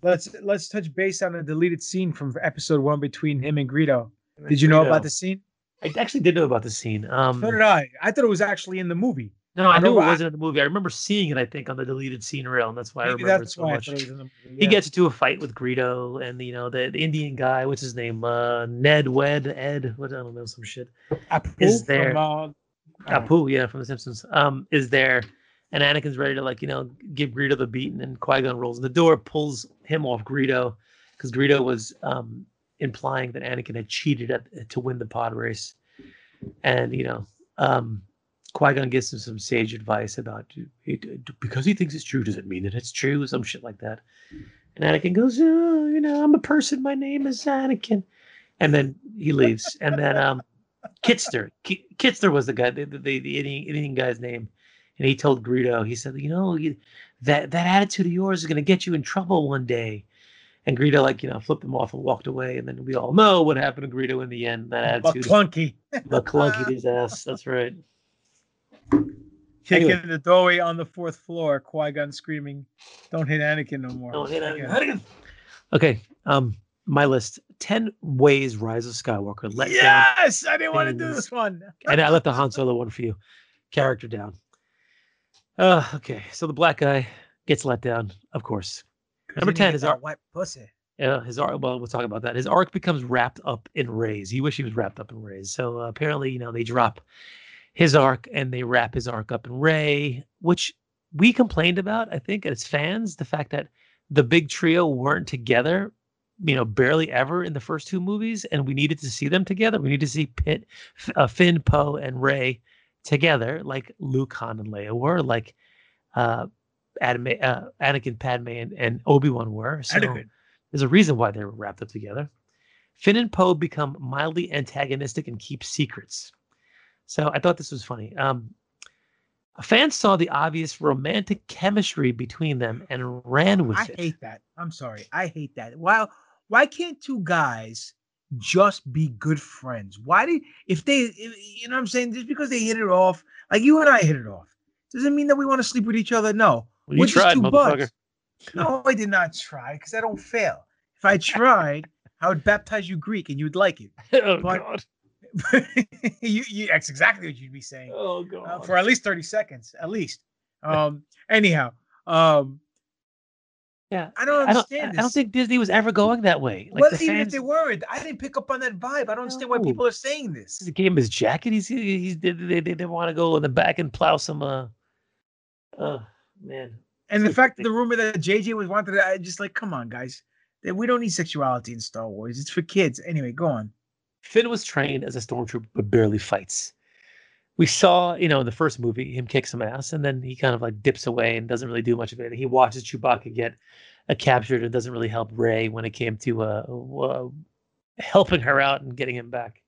let's touch base on a deleted scene from episode 1 between him and Greedo. Did you know about the scene? I actually did know about the scene. So did I. I thought it was actually in the movie. No, I knew it wasn't in the movie. I remember seeing it, I think, on the deleted scene reel, and that's why I remember it so much. He gets into a fight with Greedo and, the Indian guy, what's his name? Apu is there. Apu, yeah, from The Simpsons, is there. And Anakin's ready to, give Greedo the beating, and Qui-Gon rolls in the door, pulls him off Greedo, because Greedo was implying that Anakin had cheated to win the pod race. And, Qui-Gon gives him some sage advice about, because he thinks it's true, does it mean that it's true? Some shit like that. And Anakin goes, I'm a person. My name is Anakin. And then he leaves. And then Kitster was the guy, the Indian guy's name. And he told Greedo, he said, that attitude of yours is going to get you in trouble one day. And Greedo, flipped him off and walked away. And then we all know what happened to Greedo in the end. That attitude. McClunky his ass. That's right. Kicking the doorway on the 4th floor, Qui-Gon screaming, "Don't hit Anakin no more! Don't hit Anakin!" Okay, my list: 10 ways Rise of Skywalker let down. Yes, I didn't want to do this one, and I left the Han Solo one for you. Character down. Okay, so the black guy gets let down, of course. Number 10 is our white pussy. Yeah, his arc. Well, we'll talk about that. His arc becomes wrapped up in Rey's. You wish he was wrapped up in Rey's. So apparently, they drop his arc, and they wrap his arc up in Rey, which we complained about, I think, as fans, the fact that the big trio weren't together, barely ever in the first two movies, and we needed to see them together. We need to see Finn, Poe, and Rey together, like Luke, Han, and Leia were, like Anakin, Padme, and Obi-Wan were. So there's a reason why they were wrapped up together. Finn and Poe become mildly antagonistic and keep secrets. So I thought this was funny. Fans saw the obvious romantic chemistry between them and ran with it. I hate that. I'm sorry. I hate that. Why can't two guys just be good friends? Just because they hit it off, like you and I hit it off, doesn't mean that we want to sleep with each other. No. Well, you tried, motherfucker. No, I did not try, because I don't fail. If I tried, I would baptize you Greek and you'd like it. Oh, God. That's exactly what you'd be saying. Oh God! For at least 30 seconds, at least. Anyhow, yeah, I don't understand. I don't think Disney was ever going that way. Like even if they were, I didn't pick up on that vibe. I don't understand why people are saying this. He gave him his jacket. They want to go in the back and plow some man. And the fact that the rumor that JJ was wanted, I just like, come on, guys. We don't need sexuality in Star Wars. It's for kids. Anyway, go on. Finn was trained as a stormtrooper, but barely fights. We saw, you know, in the first movie, him kick some ass, and then he kind of like dips away and doesn't really do much of it. He watches Chewbacca get captured and doesn't really help Rey when it came to helping her out and getting him back.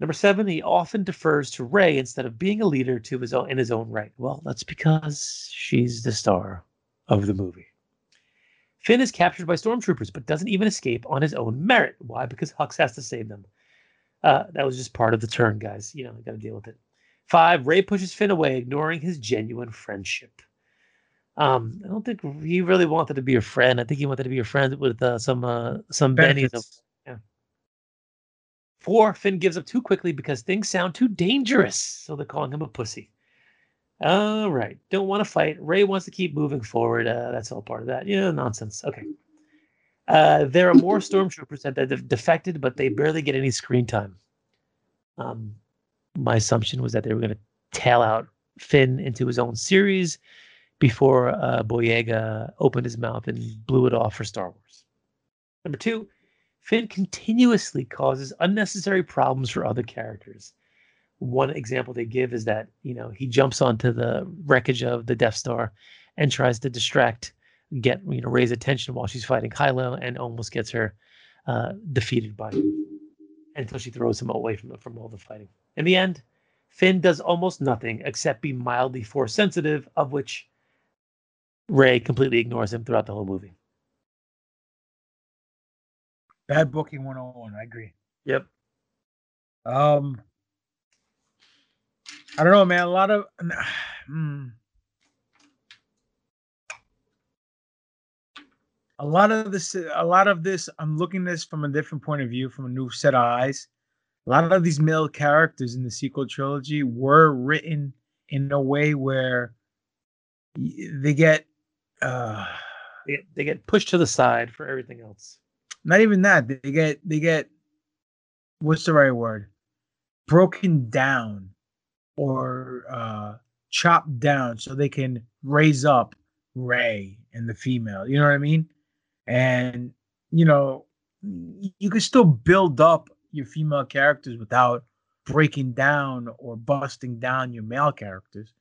Number 7, he often defers to Rey instead of being a leader to his own in his own right. Well, that's because she's the star of the movie. Finn is captured by stormtroopers, but doesn't even escape on his own merit. Why? Because Hux has to save them. That was just part of the turn, guys. You know, you got to deal with it. 5, Rey pushes Finn away, ignoring his genuine friendship. I don't think he really wanted to be a friend. I think he wanted to be a friend with some bennies. Yeah. 4, Finn gives up too quickly because things sound too dangerous, so they're calling him a pussy. All right. Don't want to fight. Rey wants to keep moving forward. That's all part of that. Yeah, nonsense. Okay. There are more stormtroopers that defected, but they barely get any screen time. My assumption was that they were going to tail out Finn into his own series before Boyega opened his mouth and blew it off for Star Wars. Number 2, Finn continuously causes unnecessary problems for other characters. One example they give is that, you know, he jumps onto the wreckage of the Death Star and tries to distract, get, you know, Rey's attention while she's fighting Kylo, and almost gets her defeated by him until she throws him away from all the fighting. In the end, Finn does almost nothing except be mildly force sensitive, of which Rey completely ignores him throughout the whole movie. Bad booking 101. I agree. Yep. I don't know, man. A lot of a lot of this. I'm looking at this from a different point of view, from a new set of eyes. A lot of these male characters in the sequel trilogy were written in a way where they get pushed to the side for everything else. Not even that. They get what's the right word? Broken down. Or chopped down so they can raise up Rey and the female. You know what I mean? And, you know, you can still build up your female characters without breaking down or busting down your male characters.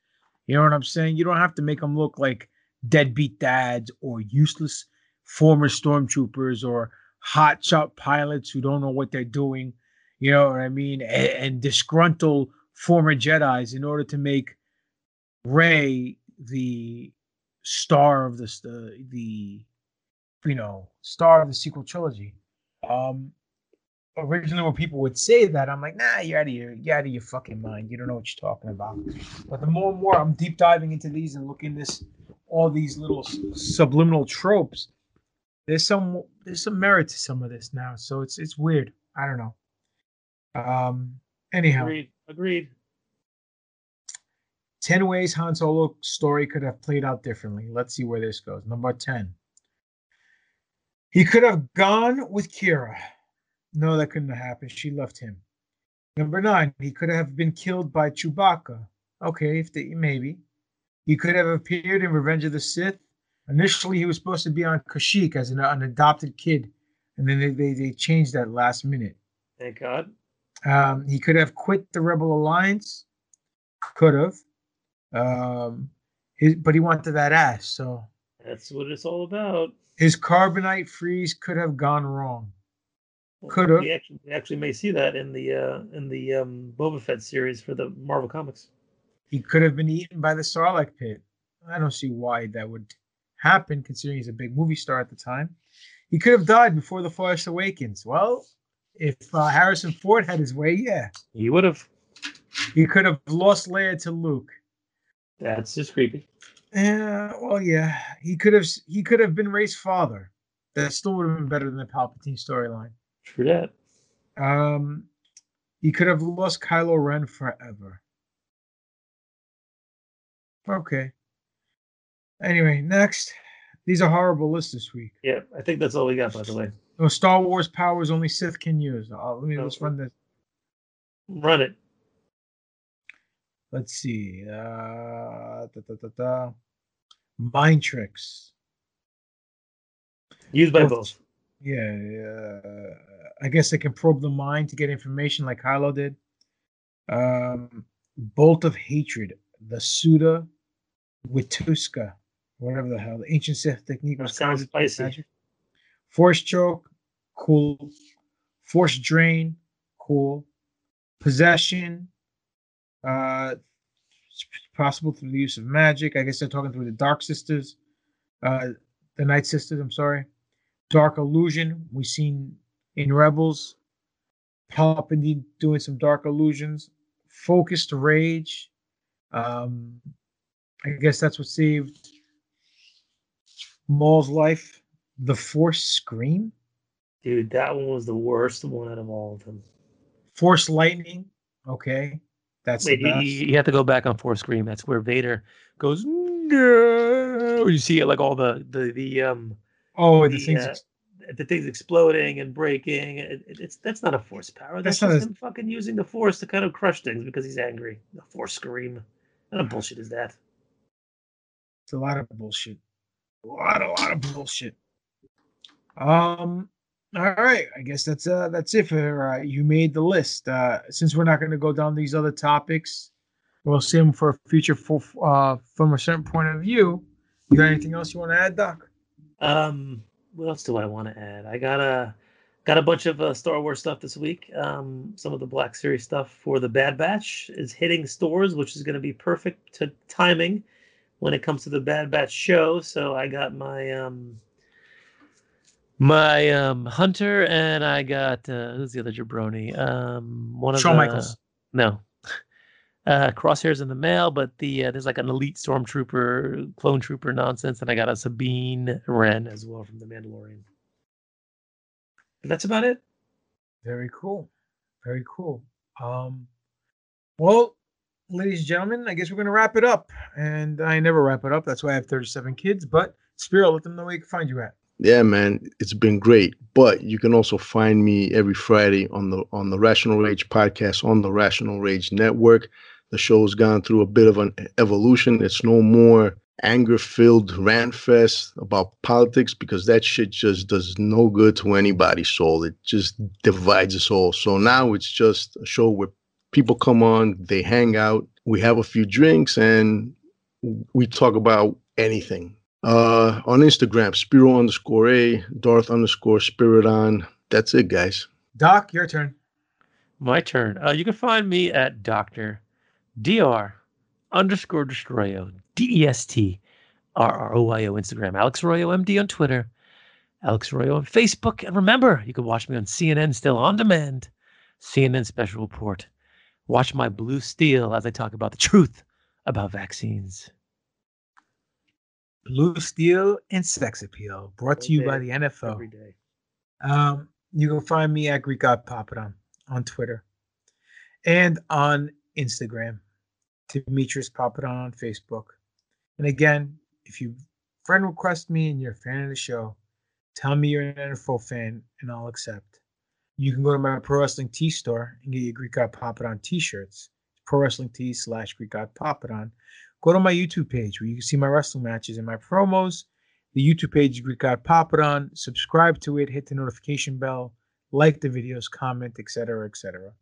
You know what I'm saying? You don't have to make them look like deadbeat dads or useless former stormtroopers or hotshot pilots who don't know what they're doing. You know what I mean? And disgruntled former Jedis in order to make Rey the star of the sequel trilogy. Originally, when people would say that, I'm like, nah, you're out of your fucking mind. You don't know what you're talking about. But the more and more I'm deep diving into these and looking this, all these little subliminal tropes, there's some merit to some of this now. So it's weird. I don't know. Anyhow. Agreed. 10 ways Han Solo's story could have played out differently. Let's see where this goes. Number 10. He could have gone with Kira. No, that couldn't have happened. She left him. Number 9. He could have been killed by Chewbacca. Okay, maybe. He could have appeared in Revenge of the Sith. Initially, he was supposed to be on Kashyyyk as an adopted kid. And then they changed that last minute. Thank God. He could have quit the Rebel Alliance. Could have. But he wanted that ass, so. That's what it's all about. His carbonite freeze could have gone wrong. Could have. We actually may see that in the Boba Fett series for the Marvel Comics. He could have been eaten by the Sarlacc pit. I don't see why that would happen, considering he's a big movie star at the time. He could have died before The Force Awakens. Well, if Harrison Ford had his way, yeah. He would have. He could have lost Leia to Luke. That's just creepy. Well, yeah. He could have been Rey's father. That still would have been better than the Palpatine storyline. True that. He could have lost Kylo Ren forever. Okay. Anyway, next. These are horrible lists this week. Yeah, I think that's all we got, by the way. No, Star Wars powers only Sith can use. Let's run this. Run it. Let's see. mind tricks used by both. Yeah, I guess they can probe the mind to get information, like Kylo did. Bolt of Hatred, the Suda Wituska, whatever the hell, the ancient Sith technique. That sounds spicy. Magic. Force choke, cool. Force drain, cool. Possession, possible through the use of magic. I guess they're talking through the Dark Sisters, the Night Sisters, I'm sorry. Dark illusion, we've seen in Rebels. Palp indeed doing some dark illusions. Focused rage, I guess that's what saved Maul's life. The Force Scream? Dude, that one was the worst one out of all of them. Force Lightning? Okay. That's the best. You have to go back on Force Scream. That's where Vader goes, no! You see it like all the things exploding and breaking. That's not a force power. That's just him fucking using the force to kind of crush things because he's angry. The Force Scream. What kind of bullshit is that? It's a lot of bullshit. A lot of bullshit. All right. I guess that's it for you made the list. Since we're not going to go down these other topics, we'll save them for a future from a certain point of view. You got anything else you want to add, Doc? What else do I want to add? I got a bunch of Star Wars stuff this week. Some of the Black Series stuff for the Bad Batch is hitting stores, which is going to be perfect timing when it comes to the Bad Batch show. So I got my Hunter, and I got who's the other jabroni? One of Shawn Michaels. No. Crosshair's in the mail, but there's like an elite stormtrooper, clone trooper nonsense, and I got a Sabine Wren as well from The Mandalorian. But that's about it. Very cool. Very cool. Well, ladies and gentlemen, I guess we're going to wrap it up. And I never wrap it up. That's why I have 37 kids. But Spiro, let them know where you can find you at. Yeah, man, it's been great. But you can also find me every Friday on the Rational Rage podcast on the Rational Rage Network. The show's gone through a bit of an evolution. It's no more anger-filled rant fest about politics because that shit just does no good to anybody's soul. It just divides us all. So now it's just a show where people come on, they hang out, we have a few drinks, and we talk about anything. On Instagram, Spiro _A, Darth _Spiridon. That's it, guys. Doc, your turn. My turn. You can find me at Dr. Dr. _Destroyo, DESTRROYO Instagram, Alex Royo MD on Twitter, Alex Royo on Facebook, and remember, you can watch me on CNN Still on Demand, CNN Special Report. Watch my Blue Steel as I talk about the truth about vaccines. Blue Steel and Sex Appeal, brought to you by the NFL. Every day. You can find me at Greek God Papadon on Twitter and on Instagram, Demetrius Papadon on Facebook. And again, if you friend request me and you're a fan of the show, tell me you're an NFL fan and I'll accept. You can go to my Pro Wrestling Tee store and get your Greek God Papadon t-shirts, Pro Wrestling Tee / Greek God Papadon. Go to my YouTube page where you can see my wrestling matches and my promos. The YouTube page is Greek God Papadon. Subscribe to it. Hit the notification bell. Like the videos. Comment, etc., etc.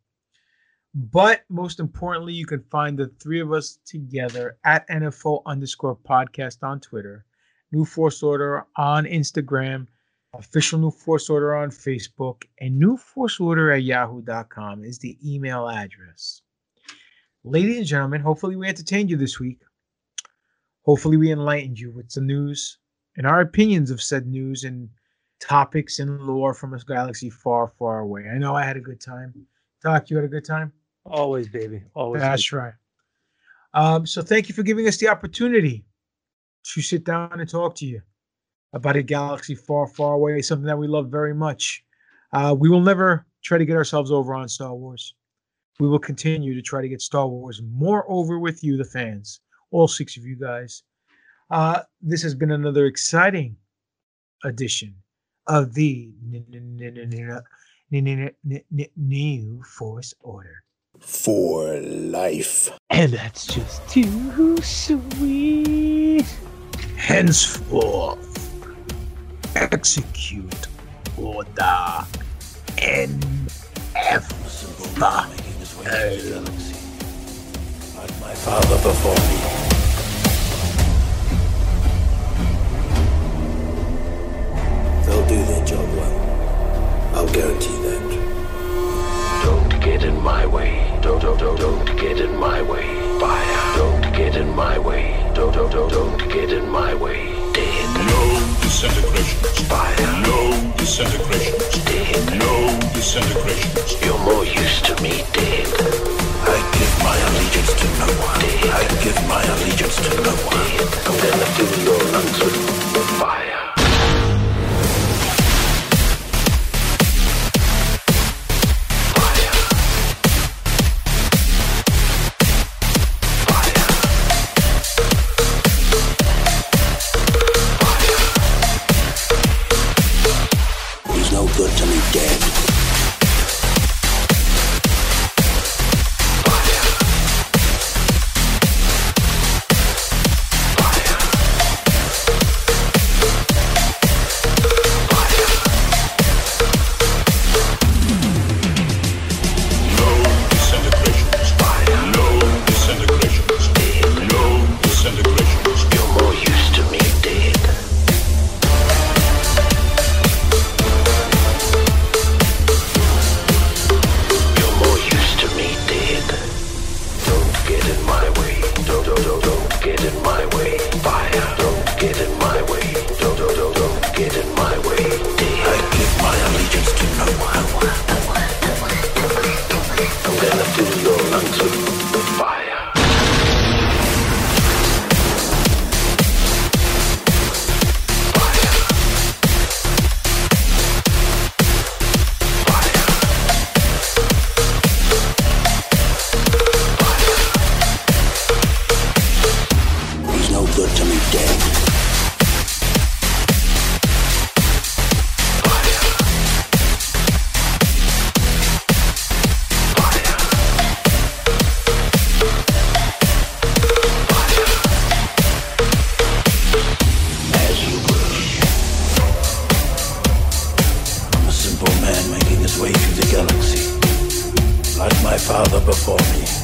But most importantly, you can find the three of us together at NFO _podcast on Twitter. New Force Order on Instagram. Official New Force Order on Facebook. And newforceorder@yahoo.com is the email address. Ladies and gentlemen, hopefully we entertained you this week. Hopefully we enlightened you with some news and our opinions of said news and topics and lore from a galaxy far, far away. I know I had a good time. Doc, you had a good time? Always, baby. Always. That's baby. Right. So thank you for giving us the opportunity to sit down and talk to you about a galaxy far, far away, something that we love very much. We will never try to get ourselves over on Star Wars. We will continue to try to get Star Wars more over with you, the fans, all six of you guys. This has been another exciting edition of the New Force Order. For life. And that's just too sweet. henceforth execute order NF. Like my father before me. They'll do their job well. I'll guarantee that. Don't get in my way. Don't get in my way. Fire. Don't get in my way. Don't get in my way. Dead. No disintegrations. Fire. No disintegrations. Dead. No disintegrations. You're more used to me, dead. I give my allegiance to no one. Dead. I give my allegiance to no one. I'm gonna fill your lungs with fire. Way through the galaxy, like my father before me.